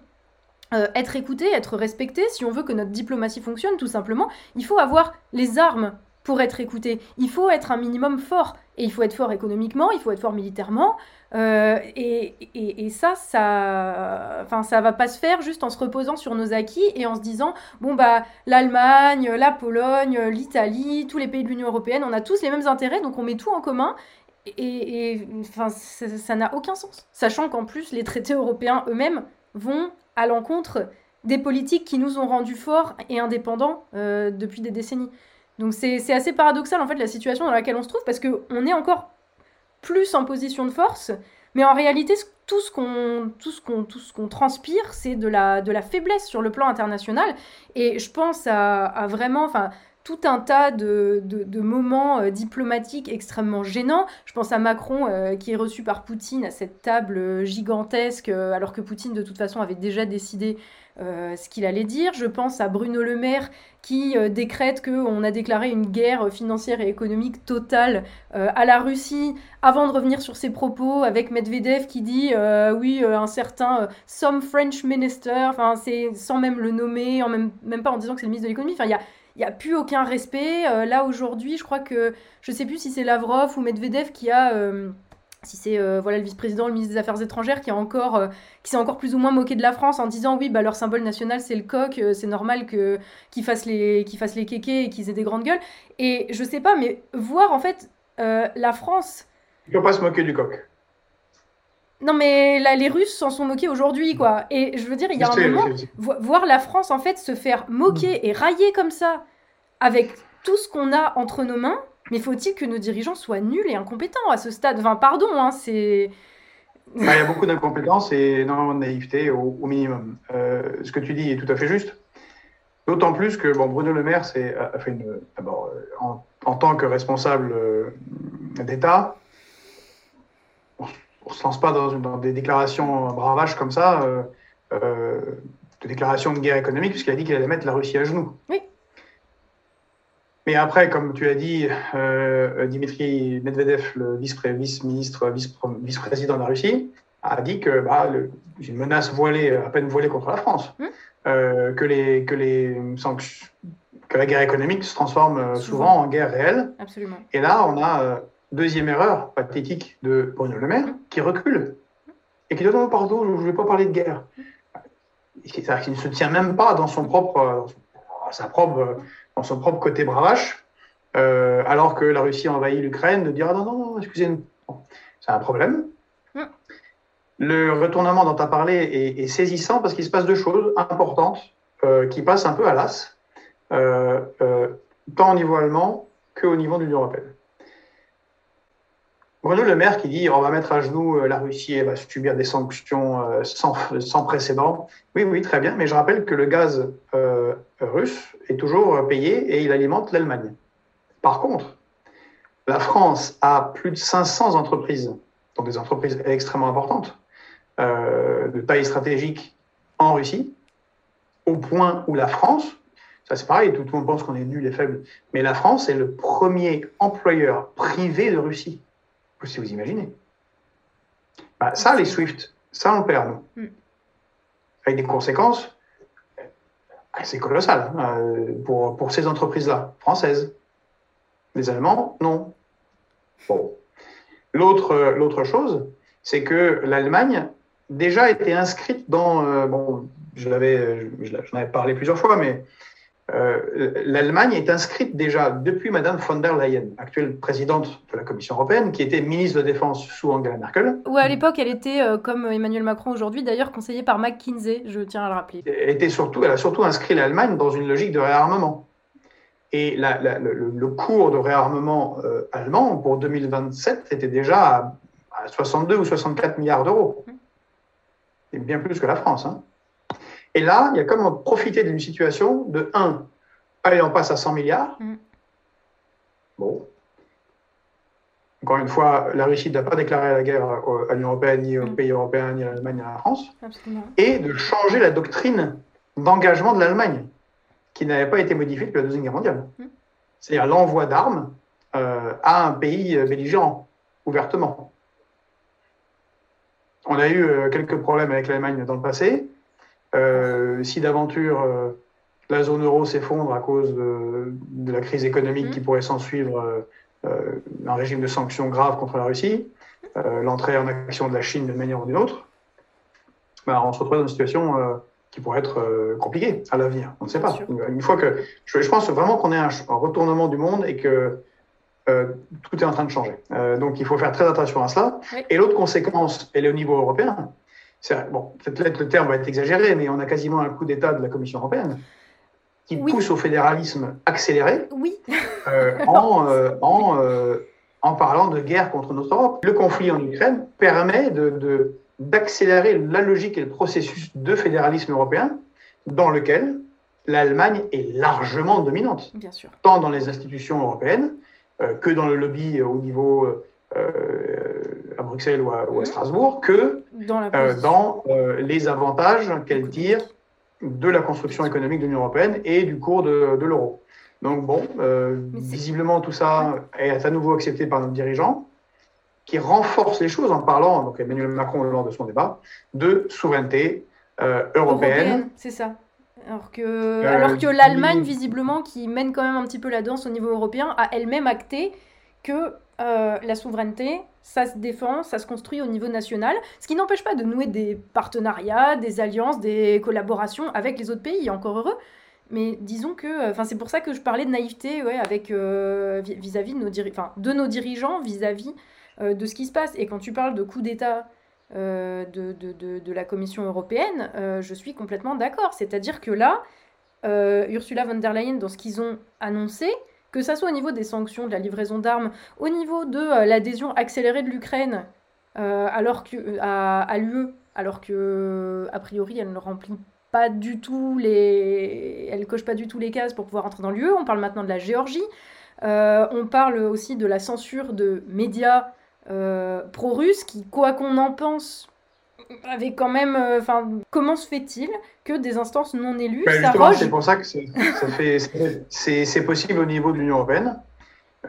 euh, être écouté, être respecté, si on veut que notre diplomatie fonctionne tout simplement, il faut avoir les armes pour être écouté. Il faut être un minimum fort. Et il faut être fort économiquement, il faut être fort militairement. Euh, et, et, et ça, ça, enfin, ça va pas se faire juste en se reposant sur nos acquis et en se disant bon bah l'Allemagne, la Pologne, l'Italie, tous les pays de l'Union européenne, on a tous les mêmes intérêts, donc on met tout en commun. Et, et enfin, ça, ça n'a aucun sens. Sachant qu'en plus, les traités européens eux-mêmes vont à l'encontre des politiques qui nous ont rendus forts et indépendants euh, depuis des décennies. Donc c'est, c'est assez paradoxal en fait la situation dans laquelle on se trouve, parce qu'on est encore plus en position de force, mais en réalité tout ce qu'on, tout ce qu'on, tout ce qu'on transpire c'est de la, de la faiblesse sur le plan international, et je pense à, à vraiment enfin, tout un tas de, de, de moments euh, diplomatiques extrêmement gênants. Je pense à Macron euh, qui est reçu par Poutine à cette table gigantesque euh, alors que Poutine de toute façon avait déjà décidé Euh, ce qu'il allait dire. Je pense à Bruno Le Maire qui euh, décrète qu'on a déclaré une guerre financière et économique totale euh, à la Russie, avant de revenir sur ses propos avec Medvedev qui dit euh, oui euh, un certain euh, some French minister, enfin c'est sans même le nommer, en même même pas en disant que c'est le ministre de l'économie. Enfin il y a il y a plus aucun respect. Euh, là aujourd'hui je crois que je sais plus si c'est Lavrov ou Medvedev qui a euh, si c'est euh, voilà, le vice-président, le ministre des Affaires étrangères qui, a encore, euh, qui s'est encore plus ou moins moqué de la France en disant « Oui, bah, leur symbole national, c'est le coq, euh, c'est normal que, qu'ils fassent les, qu'ils fassent les kékés et qu'ils aient des grandes gueules. » Et je sais pas, mais voir en fait euh, la France... Il ne faut pas se moquer du coq. Non, mais là, les Russes s'en sont moqués aujourd'hui, quoi. Et je veux dire, il y a je un sais, moment, vo- voir la France en fait se faire moquer mmh. et railler comme ça avec tout ce qu'on a entre nos mains... Mais faut-il que nos dirigeants soient nuls et incompétents à ce stade ? Enfin, pardon, hein, c'est... Il bah, y a beaucoup d'incompétence et énormément de naïveté au, au minimum. Euh, ce que tu dis est tout à fait juste. D'autant plus que bon, Bruno Le Maire c'est, a fait une... D'abord, en, en tant que responsable euh, d'État, on ne se lance pas dans, dans des déclarations bravaches comme ça, euh, euh, de déclarations de guerre économique, puisqu'il a dit qu'il allait mettre la Russie à genoux. Oui. Mais après, comme tu as dit, euh, Dimitri Medvedev, le vice-ministre, vice-président de la Russie, a dit que bah, le, une menace voilée, à peine voilée contre la France, mmh. euh, que les que les que la guerre économique se transforme souvent, souvent en guerre réelle. Absolument. Et là, on a euh, deuxième erreur pathétique de Bruno Le Maire mmh. qui recule et qui dit non, pardon, je ne voulais pas parler de guerre. C'est-à-dire qu'il ne se tient même pas dans son propre, dans sa propre. dans son propre côté bravache, euh, alors que la Russie envahit l'Ukraine, de dire ah non, non, non, excusez-nous, c'est un problème. Mm. Le retournement dont tu as parlé est, est saisissant parce qu'il se passe deux choses importantes euh, qui passent un peu à l'as, euh, euh, tant au niveau allemand qu'au niveau de l'Union européenne. Bruno Le Maire qui dit on va mettre à genoux la Russie, elle va subir des sanctions euh, sans, sans précédent. Oui, oui, très bien, mais je rappelle que le gaz euh, russe est toujours payé et il alimente l'Allemagne. Par contre, la France a plus de cinq cents entreprises, donc des entreprises extrêmement importantes, euh, de taille stratégique en Russie, au point où la France Bah, c'est pareil, tout le monde pense qu'on est nul et faible. Mais la France est le premier employeur privé de Russie. Si vous imaginez. Bah, ça, les SWIFT, ça, on perd, nous. Avec des conséquences assez colossales hein, pour, pour ces entreprises-là, françaises. Les Allemands, non. Bon. L'autre, l'autre chose, c'est que l'Allemagne déjà était inscrite dans... Euh, bon, je l'avais, je, j'en avais parlé plusieurs fois, mais euh, l'Allemagne est inscrite déjà depuis Madame von der Leyen, actuelle présidente de la Commission européenne, qui était ministre de la Défense sous Angela Merkel. Oui, à l'époque, elle était, euh, comme Emmanuel Macron aujourd'hui, d'ailleurs conseillée par McKinsey, je tiens à le rappeler. Était surtout, elle a surtout inscrit l'Allemagne dans une logique de réarmement. Et la, la, le, le cours de réarmement euh, allemand pour deux mille vingt-sept était déjà à, à soixante-deux ou soixante-quatre milliards d'euros. C'est bien plus que la France. Hein. Et là, il y a comme profiter d'une situation de un, allez, on passe à cent milliards. Mm. Bon. Encore une fois, la Russie n'a pas déclaré la guerre à l'Union européenne, ni aux mm. pays européens, ni à l'Allemagne, ni à la France. Absolument. Et de changer la doctrine d'engagement de l'Allemagne, qui n'avait pas été modifié depuis la Deuxième Guerre mondiale. Mmh. C'est-à-dire l'envoi d'armes euh, à un pays belligérant, ouvertement. On a eu euh, quelques problèmes avec l'Allemagne dans le passé. Euh, si d'aventure euh, la zone euro s'effondre à cause de, de la crise économique mmh. qui pourrait s'ensuivre, euh, un régime de sanctions graves contre la Russie, euh, l'entrée en action de la Chine d'une manière ou d'une autre, ben, on se retrouve dans une situation... Euh, qui pourrait être compliqué à l'avenir. On ne sait pas. Une fois que je, je pense vraiment qu'on est un, un retournement du monde et que euh, tout est en train de changer. Euh, donc, il faut faire très attention à cela. Oui. Et l'autre conséquence, elle est au niveau européen. C'est, bon, peut-être le terme va être exagéré, mais on a quasiment un coup d'État de la Commission européenne qui oui. pousse au fédéralisme accéléré oui. euh, en, euh, en, euh, en parlant de guerre contre notre Europe. Le conflit en Ukraine permet de... de d'accélérer la logique et le processus de fédéralisme européen dans lequel l'Allemagne est largement dominante, bien sûr. Tant dans les institutions européennes euh, que dans le lobby euh, au niveau euh, à Bruxelles ou à, ou à Strasbourg, que dans, la euh, dans euh, les avantages qu'elle tire de la construction économique de l'Union européenne et du cours de, de l'euro. Donc bon, euh, visiblement tout ça est à nouveau accepté par nos dirigeants, qui renforce les choses en parlant, donc Emmanuel Macron lors de son débat, de souveraineté euh, européenne. européenne. C'est ça. Alors que, euh, alors que l'Allemagne, oui. visiblement, qui mène quand même un petit peu la danse au niveau européen, a elle-même acté que euh, la souveraineté, ça se défend, ça se construit au niveau national, ce qui n'empêche pas de nouer des partenariats, des alliances, des collaborations avec les autres pays, encore heureux. Mais disons que, enfin, c'est pour ça que je parlais de naïveté, ouais, avec euh, vis-à-vis de nos, diri- de nos dirigeants, vis-à-vis euh, de ce qui se passe. Et quand tu parles de coup d'État euh, de, de, de, de la Commission européenne, euh, je suis complètement d'accord. C'est-à-dire que là, euh, Ursula von der Leyen, dans ce qu'ils ont annoncé, que ça soit au niveau des sanctions, de la livraison d'armes, au niveau de euh, l'adhésion accélérée de l'Ukraine euh, alors que, euh, à, à l'U E, alors que a priori elle ne remplit pas. Pas du tout les... Elle coche pas du tout les cases pour pouvoir entrer dans l'U E. On parle maintenant de la Géorgie. Euh, on parle aussi de la censure de médias euh, pro-russes qui, quoi qu'on en pense, avait quand même... Enfin, euh, comment se fait-il que des instances non élues ben s'arrogent... C'est pour ça que c'est, ça fait, c'est, c'est, c'est possible au niveau de l'Union européenne,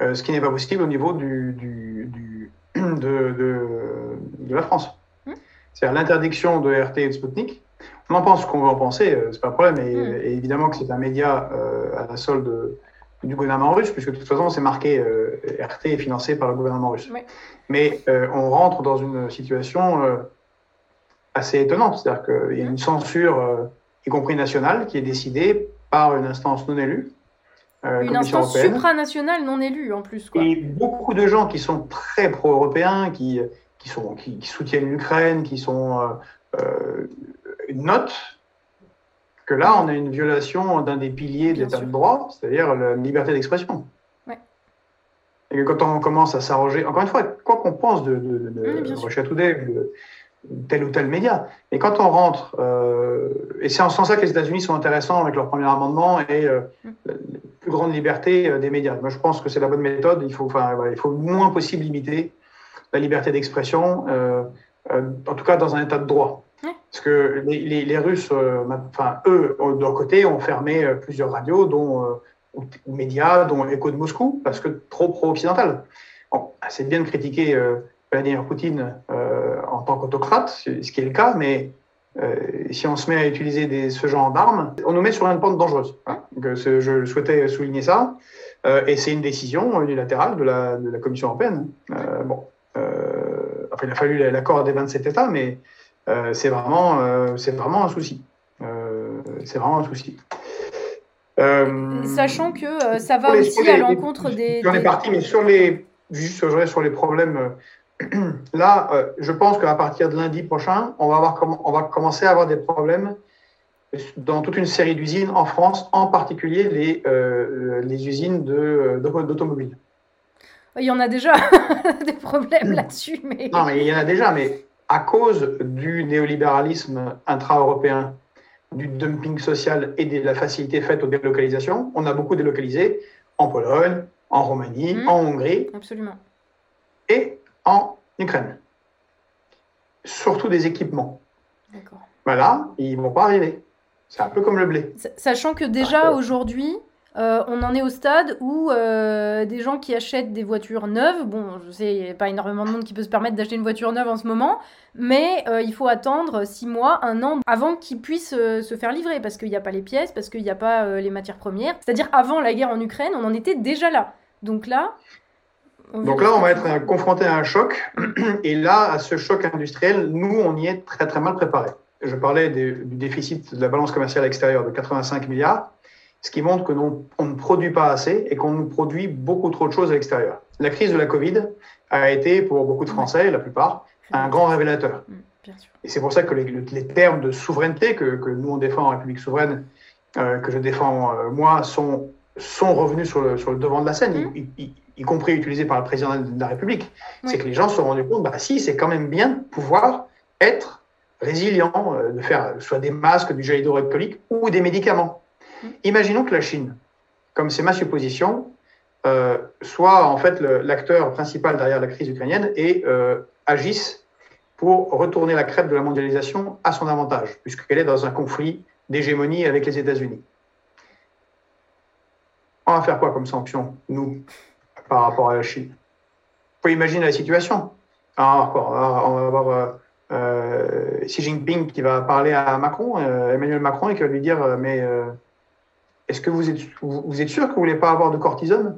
euh, ce qui n'est pas possible au niveau du, du, du, de, de, de la France. Hum. C'est-à-dire l'interdiction de R T et de Sputnik. On en pense ce qu'on veut en penser, c'est pas un problème. Et, mmh. et évidemment que c'est un média euh, à la solde du gouvernement russe, puisque de toute façon, c'est marqué euh, R T est financé par le gouvernement russe. Oui. Mais euh, on rentre dans une situation euh, assez étonnante. C'est-à-dire qu'il y a une censure, euh, y compris nationale, qui est décidée par une instance non élue. Euh, une instance européenne. Supranationale non élue, en plus. Quoi. Et beaucoup de gens qui sont très pro-européens, qui, qui, sont, qui, qui soutiennent l'Ukraine, qui sont... Euh, euh, note que là, on a une violation d'un des piliers de l'état de droit, c'est-à-dire la liberté d'expression. Ouais. Et que quand on commence à s'arroger, encore une fois, quoi qu'on pense de, de, de, oui, de Russia Today, de tel ou tel média, mais quand on rentre, euh, et c'est en ce sens-là que les États-Unis sont intéressants avec leur premier amendement et euh, mm. la, la plus grande liberté euh, des médias. Moi, je pense que c'est la bonne méthode. Il faut, enfin, voilà, il faut le moins possible limiter la liberté d'expression, euh, euh, en tout cas dans un état de droit. Parce que les, les, les Russes, euh, enfin, eux, de leur côté, ont fermé plusieurs radios, dont euh, ou médias, dont Écho de Moscou, parce que trop pro-occidental. Bon, c'est bien de critiquer euh, Vladimir Poutine euh, en tant qu'autocrate, ce qui est le cas, mais euh, si on se met à utiliser des, ce genre d'armes, on nous met sur une pente dangereuse. Hein. Donc, je souhaitais souligner ça, euh, et c'est une décision unilatérale de la, de la Commission européenne. Euh, bon, euh, après, il a fallu l'accord des vingt-sept États, mais... Euh, c'est vraiment, euh, c'est vraiment un souci. Euh, c'est vraiment un souci. Euh, Sachant que euh, ça va les, aussi les, à l'encontre les, des. J'en ai des... parti, mais sur les, juste sur les problèmes. Euh, là, euh, je pense qu'à partir de lundi prochain, on va avoir, com- on va commencer à avoir des problèmes dans toute une série d'usines en France, en particulier les, euh, les usines de, de, d'automobiles. Il y en a déjà des problèmes là-dessus, mais. Non, mais il y en a déjà, mais. À cause du néolibéralisme intra-européen, du dumping social et de la facilité faite aux délocalisations, on a beaucoup délocalisé en Pologne, en Roumanie, mmh, en Hongrie, absolument, et en Ukraine. Surtout des équipements. D'accord. Ben là, ils ne vont pas arriver. C'est un peu comme le blé. Sachant que déjà ouais. aujourd'hui... Euh, on en est au stade où euh, des gens qui achètent des voitures neuves, bon, je sais, il n'y a pas énormément de monde qui peut se permettre d'acheter une voiture neuve en ce moment, mais euh, il faut attendre six mois, un an avant qu'ils puissent euh, se faire livrer, parce qu'il n'y a pas les pièces, parce qu'il n'y a pas euh, les matières premières. C'est-à-dire avant la guerre en Ukraine, on en était déjà là. Donc là, on, Donc là, on va être euh, confronté à un choc, et là, à ce choc industriel, nous, on y est très très mal préparés. Je parlais des, du déficit de la balance commerciale extérieure de quatre-vingt-cinq milliards. Ce qui montre que non, on ne produit pas assez et qu'on nous produit beaucoup trop de choses à l'extérieur. La crise de la Covid a été, pour beaucoup de Français, la plupart, un grand révélateur. Et c'est pour ça que les, les termes de souveraineté que, que nous on défend en République souveraine, euh, que je défends euh, moi, sont, sont revenus sur le, sur le devant de la scène, mmh. y, y, y compris utilisés par le président de la République. Oui. C'est que les gens se sont rendus compte, bah si, c'est quand même bien de pouvoir être résilient, euh, de faire soit des masques, du gel hydroalcoolique ou des médicaments. Imaginons que la Chine, comme c'est ma supposition, euh, soit en fait le, l'acteur principal derrière la crise ukrainienne et euh, agisse pour retourner la crête de la mondialisation à son avantage, puisqu'elle est dans un conflit d'hégémonie avec les États-Unis. On va faire quoi comme sanction, nous, par rapport à la Chine? Vous pouvez imaginer la situation. Alors, on va avoir euh, euh, Xi Jinping qui va parler à Macron, euh, Emmanuel Macron, et qui va lui dire euh, « mais… Euh, est-ce que vous êtes, vous êtes sûr que vous ne voulez pas avoir de cortisone ?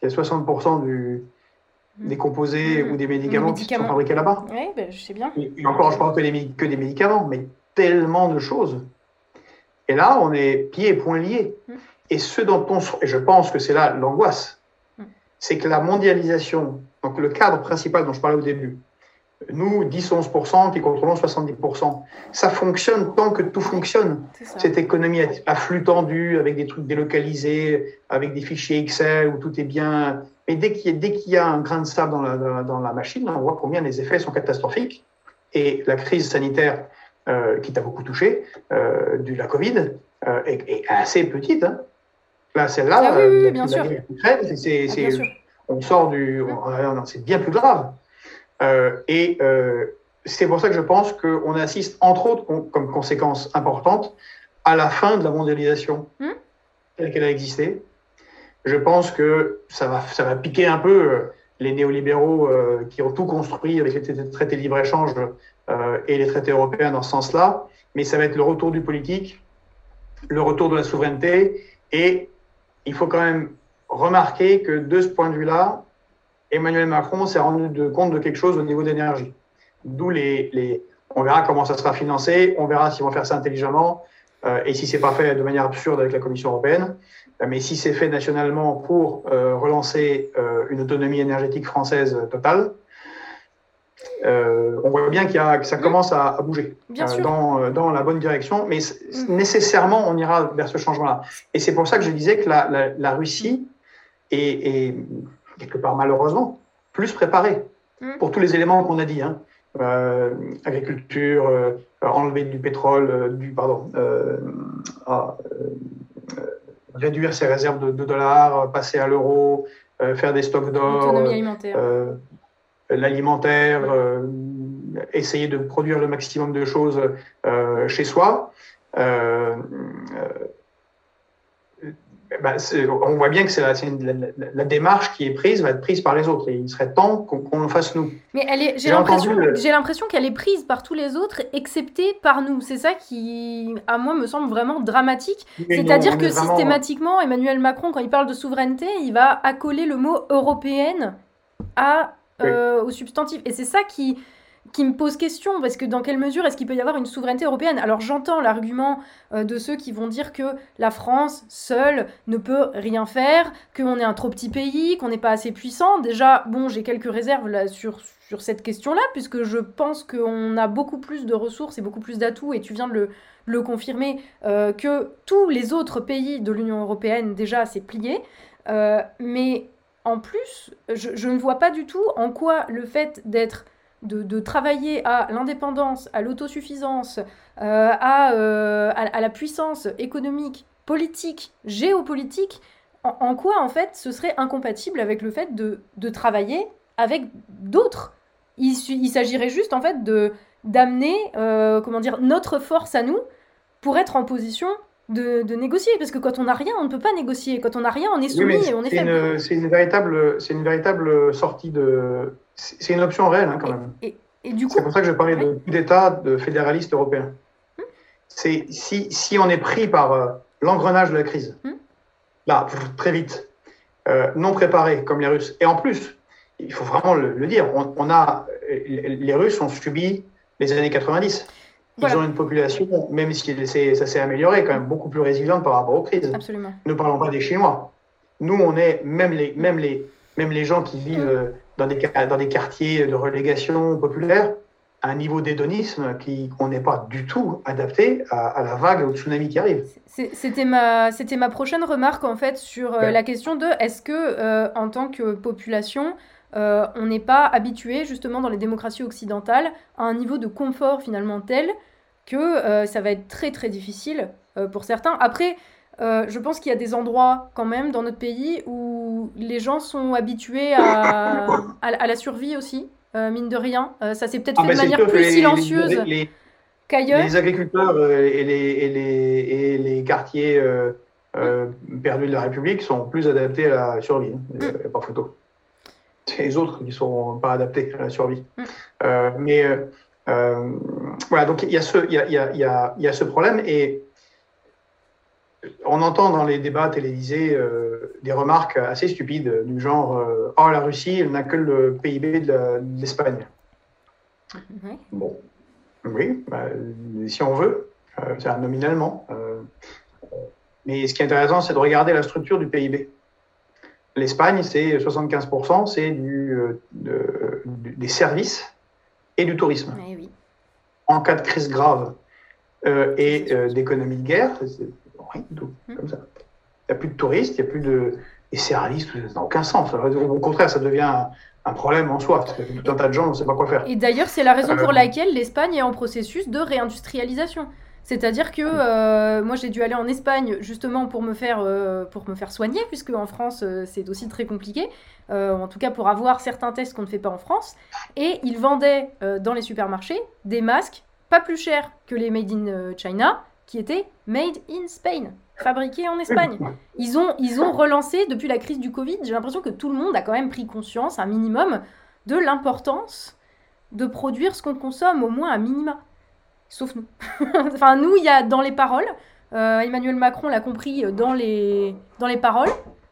Il y a soixante pour cent du, des composés mmh. ou des médicaments, médicaments qui sont fabriqués là-bas. Oui, ben, je sais bien. Et, et encore, je parle que, les, que des médicaments, mais tellement de choses. Et là, on est pieds et poings liés. Mmh. Et ce dont on, et je pense que c'est là l'angoisse, mmh. c'est que la mondialisation, donc le cadre principal dont je parlais au début, nous, dix à onze pour cent, qui contrôlons soixante-dix pour cent. Ça fonctionne tant que tout fonctionne. Cette économie à flux tendu, avec des trucs délocalisés, avec des fichiers Excel où tout est bien. Mais dès qu'il y a, dès qu'il y a un grain de sable dans la, dans la machine, on voit combien les effets sont catastrophiques. Et la crise sanitaire euh, qui t'a beaucoup touché, euh, de la Covid, euh, est, est assez petite. Hein. Là, celle-là, ah oui, oui, oui, bien sûr. C'est, c'est, ah, bien sûr. On sort du... On, non, c'est bien plus grave. Euh, et euh, c'est pour ça que je pense qu'on assiste, entre autres, on, comme conséquence importante, à la fin de la mondialisation mmh. telle qu'elle a existé. Je pense que ça va, ça va piquer un peu euh, les néolibéraux euh, qui ont tout construit avec les traités de libre-échange euh, et les traités européens dans ce sens-là, mais ça va être le retour du politique, le retour de la souveraineté, et il faut quand même remarquer que de ce point de vue-là, Emmanuel Macron s'est rendu de compte de quelque chose au niveau d'énergie. D'où les, les... On verra comment ça sera financé, on verra s'ils vont faire ça intelligemment euh, et si ce n'est pas fait de manière absurde avec la Commission européenne. Mais si c'est fait nationalement pour euh, relancer euh, une autonomie énergétique française totale, euh, on voit bien qu'il y a, que ça commence à, à bouger euh, dans, dans la bonne direction. Mais mmh. nécessairement, on ira vers ce changement-là. Et c'est pour ça que je disais que la, la, la Russie est... est quelque part malheureusement, plus préparé mmh. pour tous les éléments qu'on a dit. Hein. Euh, agriculture, euh, enlever du pétrole, euh, du, pardon, euh, ah, euh, réduire ses réserves de, de dollars, passer à l'euro, euh, faire des stocks d'or, l'autonomie alimentaire, euh, l'alimentaire, euh, essayer de produire le maximum de choses euh, chez soi, euh, euh, ben on voit bien que c'est la, c'est une, la, la démarche qui est prise va être prise par les autres. Et il serait temps qu'on, qu'on le fasse nous. Mais elle est, j'ai, j'ai, l'impression, le... j'ai l'impression qu'elle est prise par tous les autres, excepté par nous. C'est ça qui, à moi, me semble vraiment dramatique. Mais c'est-à-dire non, que vraiment... systématiquement, Emmanuel Macron, quand il parle de souveraineté, il va accoler le mot « européenne » à... Euh, au substantif. Et c'est ça qui, qui me pose question, parce que dans quelle mesure est-ce qu'il peut y avoir une souveraineté européenne ? Alors j'entends l'argument euh, de ceux qui vont dire que la France seule ne peut rien faire, qu'on est un trop petit pays, qu'on n'est pas assez puissant. Déjà, bon, j'ai quelques réserves là, sur, sur cette question-là, puisque je pense qu'on a beaucoup plus de ressources et beaucoup plus d'atouts, et tu viens de le, le confirmer, euh, que tous les autres pays de l'Union européenne, déjà, c'est plié. Euh, mais... En plus, je, je ne vois pas du tout en quoi le fait d'être, de, de travailler à l'indépendance, à l'autosuffisance, euh, à, euh, à, à la puissance économique, politique, géopolitique, en, en quoi en fait ce serait incompatible avec le fait de, de travailler avec d'autres. Il, il s'agirait juste en fait de, d'amener euh, comment dire, notre force à nous pour être en position... De, de négocier, parce que quand on n'a rien, on ne peut pas négocier. Quand on n'a rien, on est soumis oui, et on est faible. Une, c'est, une véritable, c'est une véritable sortie de... C'est, c'est une option réelle, hein, quand et, même. Et, et du coup, c'est pour ça que je parlais ouais. de coup d'État, de fédéraliste européen. Hum. C'est, si, si on est pris par euh, l'engrenage de la crise, hum. là, très vite, euh, non préparé, comme les Russes. Et en plus, il faut vraiment le, le dire, on, on a, les Russes ont subi les années quatre-vingt-dix. Ils voilà. ont une population, même si ça s'est amélioré, quand même beaucoup plus résiliente par rapport aux crises. Absolument. Ne parlons pas des Chinois. Nous, on est, même les, même les, même les gens qui vivent dans des, dans des quartiers de relégation populaire, à un niveau d'hédonisme qui, qu'on n'est pas du tout adapté à, à la vague, au tsunami qui arrive. C'est, c'était, ma, c'était ma prochaine remarque, en fait, sur ouais. la question de est-ce que, euh, en tant que population, Euh, on n'est pas habitué justement dans les démocraties occidentales à un niveau de confort finalement tel que euh, ça va être très très difficile euh, pour certains. Après, euh, je pense qu'il y a des endroits quand même dans notre pays où les gens sont habitués à, à, à la survie aussi, euh, mine de rien. Euh, ça s'est peut-être ah fait bah de manière plus les, silencieuse les, les, qu'ailleurs. Les agriculteurs euh, et, les, et, les, et les quartiers euh, euh, perdus de la République sont plus adaptés à la survie, hein, mmh. par photo. C'est les autres qui ne sont pas adaptés à la survie. Mmh. Euh, mais euh, voilà, donc il y, y, a, y, a, y, a, y a ce problème. Et on entend dans les débats télévisés euh, des remarques assez stupides, du genre euh, « Oh, la Russie, elle n'a que le P I B de, la, de l'Espagne. Mmh. » Bon, oui, bah, si on veut, euh, c'est un nominalement. Euh, mais ce qui est intéressant, c'est de regarder la structure du P I B. L'Espagne, c'est soixante-quinze pour cent, c'est du, euh, de, des services et du tourisme. Eh oui. En cas de crise grave euh, et euh, d'économie de guerre, c'est rien du tout, mmh. comme ça. Il n'y a plus de touristes, il n'y a plus de... Et c'est réaliste, ça n'a aucun sens. Au contraire, ça devient un, un problème en soi, parce que tout un tas de gens ne savent pas quoi faire. Et d'ailleurs, c'est la raison euh... pour laquelle l'Espagne est en processus de réindustrialisation. C'est-à-dire que euh, moi j'ai dû aller en Espagne justement pour me faire euh, pour me faire soigner, puisque en France euh, c'est aussi très compliqué, euh, en tout cas pour avoir certains tests qu'on ne fait pas en France. Et ils vendaient euh, dans les supermarchés des masques pas plus chers que les made in China, qui étaient made in Spain, fabriqués en Espagne. Ils ont ils ont relancé depuis la crise du Covid. J'ai l'impression que tout le monde a quand même pris conscience, un minimum, de l'importance de produire ce qu'on consomme, au moins un minima. Sauf nous. Enfin, nous, il y a dans les paroles, euh, Emmanuel Macron l'a compris dans les, dans les paroles,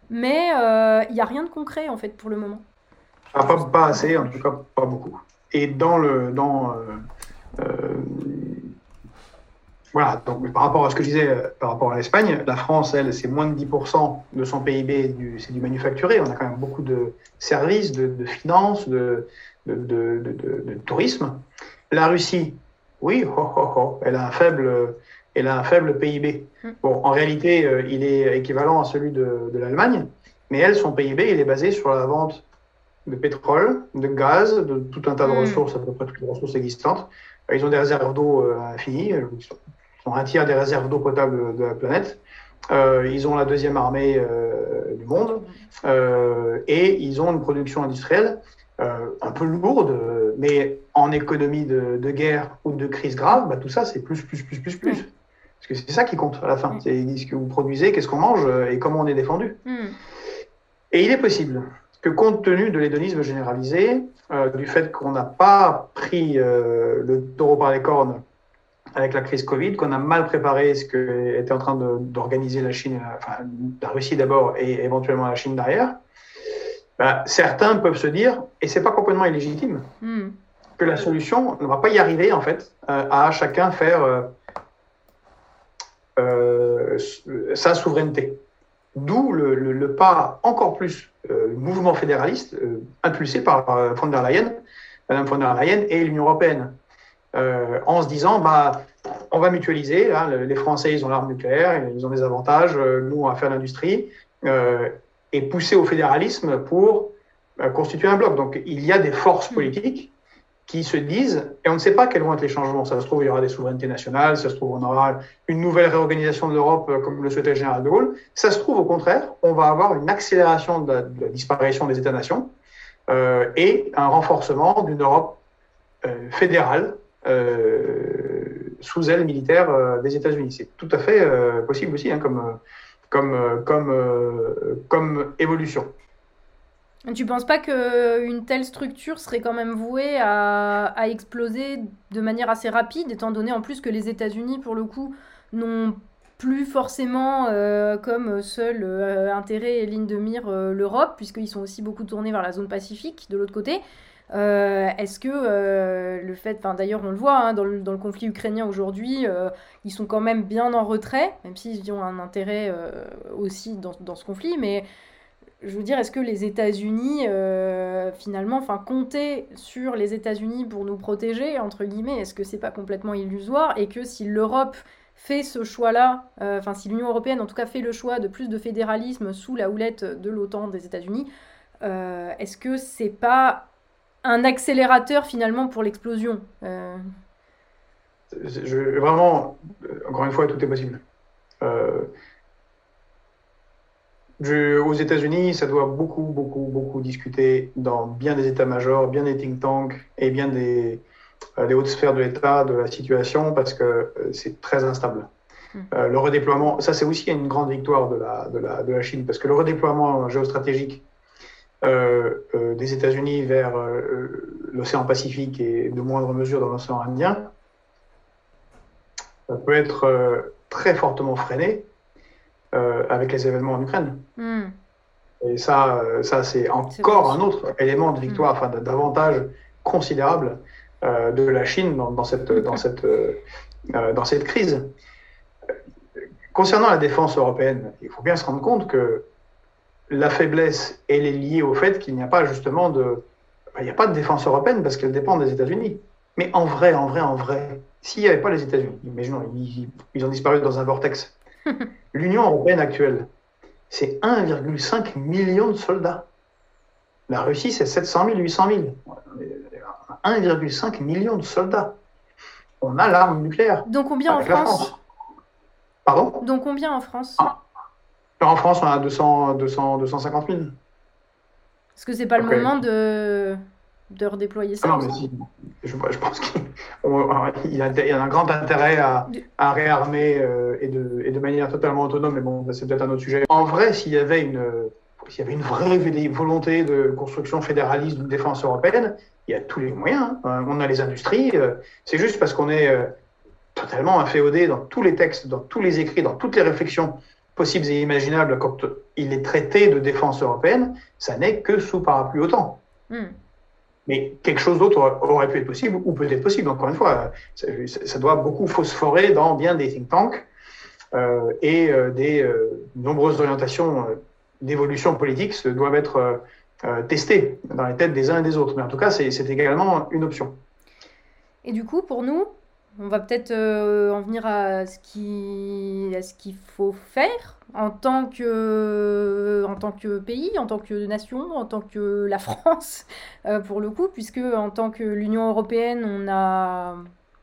mais il euh, n'y a rien de concret, en fait, pour le moment. Ah, pas, pas assez, en tout cas, pas beaucoup. Et dans le... Dans, euh, euh, voilà, donc par rapport à ce que je disais, par rapport à l'Espagne, la France, elle, c'est moins de dix pour cent de son P I B, du, c'est du manufacturé. On a quand même beaucoup de services, de, de finances, de, de, de, de, de, de tourisme. La Russie... Oui, oh, oh, oh. Elle a un faible, elle a un faible P I B. Bon, en réalité, euh, il est équivalent à celui de, de l'Allemagne, mais elle, son P I B, il est basé sur la vente de pétrole, de gaz, de tout un tas de mmh. ressources, à peu près toutes les ressources existantes. Ils ont des réserves d'eau euh, infinies, ils ont un tiers des réserves d'eau potable de la planète. Euh, ils ont la deuxième armée euh, du monde euh, et ils ont une production industrielle euh, un peu lourde. Euh, mais en économie de, de guerre ou de crise grave, bah, tout ça, c'est plus, plus, plus, plus, plus. Parce que c'est ça qui compte à la fin. C'est ce que vous produisez, qu'est-ce qu'on mange et comment on est défendu. Mm. Et il est possible que compte tenu de l'hédonisme généralisé, euh, du fait qu'on n'a pas pris euh, le taureau par les cornes avec la crise Covid, qu'on a mal préparé ce que était en train de, d'organiser la Chine, enfin, la Russie d'abord et éventuellement la Chine derrière, bah, certains peuvent se dire, et c'est pas complètement illégitime, mm. que la solution, on ne va pas y arriver en fait, euh, à chacun faire euh, euh, sa souveraineté. D'où le, le, le pas encore plus euh, mouvement fédéraliste euh, impulsé par euh, von der Leyen, Madame von der Leyen et l'Union européenne, euh, en se disant bah on va mutualiser. Hein, les Français ils ont l'arme nucléaire, ils ont des avantages. Euh, nous on va faire l'industrie euh, et pousser au fédéralisme pour euh, constituer un bloc. Donc il y a des forces politiques qui se disent, et on ne sait pas quels vont être les changements. Ça se trouve, il y aura des souverainetés nationales, ça se trouve, on aura une nouvelle réorganisation de l'Europe, comme le souhaitait le général de Gaulle. Ça se trouve, au contraire, on va avoir une accélération de la, de la disparition des États-nations euh, et un renforcement d'une Europe euh, fédérale euh, sous aile militaire euh, des États-Unis. C'est tout à fait euh, possible aussi hein, comme, comme, comme, euh, comme évolution. Tu ne penses pas qu'une telle structure serait quand même vouée à, à exploser de manière assez rapide, étant donné en plus que les États-Unis, pour le coup, n'ont plus forcément euh, comme seul euh, intérêt et ligne de mire euh, l'Europe, puisqu'ils sont aussi beaucoup tournés vers la zone Pacifique de l'autre côté. Euh, est-ce que euh, le fait, enfin d'ailleurs on le voit hein, dans, le, dans le conflit ukrainien aujourd'hui, euh, ils sont quand même bien en retrait, même s'ils ont un intérêt euh, aussi dans, dans ce conflit, mais... Je veux dire, est-ce que les États-Unis, euh, finalement, enfin, compter sur les États-Unis pour nous protéger, entre guillemets, est-ce que c'est pas complètement illusoire ? Et que si l'Europe fait ce choix-là, enfin, euh, si l'Union européenne, en tout cas, fait le choix de plus de fédéralisme sous la houlette de l'OTAN des États-Unis, euh, est-ce que c'est pas un accélérateur, finalement, pour l'explosion ? euh... Je, Vraiment, encore une fois, tout est possible. Euh... Je, aux États-Unis, ça doit beaucoup, beaucoup, beaucoup discuter dans bien des états-majors, bien des think tanks et bien des, euh, des hautes sphères de l'État, de la situation, parce que euh, c'est très instable. Euh, le redéploiement, ça c'est aussi une grande victoire de la, de la, de la Chine, parce que le redéploiement géostratégique euh, euh, des États-Unis vers euh, l'océan Pacifique et de moindre mesure dans l'océan Indien, ça peut être euh, très fortement freiné. Euh, avec les événements en Ukraine. Mm. Et ça, ça c'est encore c'est un autre élément de victoire, mm. enfin d'avantage considérable euh, de la Chine dans, dans, cette, dans, cette, euh, dans cette crise. Concernant la défense européenne, il faut bien se rendre compte que la faiblesse, elle est liée au fait qu'il n'y a pas justement de... Il n'y a pas de défense européenne parce qu'elle dépend des États-Unis. Mais en vrai, en vrai, en vrai, s'il n'y avait pas les États-Unis, imaginons, ils, ils ont disparu dans un vortex. L'Union européenne actuelle, c'est un virgule cinq million de soldats. La Russie, c'est sept cent mille, huit cent mille. un virgule cinq million de soldats. On a l'arme nucléaire. Donc combien en France, France Pardon Donc combien en France ah. En France, on a deux cents, deux cents, deux cent cinquante mille. Est-ce que c'est pas okay. le moment de, de redéployer ça ah Non, mais si. Je, je pense qu'il il y a, il y a un grand intérêt à, à réarmer euh, et, de, et de manière totalement autonome, mais bon, c'est peut-être un autre sujet. En vrai, s'il y avait une, s'il y avait une vraie volonté de construction fédéraliste d'une défense européenne, il y a tous les moyens. Hein. On a les industries. Euh, c'est juste parce qu'on est euh, totalement inféodé dans tous les textes, dans tous les écrits, dans toutes les réflexions possibles et imaginables quand il est traité de défense européenne, ça n'est que sous parapluie OTAN. Mm. Mais quelque chose d'autre aurait pu être possible, ou peut-être possible, encore une fois. Ça, ça doit beaucoup phosphorer dans bien des think tanks euh, et euh, des euh, nombreuses orientations euh, d'évolution politique se doivent être euh, testées dans les têtes des uns et des autres. Mais en tout cas, c'est, c'est également une option. Et du coup, pour nous, on va peut-être euh, en venir à ce, qui, à ce qu'il faut faire en tant que, en tant que pays, en tant que nation, en tant que la France, euh, pour le coup, puisque en tant que l'Union européenne, on a...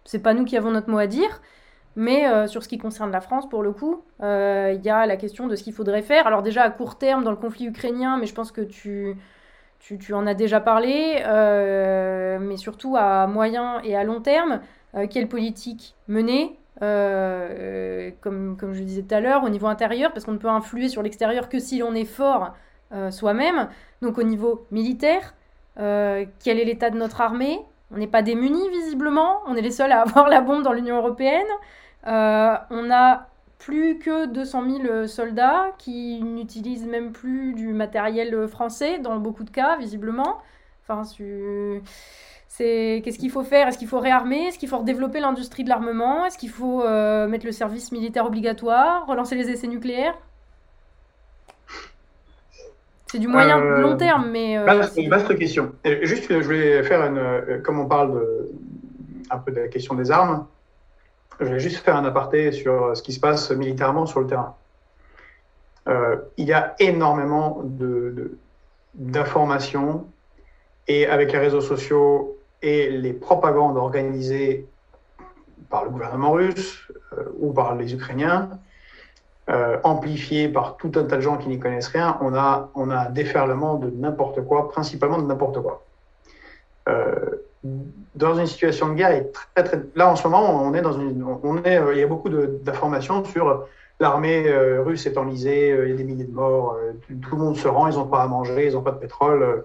c'est pas nous qui avons notre mot à dire, mais euh, sur ce qui concerne la France, pour le coup, il euh, y a la question de ce qu'il faudrait faire. Alors déjà, à court terme, dans le conflit ukrainien, mais je pense que tu... tu, tu en as déjà parlé, euh, mais surtout à moyen et à long terme, euh, quelle politique mener, euh, comme, comme je disais tout à l'heure, au niveau intérieur, parce qu'on ne peut influer sur l'extérieur que si l'on est fort euh, soi-même. Donc au niveau militaire, euh, quel est l'état de notre armée ? On n'est pas démunis, visiblement. On est les seuls à avoir la bombe dans l'Union européenne. Euh, on a plus que deux cent mille soldats qui n'utilisent même plus du matériel français, dans beaucoup de cas, visiblement. Enfin, c'est... Qu'est-ce qu'il faut faire ? Est-ce qu'il faut réarmer ? Est-ce qu'il faut redévelopper l'industrie de l'armement ? Est-ce qu'il faut euh, mettre le service militaire obligatoire ? Relancer les essais nucléaires ? C'est du moyen euh, long terme, mais... Euh, bah, c'est une vaste question. Et juste, je voulais faire une... Comme on parle de, un peu de la question des armes, je voulais juste faire un aparté sur ce qui se passe militairement sur le terrain. Euh, il y a énormément de, de, d'informations, et avec les réseaux sociaux et les propagandes organisées par le gouvernement russe euh, ou par les Ukrainiens, Euh, amplifié par tout un tas de gens qui n'y connaissent rien, on a, on a un déferlement de n'importe quoi, principalement de n'importe quoi. Euh, dans une situation de guerre, très, très, là en ce moment, on est dans une, on est, euh, il y a beaucoup de, d'informations sur l'armée euh, russe est enlisée, euh, il y a des milliers de morts, euh, tout, tout le monde se rend, ils n'ont pas à manger, ils n'ont pas de pétrole. Euh,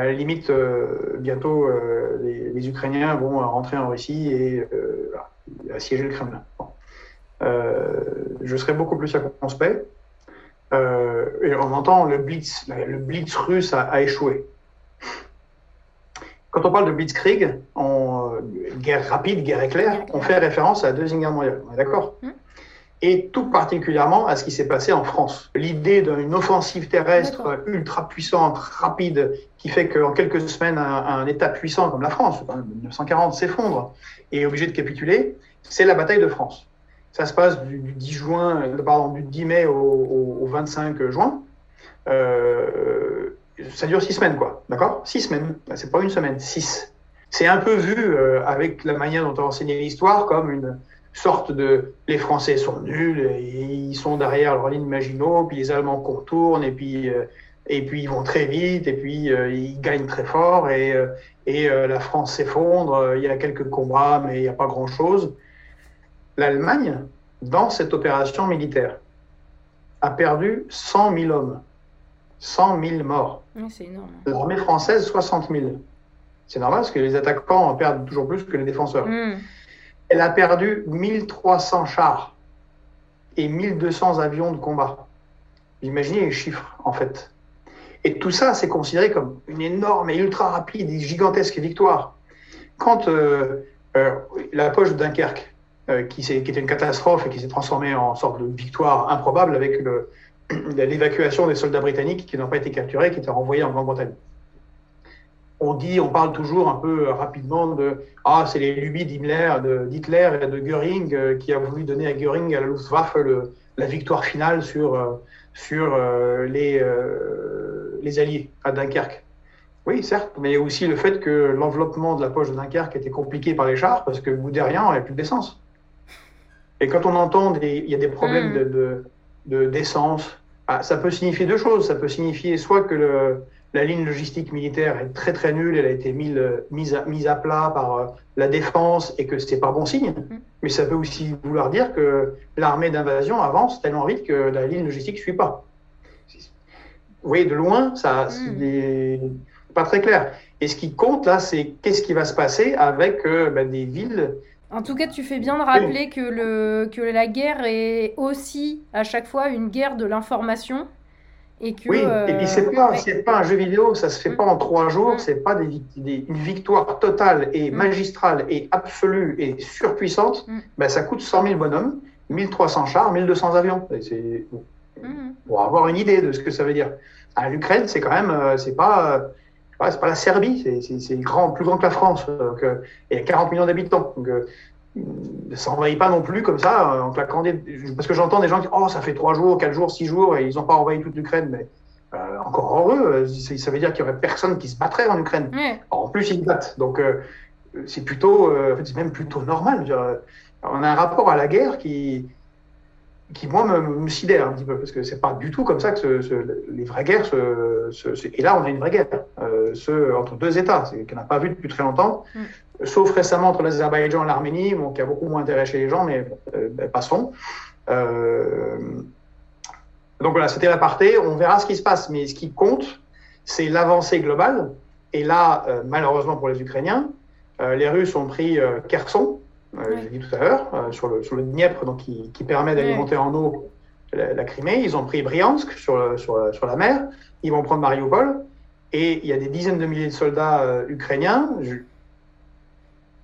à la limite, euh, bientôt, euh, les, les Ukrainiens vont rentrer en Russie et euh, assiéger le Kremlin. Bon. Euh, je serais beaucoup plus circonspect. Euh, et on entend le blitz, le blitz russe a, a échoué. Quand on parle de blitzkrieg, on, guerre rapide, guerre éclair, on fait référence à la Deuxième Guerre mondiale, on est d'accord ? Et tout particulièrement à ce qui s'est passé en France. L'idée d'une offensive terrestre d'accord. ultra puissante, rapide, qui fait qu'en quelques semaines, un, un État puissant comme la France, en dix-neuf cent quarante, s'effondre et est obligé de capituler, c'est la bataille de France. Ça se passe du, du, dix, juin, pardon, du dix mai au, au, au vingt-cinq juin. Euh, ça dure six semaines, quoi. D'accord ? Six semaines. C'est pas une semaine, six. C'est un peu vu, euh, avec la manière dont on a enseigné l'histoire, comme une sorte de... Les Français sont nuls, et ils sont derrière leur ligne Maginot, puis les Allemands contournent, et puis, euh, et puis ils vont très vite, et puis euh, ils gagnent très fort, et, euh, et euh, la France s'effondre. Il y a quelques combats, mais il n'y a pas grand-chose. L'Allemagne, dans cette opération militaire, a perdu cent mille hommes, cent mille morts. Oui, c'est énorme. L'armée française, soixante mille. C'est normal parce que les attaquants en perdent toujours plus que les défenseurs. Mm. Elle a perdu mille trois cents chars et mille deux cents avions de combat. Imaginez les chiffres, en fait. Et tout ça, c'est considéré comme une énorme et ultra rapide et gigantesque victoire. Quand euh, euh, la poche de Dunkerque, Euh, qui, qui était une catastrophe et qui s'est transformée en sorte de victoire improbable avec le, l'évacuation des soldats britanniques qui n'ont pas été capturés, qui étaient renvoyés en Grande-Bretagne. On dit, on parle toujours un peu rapidement de « Ah, c'est les lubies d'Himmler, de, d'Hitler et de Göring euh, qui a voulu donner à Göring, à la Luftwaffe, le, la victoire finale sur, euh, sur euh, les, euh, les Alliés à Dunkerque. » Oui, certes, mais aussi le fait que l'enveloppement de la poche de Dunkerque était compliqué par les chars parce que bout de rien, il n'y a plus de d'essence. Et quand on entend qu'il y a des problèmes mmh. de, de, de, d'essence, ah, ça peut signifier deux choses. Ça peut signifier soit que le, la ligne logistique militaire est très très nulle, elle a été mise, mise, à, mise à plat par euh, la défense et que ce n'est pas bon signe. Mmh. Mais ça peut aussi vouloir dire que l'armée d'invasion avance tellement vite que la ligne logistique ne suit pas. Vous voyez, de loin, ça, mmh. c'est des... pas très clair. Et ce qui compte là, c'est qu'est-ce qui va se passer avec euh, bah, des villes. En tout cas, tu fais bien de rappeler que, le, que la guerre est aussi, à chaque fois, une guerre de l'information. Et que, oui, euh... et puis c'est pas, ouais. c'est pas un jeu vidéo, ça se fait mmh. pas en trois jours, mmh. c'est pas des, des, une victoire totale et mmh. magistrale et absolue et surpuissante. Mmh. Ben, ça coûte cent mille bonhommes, mille trois cents chars, mille deux cents avions. Et c'est... Mmh. Pour avoir une idée de ce que ça veut dire. À l'Ukraine, c'est quand même, euh, c'est pas... Euh, Ouais, c'est pas la Serbie, c'est, c'est, c'est grand, plus grand que la France. Donc, euh, il y a quarante millions d'habitants. Donc, euh, ça n'envahit pas non plus comme ça. Euh, en claquant des... Parce que j'entends des gens qui disent « Oh, ça fait trois jours, quatre jours, six jours, et ils n'ont pas envahi toute l'Ukraine. » Mais euh, encore heureux, ça veut dire qu'il n'y aurait personne qui se battrait en Ukraine. Mmh. Alors, en plus, ils battent. Donc, euh, c'est plutôt, euh, en fait, c'est même plutôt normal. Dire, on a un rapport à la guerre qui... qui moi me, me sidère un petit peu, parce que c'est pas du tout comme ça que ce, ce, les vraies guerres se, se, se... Et là, on a une vraie guerre euh, ce, entre deux États, qu'on n'a pas vu depuis très longtemps, mm. sauf récemment entre l'Azerbaïdjan et l'Arménie, bon, qui a beaucoup moins d'intérêt chez les gens, mais euh, ben, passons. Euh... Donc voilà, c'était l'aparté, on verra ce qui se passe, mais ce qui compte, c'est l'avancée globale. Et là, euh, malheureusement pour les Ukrainiens, euh, les Russes ont pris euh, Kherson, euh, oui. j'ai dit tout à l'heure, euh, sur, le, sur le Dniepr, donc, qui, qui permet d'alimenter oui. en eau la, la Crimée. Ils ont pris Bryansk sur, le, sur, la, sur la mer. Ils vont prendre Mariupol. Et il y a des dizaines de milliers de soldats euh, ukrainiens. Je,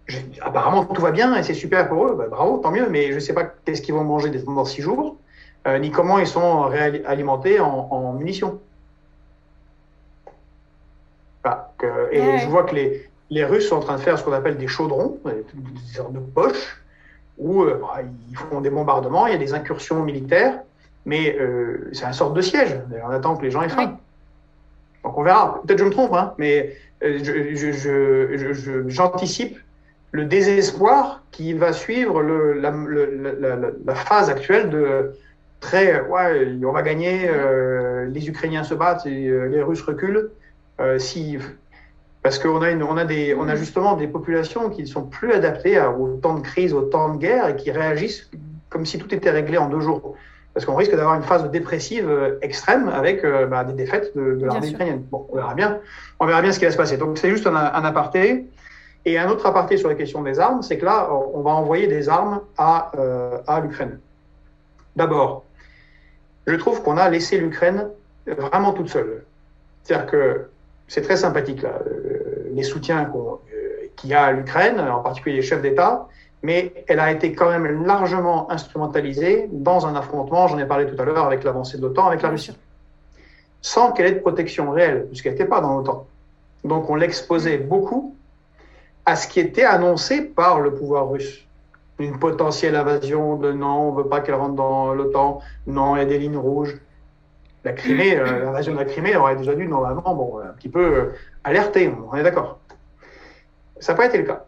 je, apparemment, tout va bien et c'est super pour eux. Bah, bravo, tant mieux. Mais je ne sais pas qu'est-ce qu'ils vont manger dans six jours, euh, ni comment ils sont réalimentés en, en munitions. Voilà. Et ouais. je vois que les, les Russes sont en train de faire ce qu'on appelle des chaudrons, des sortes de poches, où euh, ils font des bombardements, il y a des incursions militaires, mais euh, c'est une sorte de siège. On attend que les gens aient faim. Ouais. Donc on verra. Peut-être que je me trompe, hein, mais euh, je, je, je, je, je, j'anticipe le désespoir qui va suivre le, la, le, la, la, la phase actuelle de très « ouais, on va gagner, euh, les Ukrainiens se battent, et, euh, les Russes reculent ». Euh, si, parce qu'on a, une, on a, des, on a justement des populations qui ne sont plus adaptées à, au temps de crise, au temps de guerre, et qui réagissent comme si tout était réglé en deux jours. Parce qu'on risque d'avoir une phase dépressive extrême avec euh, bah, des défaites de, de l'armée ukrainienne. Bon, on verra bien, on verra bien ce qui va se passer. Donc c'est juste un, un aparté. Et un autre aparté sur la question des armes, c'est que là, on va envoyer des armes à, euh, à l'Ukraine. D'abord, je trouve qu'on a laissé l'Ukraine vraiment toute seule. C'est-à-dire que c'est très sympathique, là, euh, les soutiens qu'on, euh, qu'il y a à l'Ukraine, en particulier les chefs d'État, mais elle a été quand même largement instrumentalisée dans un affrontement, j'en ai parlé tout à l'heure, avec l'avancée de l'OTAN, avec la Russie, sans qu'elle ait de protection réelle, puisqu'elle n'était pas dans l'OTAN. Donc on l'exposait beaucoup à ce qui était annoncé par le pouvoir russe. Une potentielle invasion de « non, on ne veut pas qu'elle rentre dans l'OTAN »,« non, il y a des lignes rouges ». La Crimée, euh, l'invasion de la Crimée, on aurait déjà dû normalement, bon, un petit peu euh, alerter, on est d'accord. Ça n'a pas été le cas.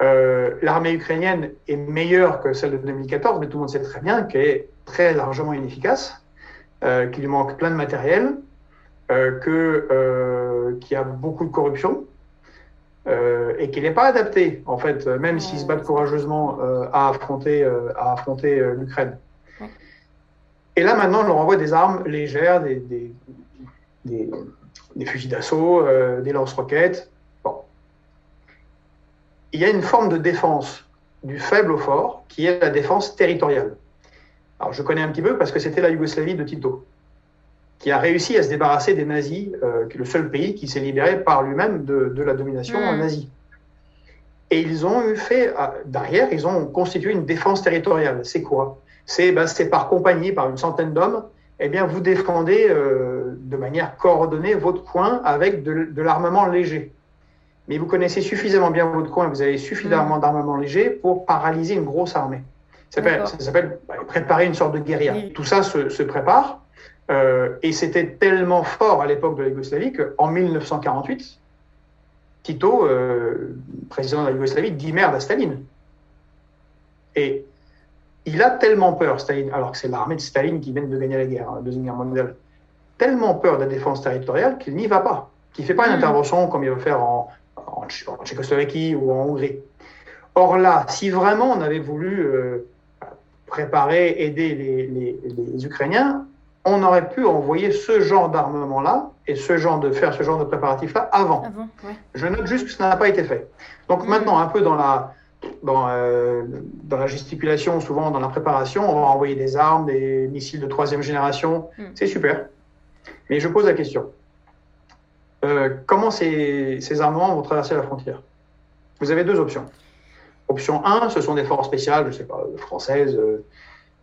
Euh, l'armée ukrainienne est meilleure que celle de deux mille quatorze, mais tout le monde sait très bien qu'elle est très largement inefficace, euh, qu'il lui manque plein de matériel, euh, que, euh, qu'il y a beaucoup de corruption, euh, et qu'elle n'est pas adaptée, en fait, même s'ils se battent courageusement euh, à affronter, euh, à affronter euh, l'Ukraine. Et là, maintenant, on leur envoie des armes légères, des, des, des, des fusils d'assaut, euh, des lance-roquettes. Bon. Il y a une forme de défense du faible au fort, qui est la défense territoriale. Alors, je connais un petit peu parce que c'était la Yougoslavie de Tito, qui a réussi à se débarrasser des nazis, euh, le seul pays qui s'est libéré par lui-même de, de la domination mmh. nazie. Et ils ont eu fait, à, derrière, ils ont constitué une défense territoriale. C'est quoi ? C'est, ben, c'est par compagnie, par une centaine d'hommes, eh bien, vous défendez euh, de manière coordonnée votre coin avec de, de l'armement léger. Mais vous connaissez suffisamment bien votre coin, vous avez suffisamment mmh. d'armement léger pour paralyser une grosse armée. Ça s'appelle, ça s'appelle ben, préparer une sorte de guérilla. Mmh. Tout ça se, se prépare. Euh, et c'était tellement fort à l'époque de la Yougoslavie qu'en dix-neuf cent quarante-huit, Tito, euh, président de la Yougoslavie, dit merde à Staline. Et il a tellement peur, Staline, alors que c'est l'armée de Staline qui vient de gagner la guerre, la Deuxième Guerre mondiale, tellement peur de la défense territoriale qu'il n'y va pas, qu'il ne fait pas une intervention comme il va faire en, en, en Tchécoslovaquie ou en Hongrie. Or là, si vraiment on avait voulu euh, préparer, aider les, les, les Ukrainiens, on aurait pu envoyer ce genre d'armement-là et ce genre de, faire ce genre de préparatif-là avant. Ah bon, ouais. Je note juste que ça n'a pas été fait. Donc mmh. maintenant, un peu dans la... Dans, euh, dans la gesticulation, souvent dans la préparation, on va envoyer des armes, des missiles de troisième génération. Mm. C'est super. Mais je pose la question. Euh, comment ces, ces armements vont traverser la frontière ? Vous avez deux options. Option un, ce sont des forces spéciales, je ne sais pas, françaises, euh,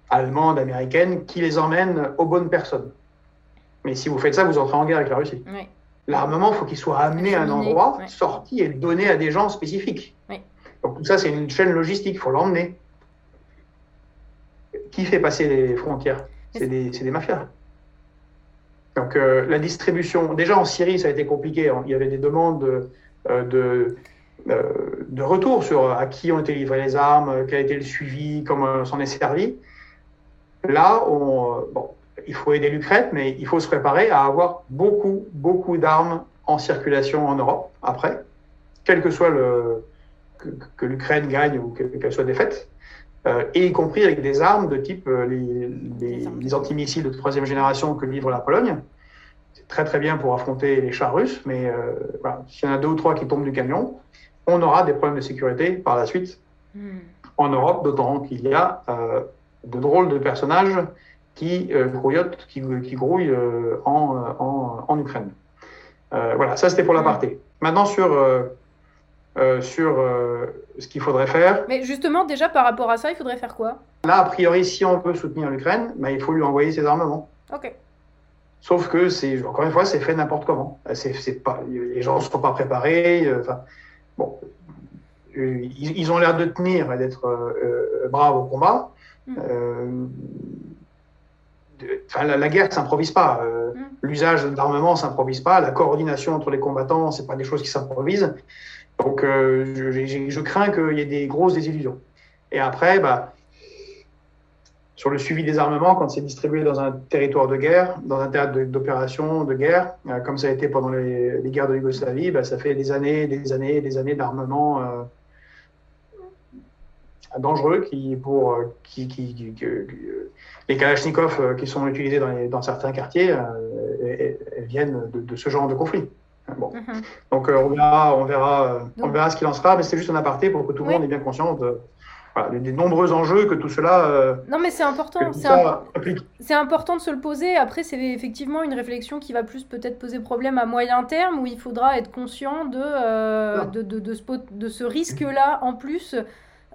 allemandes, américaines, qui les emmènent aux bonnes personnes. Mais si vous faites ça, vous entrez en guerre avec la Russie. Oui. L'armement, il faut qu'il soit amené à un endroit, oui. sorti et donné à des gens spécifiques. Oui. Donc tout ça, c'est une chaîne logistique, il faut l'emmener. Qui fait passer les frontières ? C'est des, c'est des mafias. Donc euh, la distribution, déjà en Syrie, ça a été compliqué. Il y avait des demandes euh, de, euh, de retour sur à qui ont été livrées les armes, quel a été le suivi, comment on s'en est servi. là, on, bon, il faut aider l'Ukraine, mais il faut se préparer à avoir beaucoup, beaucoup d'armes en circulation en Europe, après, quel que soit le, que, que l'Ukraine gagne ou qu'elle soit défaite, euh, et y compris avec des armes de type euh, les, les, les antimissiles de troisième génération que livre la Pologne. C'est très très bien pour affronter les chars russes, mais euh, voilà, s'il y en a deux ou trois qui tombent du camion, on aura des problèmes de sécurité par la suite mmh. en Europe, d'autant qu'il y a euh, de drôles de personnages qui euh, grouillent, qui, qui grouillent euh, en, en, en Ukraine. Euh, voilà, ça c'était pour la partie. Maintenant sur, euh, euh, sur euh, ce qu'il faudrait faire. Mais justement, déjà par rapport à ça, il faudrait faire quoi? Là, a priori, si on peut soutenir l'Ukraine, bah, il faut lui envoyer ses armements. Ok. Sauf que, c'est, encore une fois, c'est fait n'importe comment. C'est, c'est pas, les gens ne sont pas préparés. Euh, bon, ils, ils ont l'air de tenir et d'être euh, braves au combat. Mm. Euh, Enfin, la, la guerre ne s'improvise pas, euh, mmh. l'usage d'armement ne s'improvise pas, la coordination entre les combattants, ce n'est pas des choses qui s'improvisent. Donc, euh, je, je, je crains qu'il y ait des grosses désillusions. Et après, bah, sur le suivi des armements, quand c'est distribué dans un territoire de guerre, dans un théâtre de, d'opération, de guerre, euh, comme ça a été pendant les, les guerres de Yougoslavie, bah, ça fait des années, des années, des années d'armement euh, dangereux qui, pour, qui, qui, qui, qui les Kalachnikov qui sont utilisés dans, les, dans certains quartiers euh, et, et viennent de, de ce genre de conflit. Bon. Mm-hmm. Donc euh, on verra, on verra, Donc. on verra ce qu'il en sera, mais c'est juste un aparté pour que tout le oui. monde est bien conscient de, voilà, des, des nombreux enjeux que tout cela. Euh, non, mais c'est important. C'est, imp... c'est important de se le poser. Après, c'est effectivement une réflexion qui va plus peut-être poser problème à moyen terme, où il faudra être conscient de euh, de, de, de, ce, de ce risque-là en plus.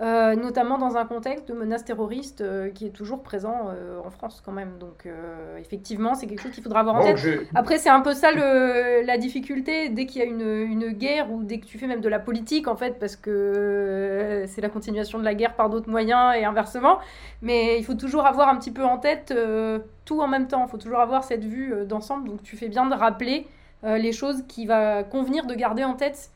Euh, notamment dans un contexte de menace terroriste euh, qui est toujours présent euh, en France quand même. Donc euh, effectivement, c'est quelque chose qu'il faudra avoir en bon, tête. Je... Après, c'est un peu ça le, la difficulté. Dès qu'il y a une, une guerre ou dès que tu fais même de la politique, en fait, parce que euh, c'est la continuation de la guerre par d'autres moyens et inversement. Mais il faut toujours avoir un petit peu en tête euh, tout en même temps. Il faut toujours avoir cette vue euh, d'ensemble. Donc tu fais bien de rappeler euh, les choses qu'il va convenir de garder en tête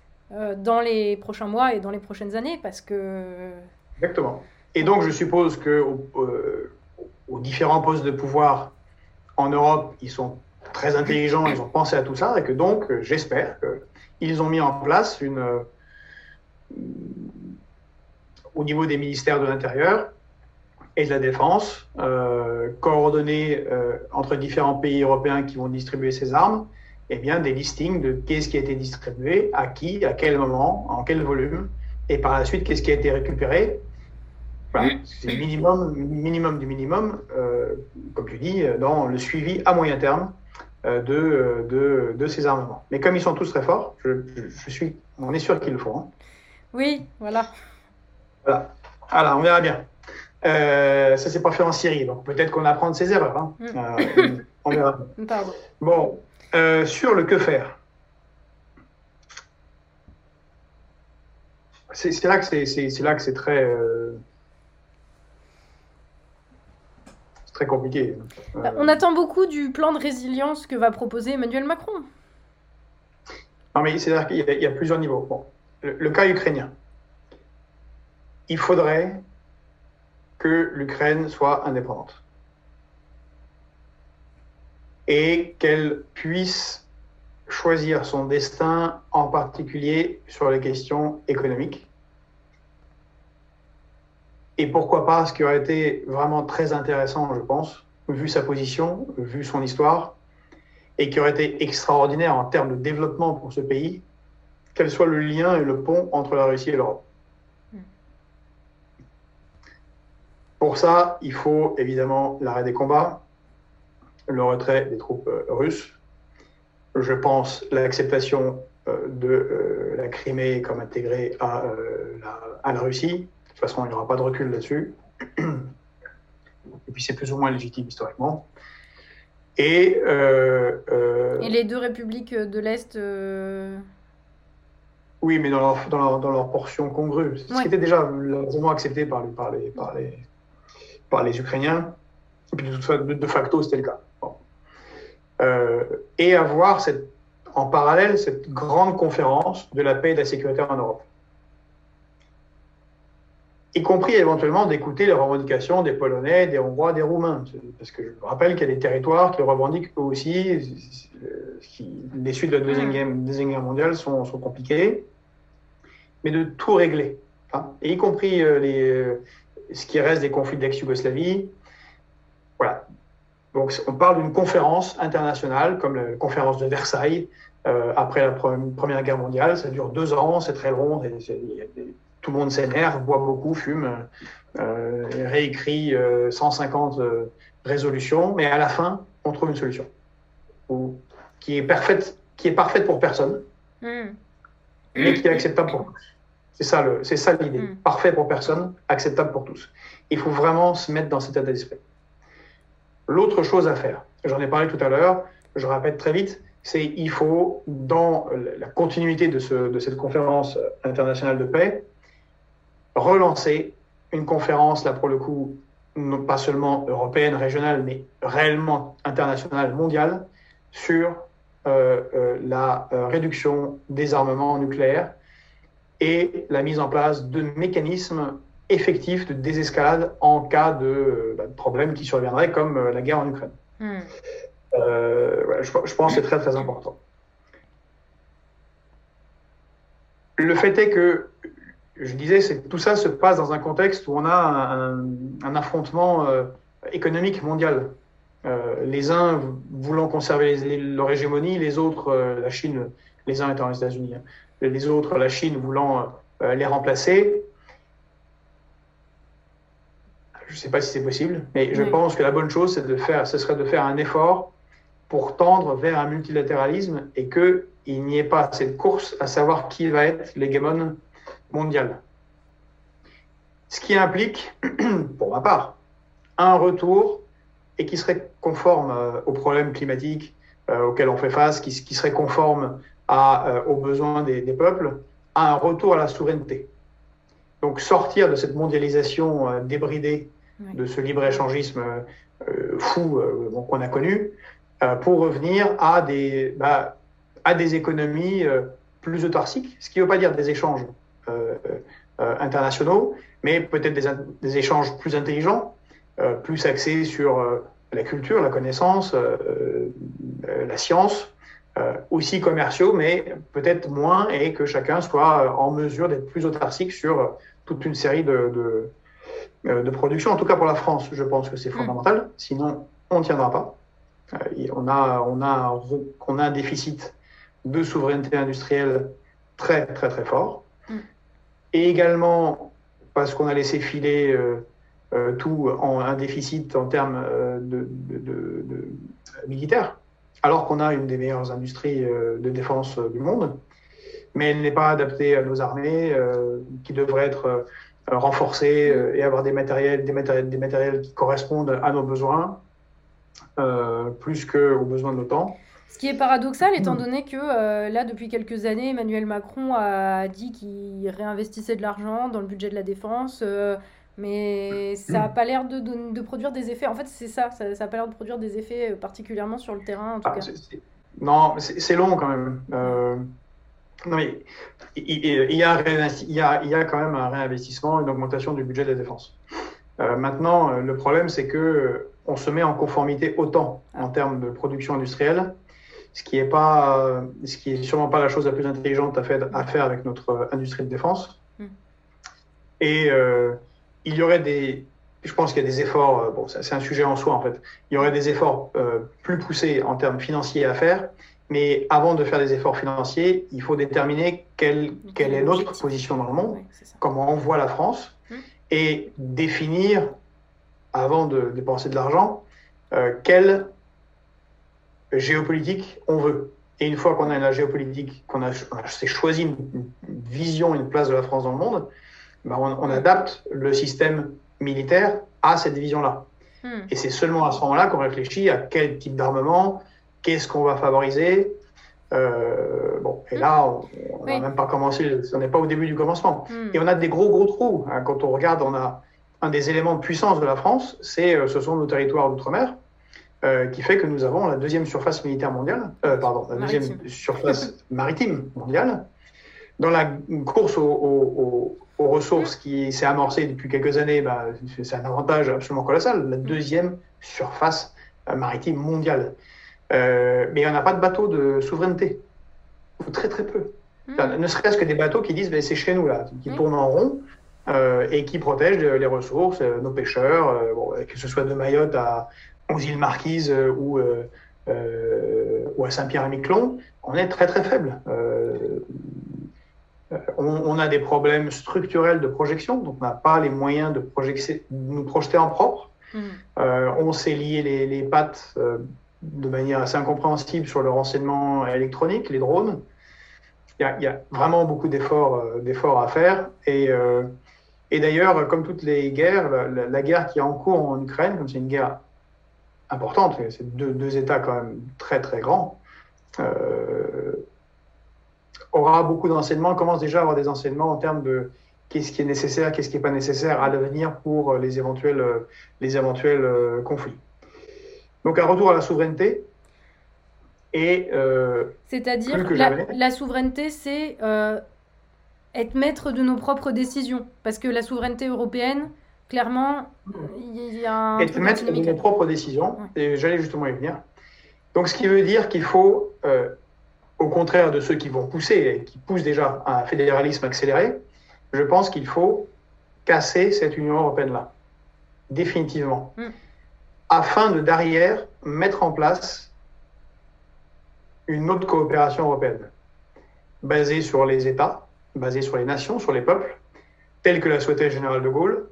dans les prochains mois et dans les prochaines années, parce que... Exactement. Et donc, je suppose qu'aux euh, aux différents postes de pouvoir en Europe, ils sont très intelligents, ils ont pensé à tout ça, et que donc, j'espère qu'ils ont mis en place une... Euh, au niveau des ministères de l'Intérieur et de la Défense, euh, coordonnés euh, entre différents pays européens qui vont distribuer ces armes, eh bien, des listings de qu'est-ce qui a été distribué, à qui, à quel moment, en quel volume, et par la suite, qu'est-ce qui a été récupéré. Voilà, c'est le minimum, minimum du minimum, euh, comme tu dis, dans le suivi à moyen terme euh, de, de, de ces armements. Mais comme ils sont tous très forts, je, je, je suis, on est sûr qu'ils le feront. Oui, voilà. Voilà, voilà, on verra bien. Euh, ça, c'est pas fait en Syrie, donc peut-être qu'on apprend de ses erreurs. Hein. Euh, on verra. Pardon. Bon. Euh, sur le que faire, c'est, c'est là que c'est, c'est, c'est là que c'est très, euh, c'est très compliqué. Euh, On attend beaucoup du plan de résilience que va proposer Emmanuel Macron. Non, mais c'est-à-dire qu'il y a, il y a plusieurs niveaux. Bon, le, le cas ukrainien, il faudrait que l'Ukraine soit indépendante et qu'elle puisse choisir son destin, en particulier sur les questions économiques. Et pourquoi pas, ce qui aurait été vraiment très intéressant, je pense, vu sa position, vu son histoire, et qui aurait été extraordinaire en termes de développement pour ce pays, quel soit le lien et le pont entre la Russie et l'Europe. Pour ça, il faut évidemment l'arrêt des combats, le retrait des troupes euh, russes, je pense l'acceptation euh, de euh, la Crimée comme intégrée à, euh, la, à la Russie. De toute façon, il n'y aura pas de recul là-dessus. Et puis c'est plus ou moins légitime historiquement. Et, euh, euh... Et les deux républiques de l'Est euh... Oui, mais dans leur, dans leur, dans leur portion congrue. C'est ouais. Ce qui était déjà largement accepté par, par, les, par, les, par les Ukrainiens. Et puis de, de facto, c'était le cas. Euh, et avoir cette, en parallèle cette grande conférence de la paix et de la sécurité en Europe. y compris éventuellement d'écouter les revendications des Polonais, des Hongrois, des Roumains. Parce que je rappelle qu'il y a des territoires qui revendiquent eux aussi. Qui, les suites de la Deuxième Guerre mondiale sont, sont compliquées, mais de tout régler. Hein, et y compris euh, les, euh, ce qui reste des conflits d'ex-Yougoslavie. Voilà. Donc on parle d'une conférence internationale, comme la conférence de Versailles, euh, après la pre- Première Guerre mondiale. Ça dure deux ans, c'est très long, c'est, c'est, c'est, tout le monde s'énerve, boit beaucoup, fume, euh, réécrit euh, cent cinquante euh, résolutions, mais à la fin, on trouve une solution ou, qui, est parfaite, qui est parfaite pour personne, mmh. mais qui est acceptable pour tous. C'est ça, le, c'est ça l'idée. Mmh. Parfait pour personne, acceptable pour tous. Il faut vraiment se mettre dans cet état d'esprit. L'autre chose à faire, j'en ai parlé tout à l'heure, je répète très vite, c'est il faut, dans la continuité de, ce, de cette conférence internationale de paix, relancer une conférence, là pour le coup, non pas seulement européenne, régionale, mais réellement internationale, mondiale, sur euh, euh, la euh, réduction des armements nucléaires et la mise en place de mécanismes effectifs de désescalade en cas de, bah, de problème qui surviendrait, comme euh, la guerre en Ukraine. Mmh. Euh, ouais, je, je pense que c'est très, très important. Le fait est que, je disais, c'est, tout ça se passe dans un contexte où on a un, un affrontement euh, économique mondial. Euh, les uns voulant conserver les, leur hégémonie, les autres, euh, la Chine, les uns étant les États-Unis, hein, les autres, la Chine, voulant euh, les remplacer. Je ne sais pas si c'est possible, mais oui. je pense que la bonne chose, c'est de faire, ce serait de faire un effort pour tendre vers un multilatéralisme et qu'il n'y ait pas cette course à savoir qui va être l'hégémon mondial. Ce qui implique, pour ma part, un retour et qui serait conforme euh, aux problèmes climatiques euh, auxquels on fait face, qui, qui serait conforme à, euh, aux besoins des, des peuples, à un retour à la souveraineté. Donc sortir de cette mondialisation euh, débridée, oui. de ce libre-échangisme euh, fou euh, bon, qu'on a connu, euh, pour revenir à des, bah, à des économies euh, plus autarciques, ce qui ne veut pas dire des échanges euh, euh, internationaux, mais peut-être des, des échanges plus intelligents, Euh, plus axé sur euh, la culture, la connaissance, euh, euh, la science, euh, aussi commerciaux, mais peut-être moins, et que chacun soit euh, en mesure d'être plus autarcique sur euh, toute une série de, de, euh, de productions. En tout cas pour la France, je pense que c'est fondamental, mmh. sinon on ne tiendra pas. Euh, on, a, on, a, on a un déficit de souveraineté industrielle très très très fort, mmh. et également parce qu'on a laissé filer... Euh, Euh, tout en un déficit en termes euh, de, de, de, de militaire, alors qu'on a une des meilleures industries euh, de défense euh, du monde, mais elle n'est pas adaptée à nos armées, euh, qui devraient être euh, renforcées euh, et avoir des matériels, des matériels, des matériels qui correspondent à nos besoins, euh, plus qu'aux besoins de l'OTAN. Ce qui est paradoxal, étant donné que euh, là, depuis quelques années, Emmanuel Macron a dit qu'il réinvestissait de l'argent dans le budget de la défense, euh, mais ça n'a pas l'air de, de, de produire des effets. En fait, c'est ça, ça n'a pas l'air de produire des effets particulièrement sur le terrain, en tout ah, cas. C'est, c'est... Non, c'est, c'est long quand même. Euh... Non, mais il, il, y a réinvesti... il, y a, il y a quand même un réinvestissement, une augmentation du budget de la défense. Euh, maintenant, le problème, c'est qu'on se met en conformité autant ah. en termes de production industrielle, ce qui n'est pas, ce qui est sûrement pas la chose la plus intelligente à faire, à faire avec notre industrie de défense. Mm. Et... Euh... Il y aurait des, je pense qu'il y a des efforts, bon, c'est un sujet en soi en fait, il y aurait des efforts euh, plus poussés en termes financiers à faire, mais avant de faire des efforts financiers, il faut déterminer quelle, quelle est notre position dans le monde, oui, comment on voit la France, hum. et définir, avant de dépenser de l'argent, euh, quelle géopolitique on veut. Et une fois qu'on a la géopolitique, qu'on a, on s'est choisi une, une vision, une place de la France dans le monde, ben on, on adapte le système militaire à cette vision-là. Mm. Et c'est seulement à ce moment-là qu'on réfléchit à quel type d'armement, qu'est-ce qu'on va favoriser. Euh, bon, et mm. là, on n'a oui. même pas commencé, on n'est pas au début du commencement. Mm. Et on a des gros, gros trous. Hein. Quand on regarde, on a un des éléments de puissance de la France, c'est, ce sont nos territoires d'outre-mer, euh, qui fait que nous avons la deuxième surface militaire mondiale, euh, pardon, la maritime. deuxième surface maritime mondiale, dans la course au, au, au aux ressources qui s'est amorcée depuis quelques années, bah, c'est un avantage absolument colossal. La deuxième surface maritime mondiale. Euh, mais on n'a pas de bateau de souveraineté, ou très très peu. Enfin, ne serait-ce que des bateaux qui disent bah, « c'est chez nous là », qui tournent en rond euh, et qui protègent les ressources, euh, nos pêcheurs, euh, bon, que ce soit de Mayotte à, aux îles Marquises euh, ou, euh, euh, ou à Saint-Pierre-et-Miquelon, on est très très faible. Euh, on, on a des problèmes structurels de projection, donc on n'a pas les moyens de, de nous projeter en propre. Mmh. Euh, on s'est lié les, les pattes euh, de manière assez incompréhensible sur le renseignement électronique, les drones. Il y, y a vraiment beaucoup d'efforts, euh, d'efforts à faire. Et, euh, et d'ailleurs, comme toutes les guerres, la, la guerre qui est en cours en Ukraine, comme c'est une guerre importante, c'est deux, deux États quand même très très grands, euh, aura beaucoup d'enseignements, commence déjà à avoir des enseignements en termes de qu'est-ce qui est nécessaire, qu'est-ce qui n'est pas nécessaire à l'avenir pour les éventuels, les éventuels euh, conflits. Donc un retour à la souveraineté. Et euh, c'est-à-dire que la, la souveraineté, c'est euh, être maître de nos propres décisions. Parce que la souveraineté européenne, clairement, il y a un... Être maître de nos propres décisions, ouais. Et j'allais justement y venir. Donc ce qui veut dire qu'il faut, euh, au contraire de ceux qui vont pousser, et qui poussent déjà à un fédéralisme accéléré, je pense qu'il faut casser cette Union européenne-là, définitivement, mm. afin de derrière mettre en place une autre coopération européenne, basée sur les États, basée sur les nations, sur les peuples, telle que la souhaitait le général de Gaulle.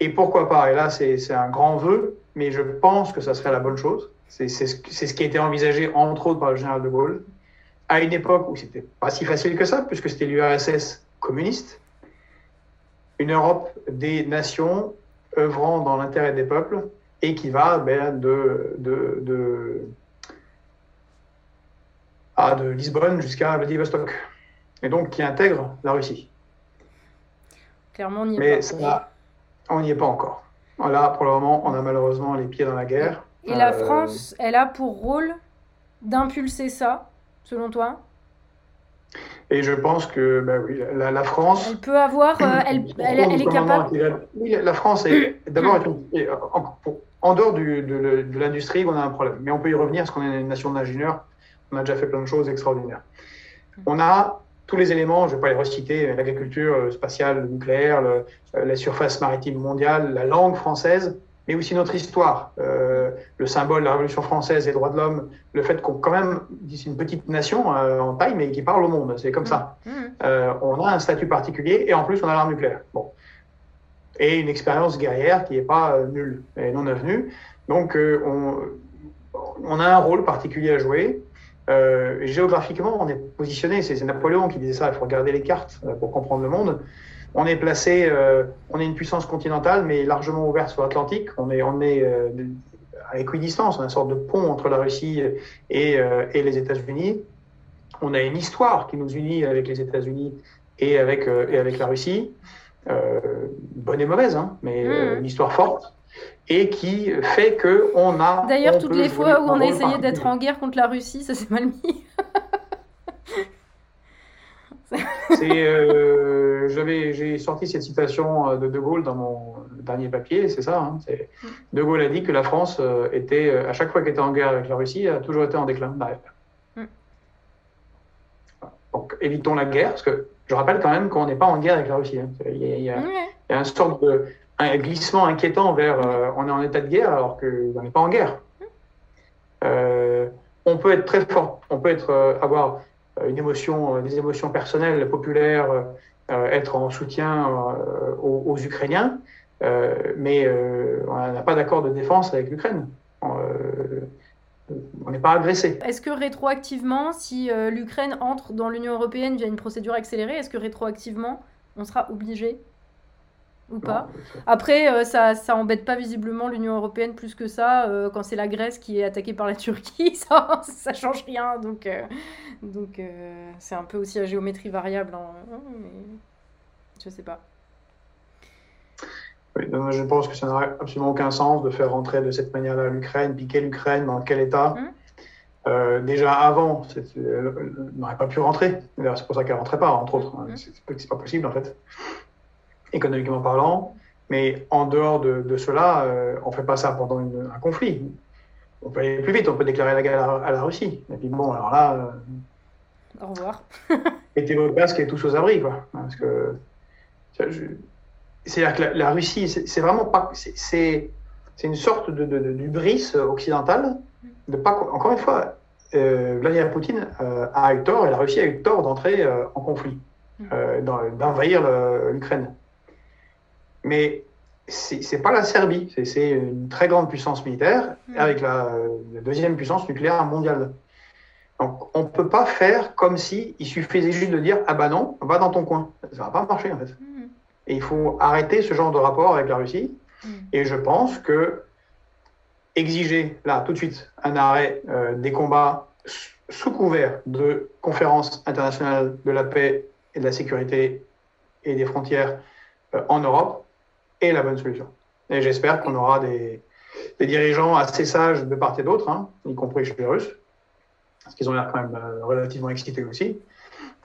Et pourquoi pas, et là c'est, c'est un grand vœu, mais je pense que ça serait la bonne chose. C'est, c'est, c'est ce qui a été envisagé entre autres par le général de Gaulle, à une époque où c'était pas si facile que ça, puisque c'était l'U R S S communiste. Une Europe des nations œuvrant dans l'intérêt des peuples et qui va ben, de... de, de Ah, de Lisbonne jusqu'à Vladivostok, et donc qui intègre la Russie. Clairement, on n'y est Mais pas. Mais ça, on n'y est pas encore. Là, pour le moment, on a malheureusement les pieds dans la guerre. Et euh... la France, elle a pour rôle d'impulser ça, selon toi ? Et je pense que bah oui, la, la France... Elle peut avoir... Euh, elle, elle, elle, elle est capable... La, la France, est, d'abord, est, en, en dehors du, de, de l'industrie, on a un problème. Mais on peut y revenir, parce qu'on est une nation d'ingénieurs. On a déjà fait plein de choses extraordinaires. On a tous les éléments, je ne vais pas les reciter, l'agriculture, le spatiale, le nucléaire, le, la surface maritime mondiale, la langue française, mais aussi notre histoire, euh, le symbole de la Révolution française, les droits de l'homme, le fait qu'on quand même, c'est une petite nation euh, en taille, mais qui parle au monde, c'est comme ça. Euh, on a un statut particulier et en plus on a l'arme nucléaire. Bon. Et une expérience guerrière qui n'est pas euh, nulle et non avenue. Donc euh, on, on a un rôle particulier à jouer. Euh, géographiquement, on est positionné, c'est, c'est Napoléon qui disait ça, il faut regarder les cartes euh, pour comprendre le monde. On est placé, euh, on est une puissance continentale, mais largement ouverte sur l'Atlantique. On est, on est euh, à équidistance, on a une sorte de pont entre la Russie et, euh, et les États-Unis. On a une histoire qui nous unit avec les États-Unis et avec, euh, et avec la Russie, euh, bonne et mauvaise, hein, mais mmh. euh, une histoire forte. Et qui fait qu'on a... D'ailleurs, on toutes les fois où on a essayé d'être en guerre contre la Russie, ça s'est mal mis. c'est, euh, j'avais, j'ai sorti cette citation de De Gaulle dans mon dernier papier, c'est ça. Hein, c'est, De Gaulle a dit que la France était, à chaque fois qu'elle était en guerre avec la Russie, a toujours été en déclin. Mm. Donc, évitons la guerre, parce que je rappelle quand même qu'on n'est pas en guerre avec la Russie. Hein. Il y a, il y a, mm. il y a une sorte de... un glissement inquiétant vers euh, on est en état de guerre alors qu'on n'est pas en guerre. Euh, on peut être très fort, on peut être, euh, avoir une émotion, euh, des émotions personnelles, populaires, euh, être en soutien euh, aux, aux Ukrainiens, euh, mais euh, on n'a pas d'accord de défense avec l'Ukraine. On euh, n'est pas agressé. Est-ce que rétroactivement, si euh, l'Ukraine entre dans l'Union européenne via une procédure accélérée, est-ce que rétroactivement, on sera obligé ? Ou pas. Après, euh, ça, ça embête pas visiblement l'Union européenne plus que ça. Euh, quand c'est la Grèce qui est attaquée par la Turquie, ça, ça change rien. Donc, euh, donc euh, c'est un peu aussi à géométrie variable. Hein, mais je sais pas. Oui, non, je pense que ça n'a absolument aucun sens de faire rentrer de cette manière-là l'Ukraine, piquer l'Ukraine dans quel état. Mmh. Euh, déjà avant, elle n'aurait pas pu rentrer. C'est pour ça qu'elle rentrait pas, entre autres. Mmh. C'est, c'est pas possible en fait. économiquement parlant, mais en dehors de, de cela, euh, on ne fait pas ça pendant une, un conflit. On peut aller plus vite, on peut déclarer la guerre à la, à la Russie. Et puis bon, alors là... Euh, Au revoir. Mettez vos basques et tous aux abris, quoi. Parce que... Je, c'est-à-dire que la, la Russie, c'est, c'est vraiment pas... C'est, c'est, c'est une sorte de, de, de, d'ubris occidentale, de pas... Encore une fois, euh, Vladimir Poutine euh, a eu tort, et la Russie a eu tort d'entrer euh, en conflit, euh, dans, d'envahir le, l'Ukraine. Mais c'est, c'est pas la Serbie, c'est, c'est une très grande puissance militaire avec la, la deuxième puissance nucléaire mondiale. Donc on peut pas faire comme si il suffisait juste de dire ah bah non, va dans ton coin, ça va pas marcher en fait. Et il faut arrêter ce genre de rapport avec la Russie. Et je pense que exiger là tout de suite un arrêt euh, des combats sous couvert de conférences internationales de la paix et de la sécurité et des frontières euh, en Europe est la bonne solution. Et j'espère qu'on aura des, des dirigeants assez sages de part et d'autre, hein, y compris chez les Russes, parce qu'ils ont l'air quand même euh, relativement excités aussi,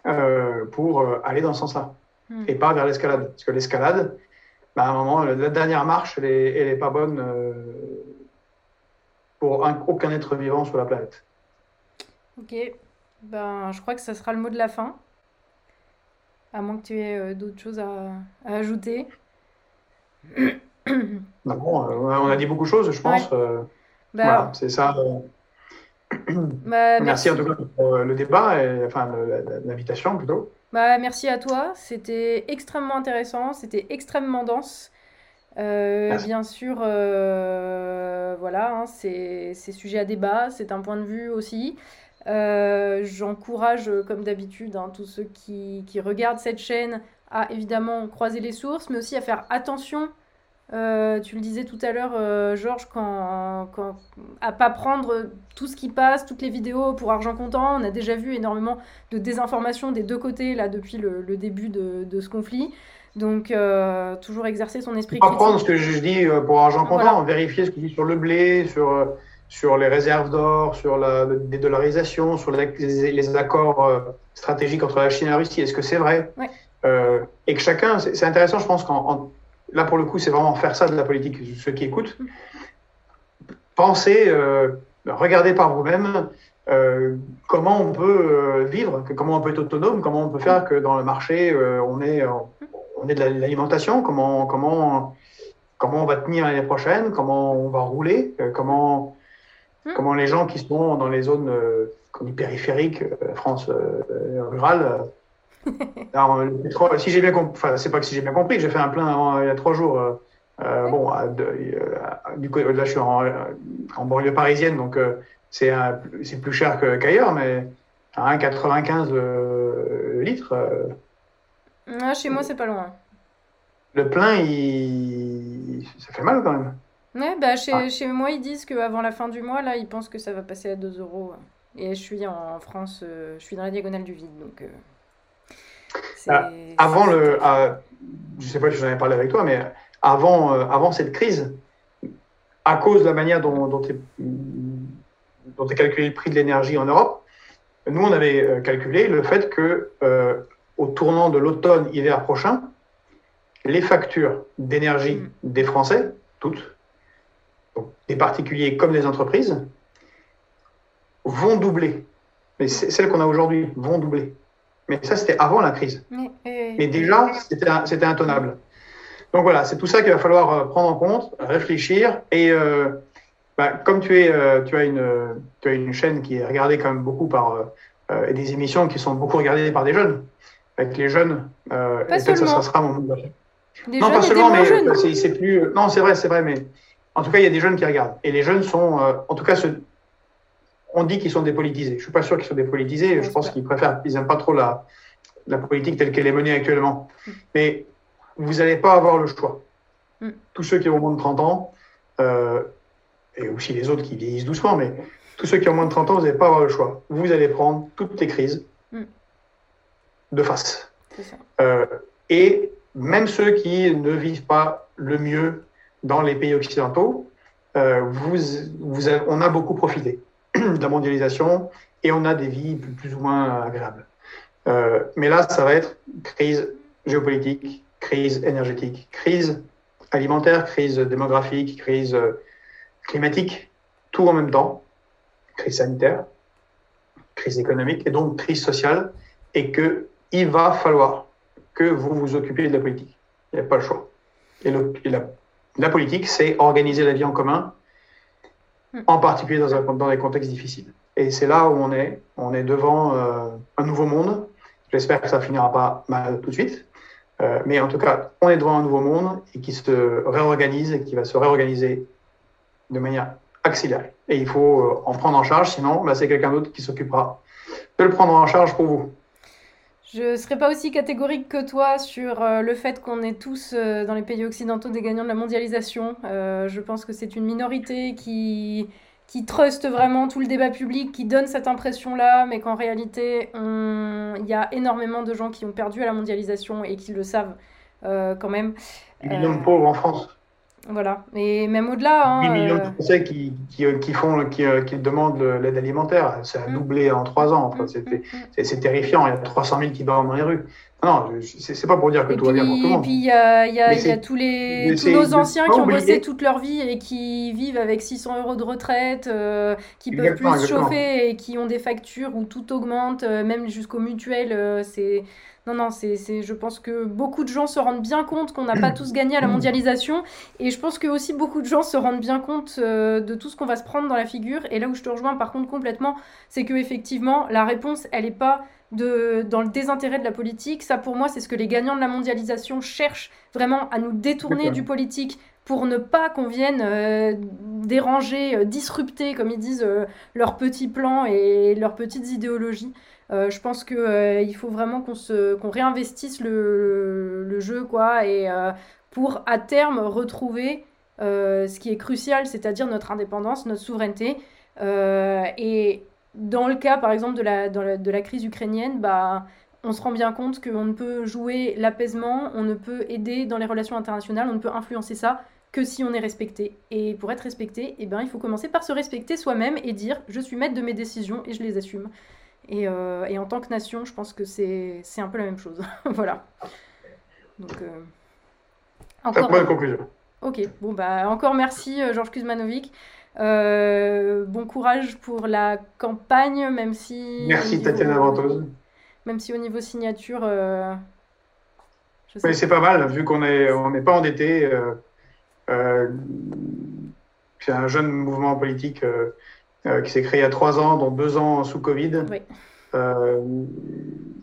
euh, pour euh, aller dans ce sens-là, mmh. et pas vers l'escalade. Parce que l'escalade, bah, à un moment, la dernière marche, elle est, elle est pas bonne euh, pour un, aucun être vivant sur la planète. Ok, ben, je crois que ça sera le mot de la fin, à moins que tu aies euh, d'autres choses à, à ajouter. Bah bon, on a dit beaucoup de choses, je pense. Ouais. Euh, bah, voilà, c'est ça. Bah, merci en tout cas pour le débat, et, enfin le, l'invitation plutôt. Bah, merci à toi, c'était extrêmement intéressant, c'était extrêmement dense. Euh, bien sûr, euh, voilà, hein, c'est, c'est sujet à débat, c'est un point de vue aussi. Euh, j'encourage, comme d'habitude, hein, tous ceux qui, qui regardent cette chaîne à évidemment croiser les sources, mais aussi à faire attention, euh, tu le disais tout à l'heure, euh, Georges, quand, quand, à ne pas prendre tout ce qui passe, toutes les vidéos pour argent comptant. On a déjà vu énormément de désinformation des deux côtés là, depuis le, le début de, de ce conflit. Donc, euh, toujours exercer son esprit critique. Pas prendre ce que je dis pour argent comptant, voilà. Vérifier ce qu'il dit sur le blé, sur, sur les réserves d'or, sur la dédollarisation, sur les, les accords stratégiques entre la Chine et la Russie. Est-ce que c'est vrai ? Ouais. Euh, et que chacun, c'est, c'est intéressant, je pense qu'en en, là pour le coup c'est vraiment faire ça de la politique, ceux qui écoutent, pensez, euh, regardez par vous-même euh, comment on peut euh, vivre, que, comment on peut être autonome, comment on peut faire que dans le marché euh, on ait euh, on ait de l'alimentation, comment comment comment on va tenir l'année prochaine, comment on va rouler, euh, comment comment les gens qui sont dans les zones euh, comme périphériques, euh, France euh, rurale. Alors, si j'ai bien compris, enfin, c'est pas que si j'ai bien compris, j'ai fait un plein avant, il y a trois jours. Euh, ouais. Bon, à, de, à, du coup, là, je suis en, en banlieue parisienne, donc euh, c'est, un, c'est plus cher que, qu'ailleurs, mais à un virgule quatre-vingt-quinze euh, litres. Euh, ah, chez euh, moi, c'est pas loin. Le plein, il, ça fait mal quand même. Ouais, bah, chez, ah. chez moi, ils disent qu'avant la fin du mois, là, ils pensent que ça va passer à deux euros. Et je suis en France, euh, je suis dans la diagonale du vide, donc. Euh... Euh, avant le, euh, je ne sais pas si j'en avais parlé avec toi, mais avant, euh, avant cette crise, à cause de la manière dont, dont, est, dont est calculé le prix de l'énergie en Europe, nous on avait calculé le fait que euh, au tournant de l'automne-hiver prochain, les factures d'énergie mmh. des Français, toutes, donc des particuliers comme des entreprises, vont doubler. Mais celles qu'on a aujourd'hui vont doubler. Mais ça, c'était avant la crise. Mais, euh, mais déjà, c'était, un, c'était intenable. Donc voilà, c'est tout ça qu'il va falloir prendre en compte, réfléchir. Et euh, bah, comme tu, es, euh, tu, as une, tu as une chaîne qui est regardée quand même beaucoup par... Euh, et des émissions qui sont beaucoup regardées par des jeunes. Avec les jeunes, euh, et peut-être que ça sera mon moment. Des non, pas seulement, mais euh, c'est, c'est plus... Euh, non, c'est vrai, c'est vrai, mais... En tout cas, il y a des jeunes qui regardent. Et les jeunes sont... Euh, en tout cas, ceux... On dit qu'ils sont dépolitisés. Je ne suis pas sûr qu'ils sont dépolitisés. Je c'est pense pas. qu'ils préfèrent, ils n'aiment pas trop la, la politique telle qu'elle est menée actuellement. Mmh. Mais vous n'allez pas avoir le choix. Mmh. Tous ceux qui ont moins de trente ans, euh, et aussi les autres qui vieillissent doucement, mais tous ceux qui ont moins de trente ans, vous n'allez pas avoir le choix. Vous allez prendre toutes les crises mmh. de face. C'est ça. Euh, et même ceux qui ne vivent pas le mieux dans les pays occidentaux, euh, vous, vous a, on a beaucoup profité de la mondialisation, et on a des vies plus, plus ou moins agréables. Euh, mais là, ça va être crise géopolitique, crise énergétique, crise alimentaire, crise démographique, crise climatique, tout en même temps, crise sanitaire, crise économique et donc crise sociale, et qu'il va falloir que vous vous occupiez de la politique. Il n'y a pas le choix. Et, le, et la, la politique, c'est organiser la vie en commun, en particulier dans, un, dans des contextes difficiles. Et c'est là où on est. On est devant euh, un nouveau monde. J'espère que ça ne finira pas mal tout de suite. Euh, mais en tout cas, on est devant un nouveau monde et qui se réorganise et qui va se réorganiser de manière accélérée. Et il faut euh, en prendre en charge, sinon bah, c'est quelqu'un d'autre qui s'occupera de le prendre en charge pour vous. Je ne serais pas aussi catégorique que toi sur euh, le fait qu'on est tous euh, dans les pays occidentaux des gagnants de la mondialisation. Euh, je pense que c'est une minorité qui, qui truste vraiment tout le débat public, qui donne cette impression-là, mais qu'en réalité, on... il y a énormément de gens qui ont perdu à la mondialisation et qui le savent euh, quand même. huit millions euh... de pauvres en France. Voilà, et même au-delà. Hein, huit millions euh... de Français qui, qui, qui, font, qui, qui demandent l'aide alimentaire. Ça a mmh. doublé en trois ans. Enfin, c'était, mmh. c'est, c'est terrifiant. Il y a trois cent mille qui dorment dans les rues. Non, c'est, c'est pas pour dire que et tout puis, va bien pour tout le monde. Et puis, il y a, y a, y a tous, les, tous nos anciens qui ont oublié. bossé toute leur vie et qui vivent avec six cents euros de retraite, euh, qui peuvent plus se chauffer et qui ont des factures où tout augmente, euh, même jusqu'aux mutuelles. Euh, c'est... Non, non, c'est, c'est, je pense que beaucoup de gens se rendent bien compte qu'on n'a pas tous gagné à la mondialisation. Et je pense que aussi beaucoup de gens se rendent bien compte euh, de tout ce qu'on va se prendre dans la figure. Et là où je te rejoins par contre complètement, c'est qu'effectivement, la réponse, elle n'est pas de, dans le désintérêt de la politique. Ça, pour moi, c'est ce que les gagnants de la mondialisation cherchent vraiment à nous détourner okay. du politique pour ne pas qu'on vienne euh, déranger, euh, disrupter, comme ils disent, euh, leurs petits plans et leurs petites idéologies. Euh, je pense qu'il euh, faut vraiment qu'on, se, qu'on réinvestisse le, le jeu quoi, et, euh, pour, à terme, retrouver euh, ce qui est crucial, c'est-à-dire notre indépendance, notre souveraineté. Euh, et dans le cas, par exemple, de la, dans la, de la crise ukrainienne, bah, on se rend bien compte qu'on ne peut jouer l'apaisement, on ne peut aider dans les relations internationales, on ne peut influencer ça que si on est respecté. Et pour être respecté, eh ben, il faut commencer par se respecter soi-même et dire « je suis maître de mes décisions et je les assume ». Et, euh, et en tant que nation, je pense que c'est, c'est un peu la même chose. Voilà. Donc, euh... encore... C'est une bonne conclusion. Ok. Bon, bah, encore merci, Georges Kuzmanovic. Euh, bon courage pour la campagne, même si... Merci, Tatiana Ventose. Même si au niveau signature... Euh... Je sais Mais pas. C'est pas mal, vu qu'on n'est on n'est pas endetté. Euh, euh, c'est un jeune mouvement politique... Euh, Euh, qui s'est créé il y a trois ans, dont deux ans sous Covid. Oui. Euh,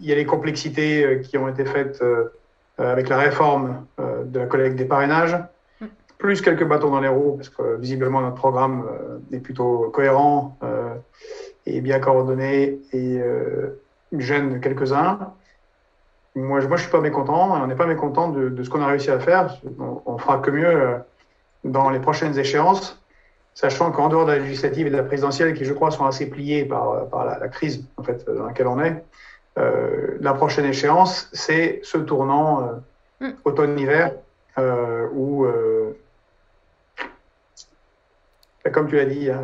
il y a les complexités euh, qui ont été faites euh, avec la réforme euh, de la collecte des parrainages, mm. plus quelques bâtons dans les roues, parce que euh, visiblement notre programme euh, est plutôt cohérent euh, et bien coordonné et euh, gêne quelques-uns. Moi, je ne moi, suis pas mécontent, on n'est pas mécontent de, de ce qu'on a réussi à faire. On ne fera que mieux euh, dans les prochaines échéances. Sachant qu'en dehors de la législative et de la présidentielle, qui je crois sont assez pliées par, par la, la crise en fait, dans laquelle on est, euh, la prochaine échéance, c'est ce tournant euh, mm. automne-hiver euh, où, euh, comme tu l'as dit, hein,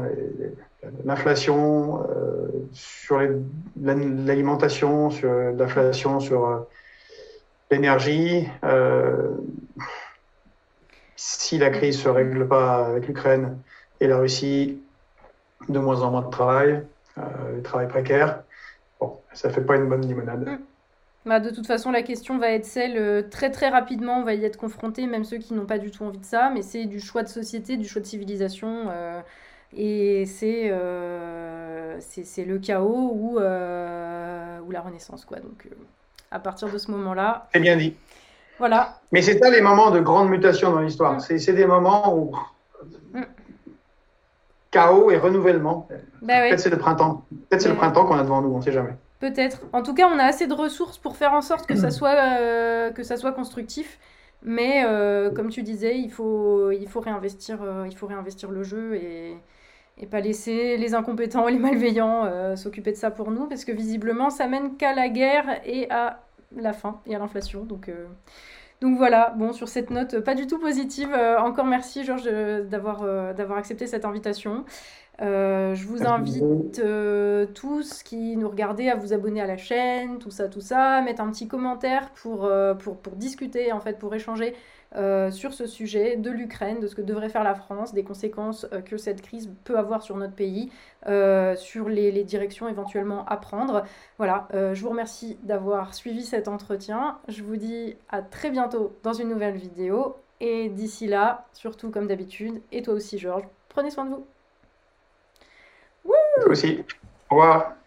l'inflation euh, sur les, l'alimentation, sur l'inflation sur euh, l'énergie. Euh, si la crise ne se règle pas avec l'Ukraine, et la Russie, de moins en moins de travail, euh, travail précaire. Bon, ça ne fait pas une bonne limonade. Mmh. Bah, de toute façon, la question va être celle, euh, très très rapidement, on va y être confrontés, même ceux qui n'ont pas du tout envie de ça, mais c'est du choix de société, du choix de civilisation, euh, et c'est, euh, c'est, c'est le chaos ou, euh, ou la renaissance, quoi. Donc, euh, à partir de ce moment-là... C'est bien dit. Voilà. Mais c'est ça les moments de grande mutation dans l'histoire. Mmh. C'est, c'est des moments où... Mmh. Chaos et renouvellement. Bah ouais. Peut-être c'est le printemps. Peut-être c'est ouais. le printemps qu'on a devant nous, on ne sait jamais. Peut-être. En tout cas, on a assez de ressources pour faire en sorte que ça soit, euh, que ça soit constructif. Mais euh, comme tu disais, il faut, il faut, réinvestir, euh, il faut réinvestir le jeu et, et pas laisser les incompétents et les malveillants euh, s'occuper de ça pour nous. Parce que visiblement, ça mène qu'à la guerre et à la faim et à l'inflation. Donc... Euh... Donc voilà, bon, sur cette note pas du tout positive, euh, encore merci Georges d'avoir, euh, d'avoir accepté cette invitation. Euh, je vous invite euh, tous qui nous regardez à vous abonner à la chaîne, tout ça, tout ça, mettre un petit commentaire pour, euh, pour, pour discuter, en fait, pour échanger euh, sur ce sujet de l'Ukraine, de ce que devrait faire la France, des conséquences euh, que cette crise peut avoir sur notre pays, euh, sur les, les directions éventuellement à prendre. Voilà, euh, je vous remercie d'avoir suivi cet entretien. Je vous dis à très bientôt dans une nouvelle vidéo. Et d'ici là, surtout comme d'habitude, et toi aussi Georges, prenez soin de vous. Toi aussi. Au revoir.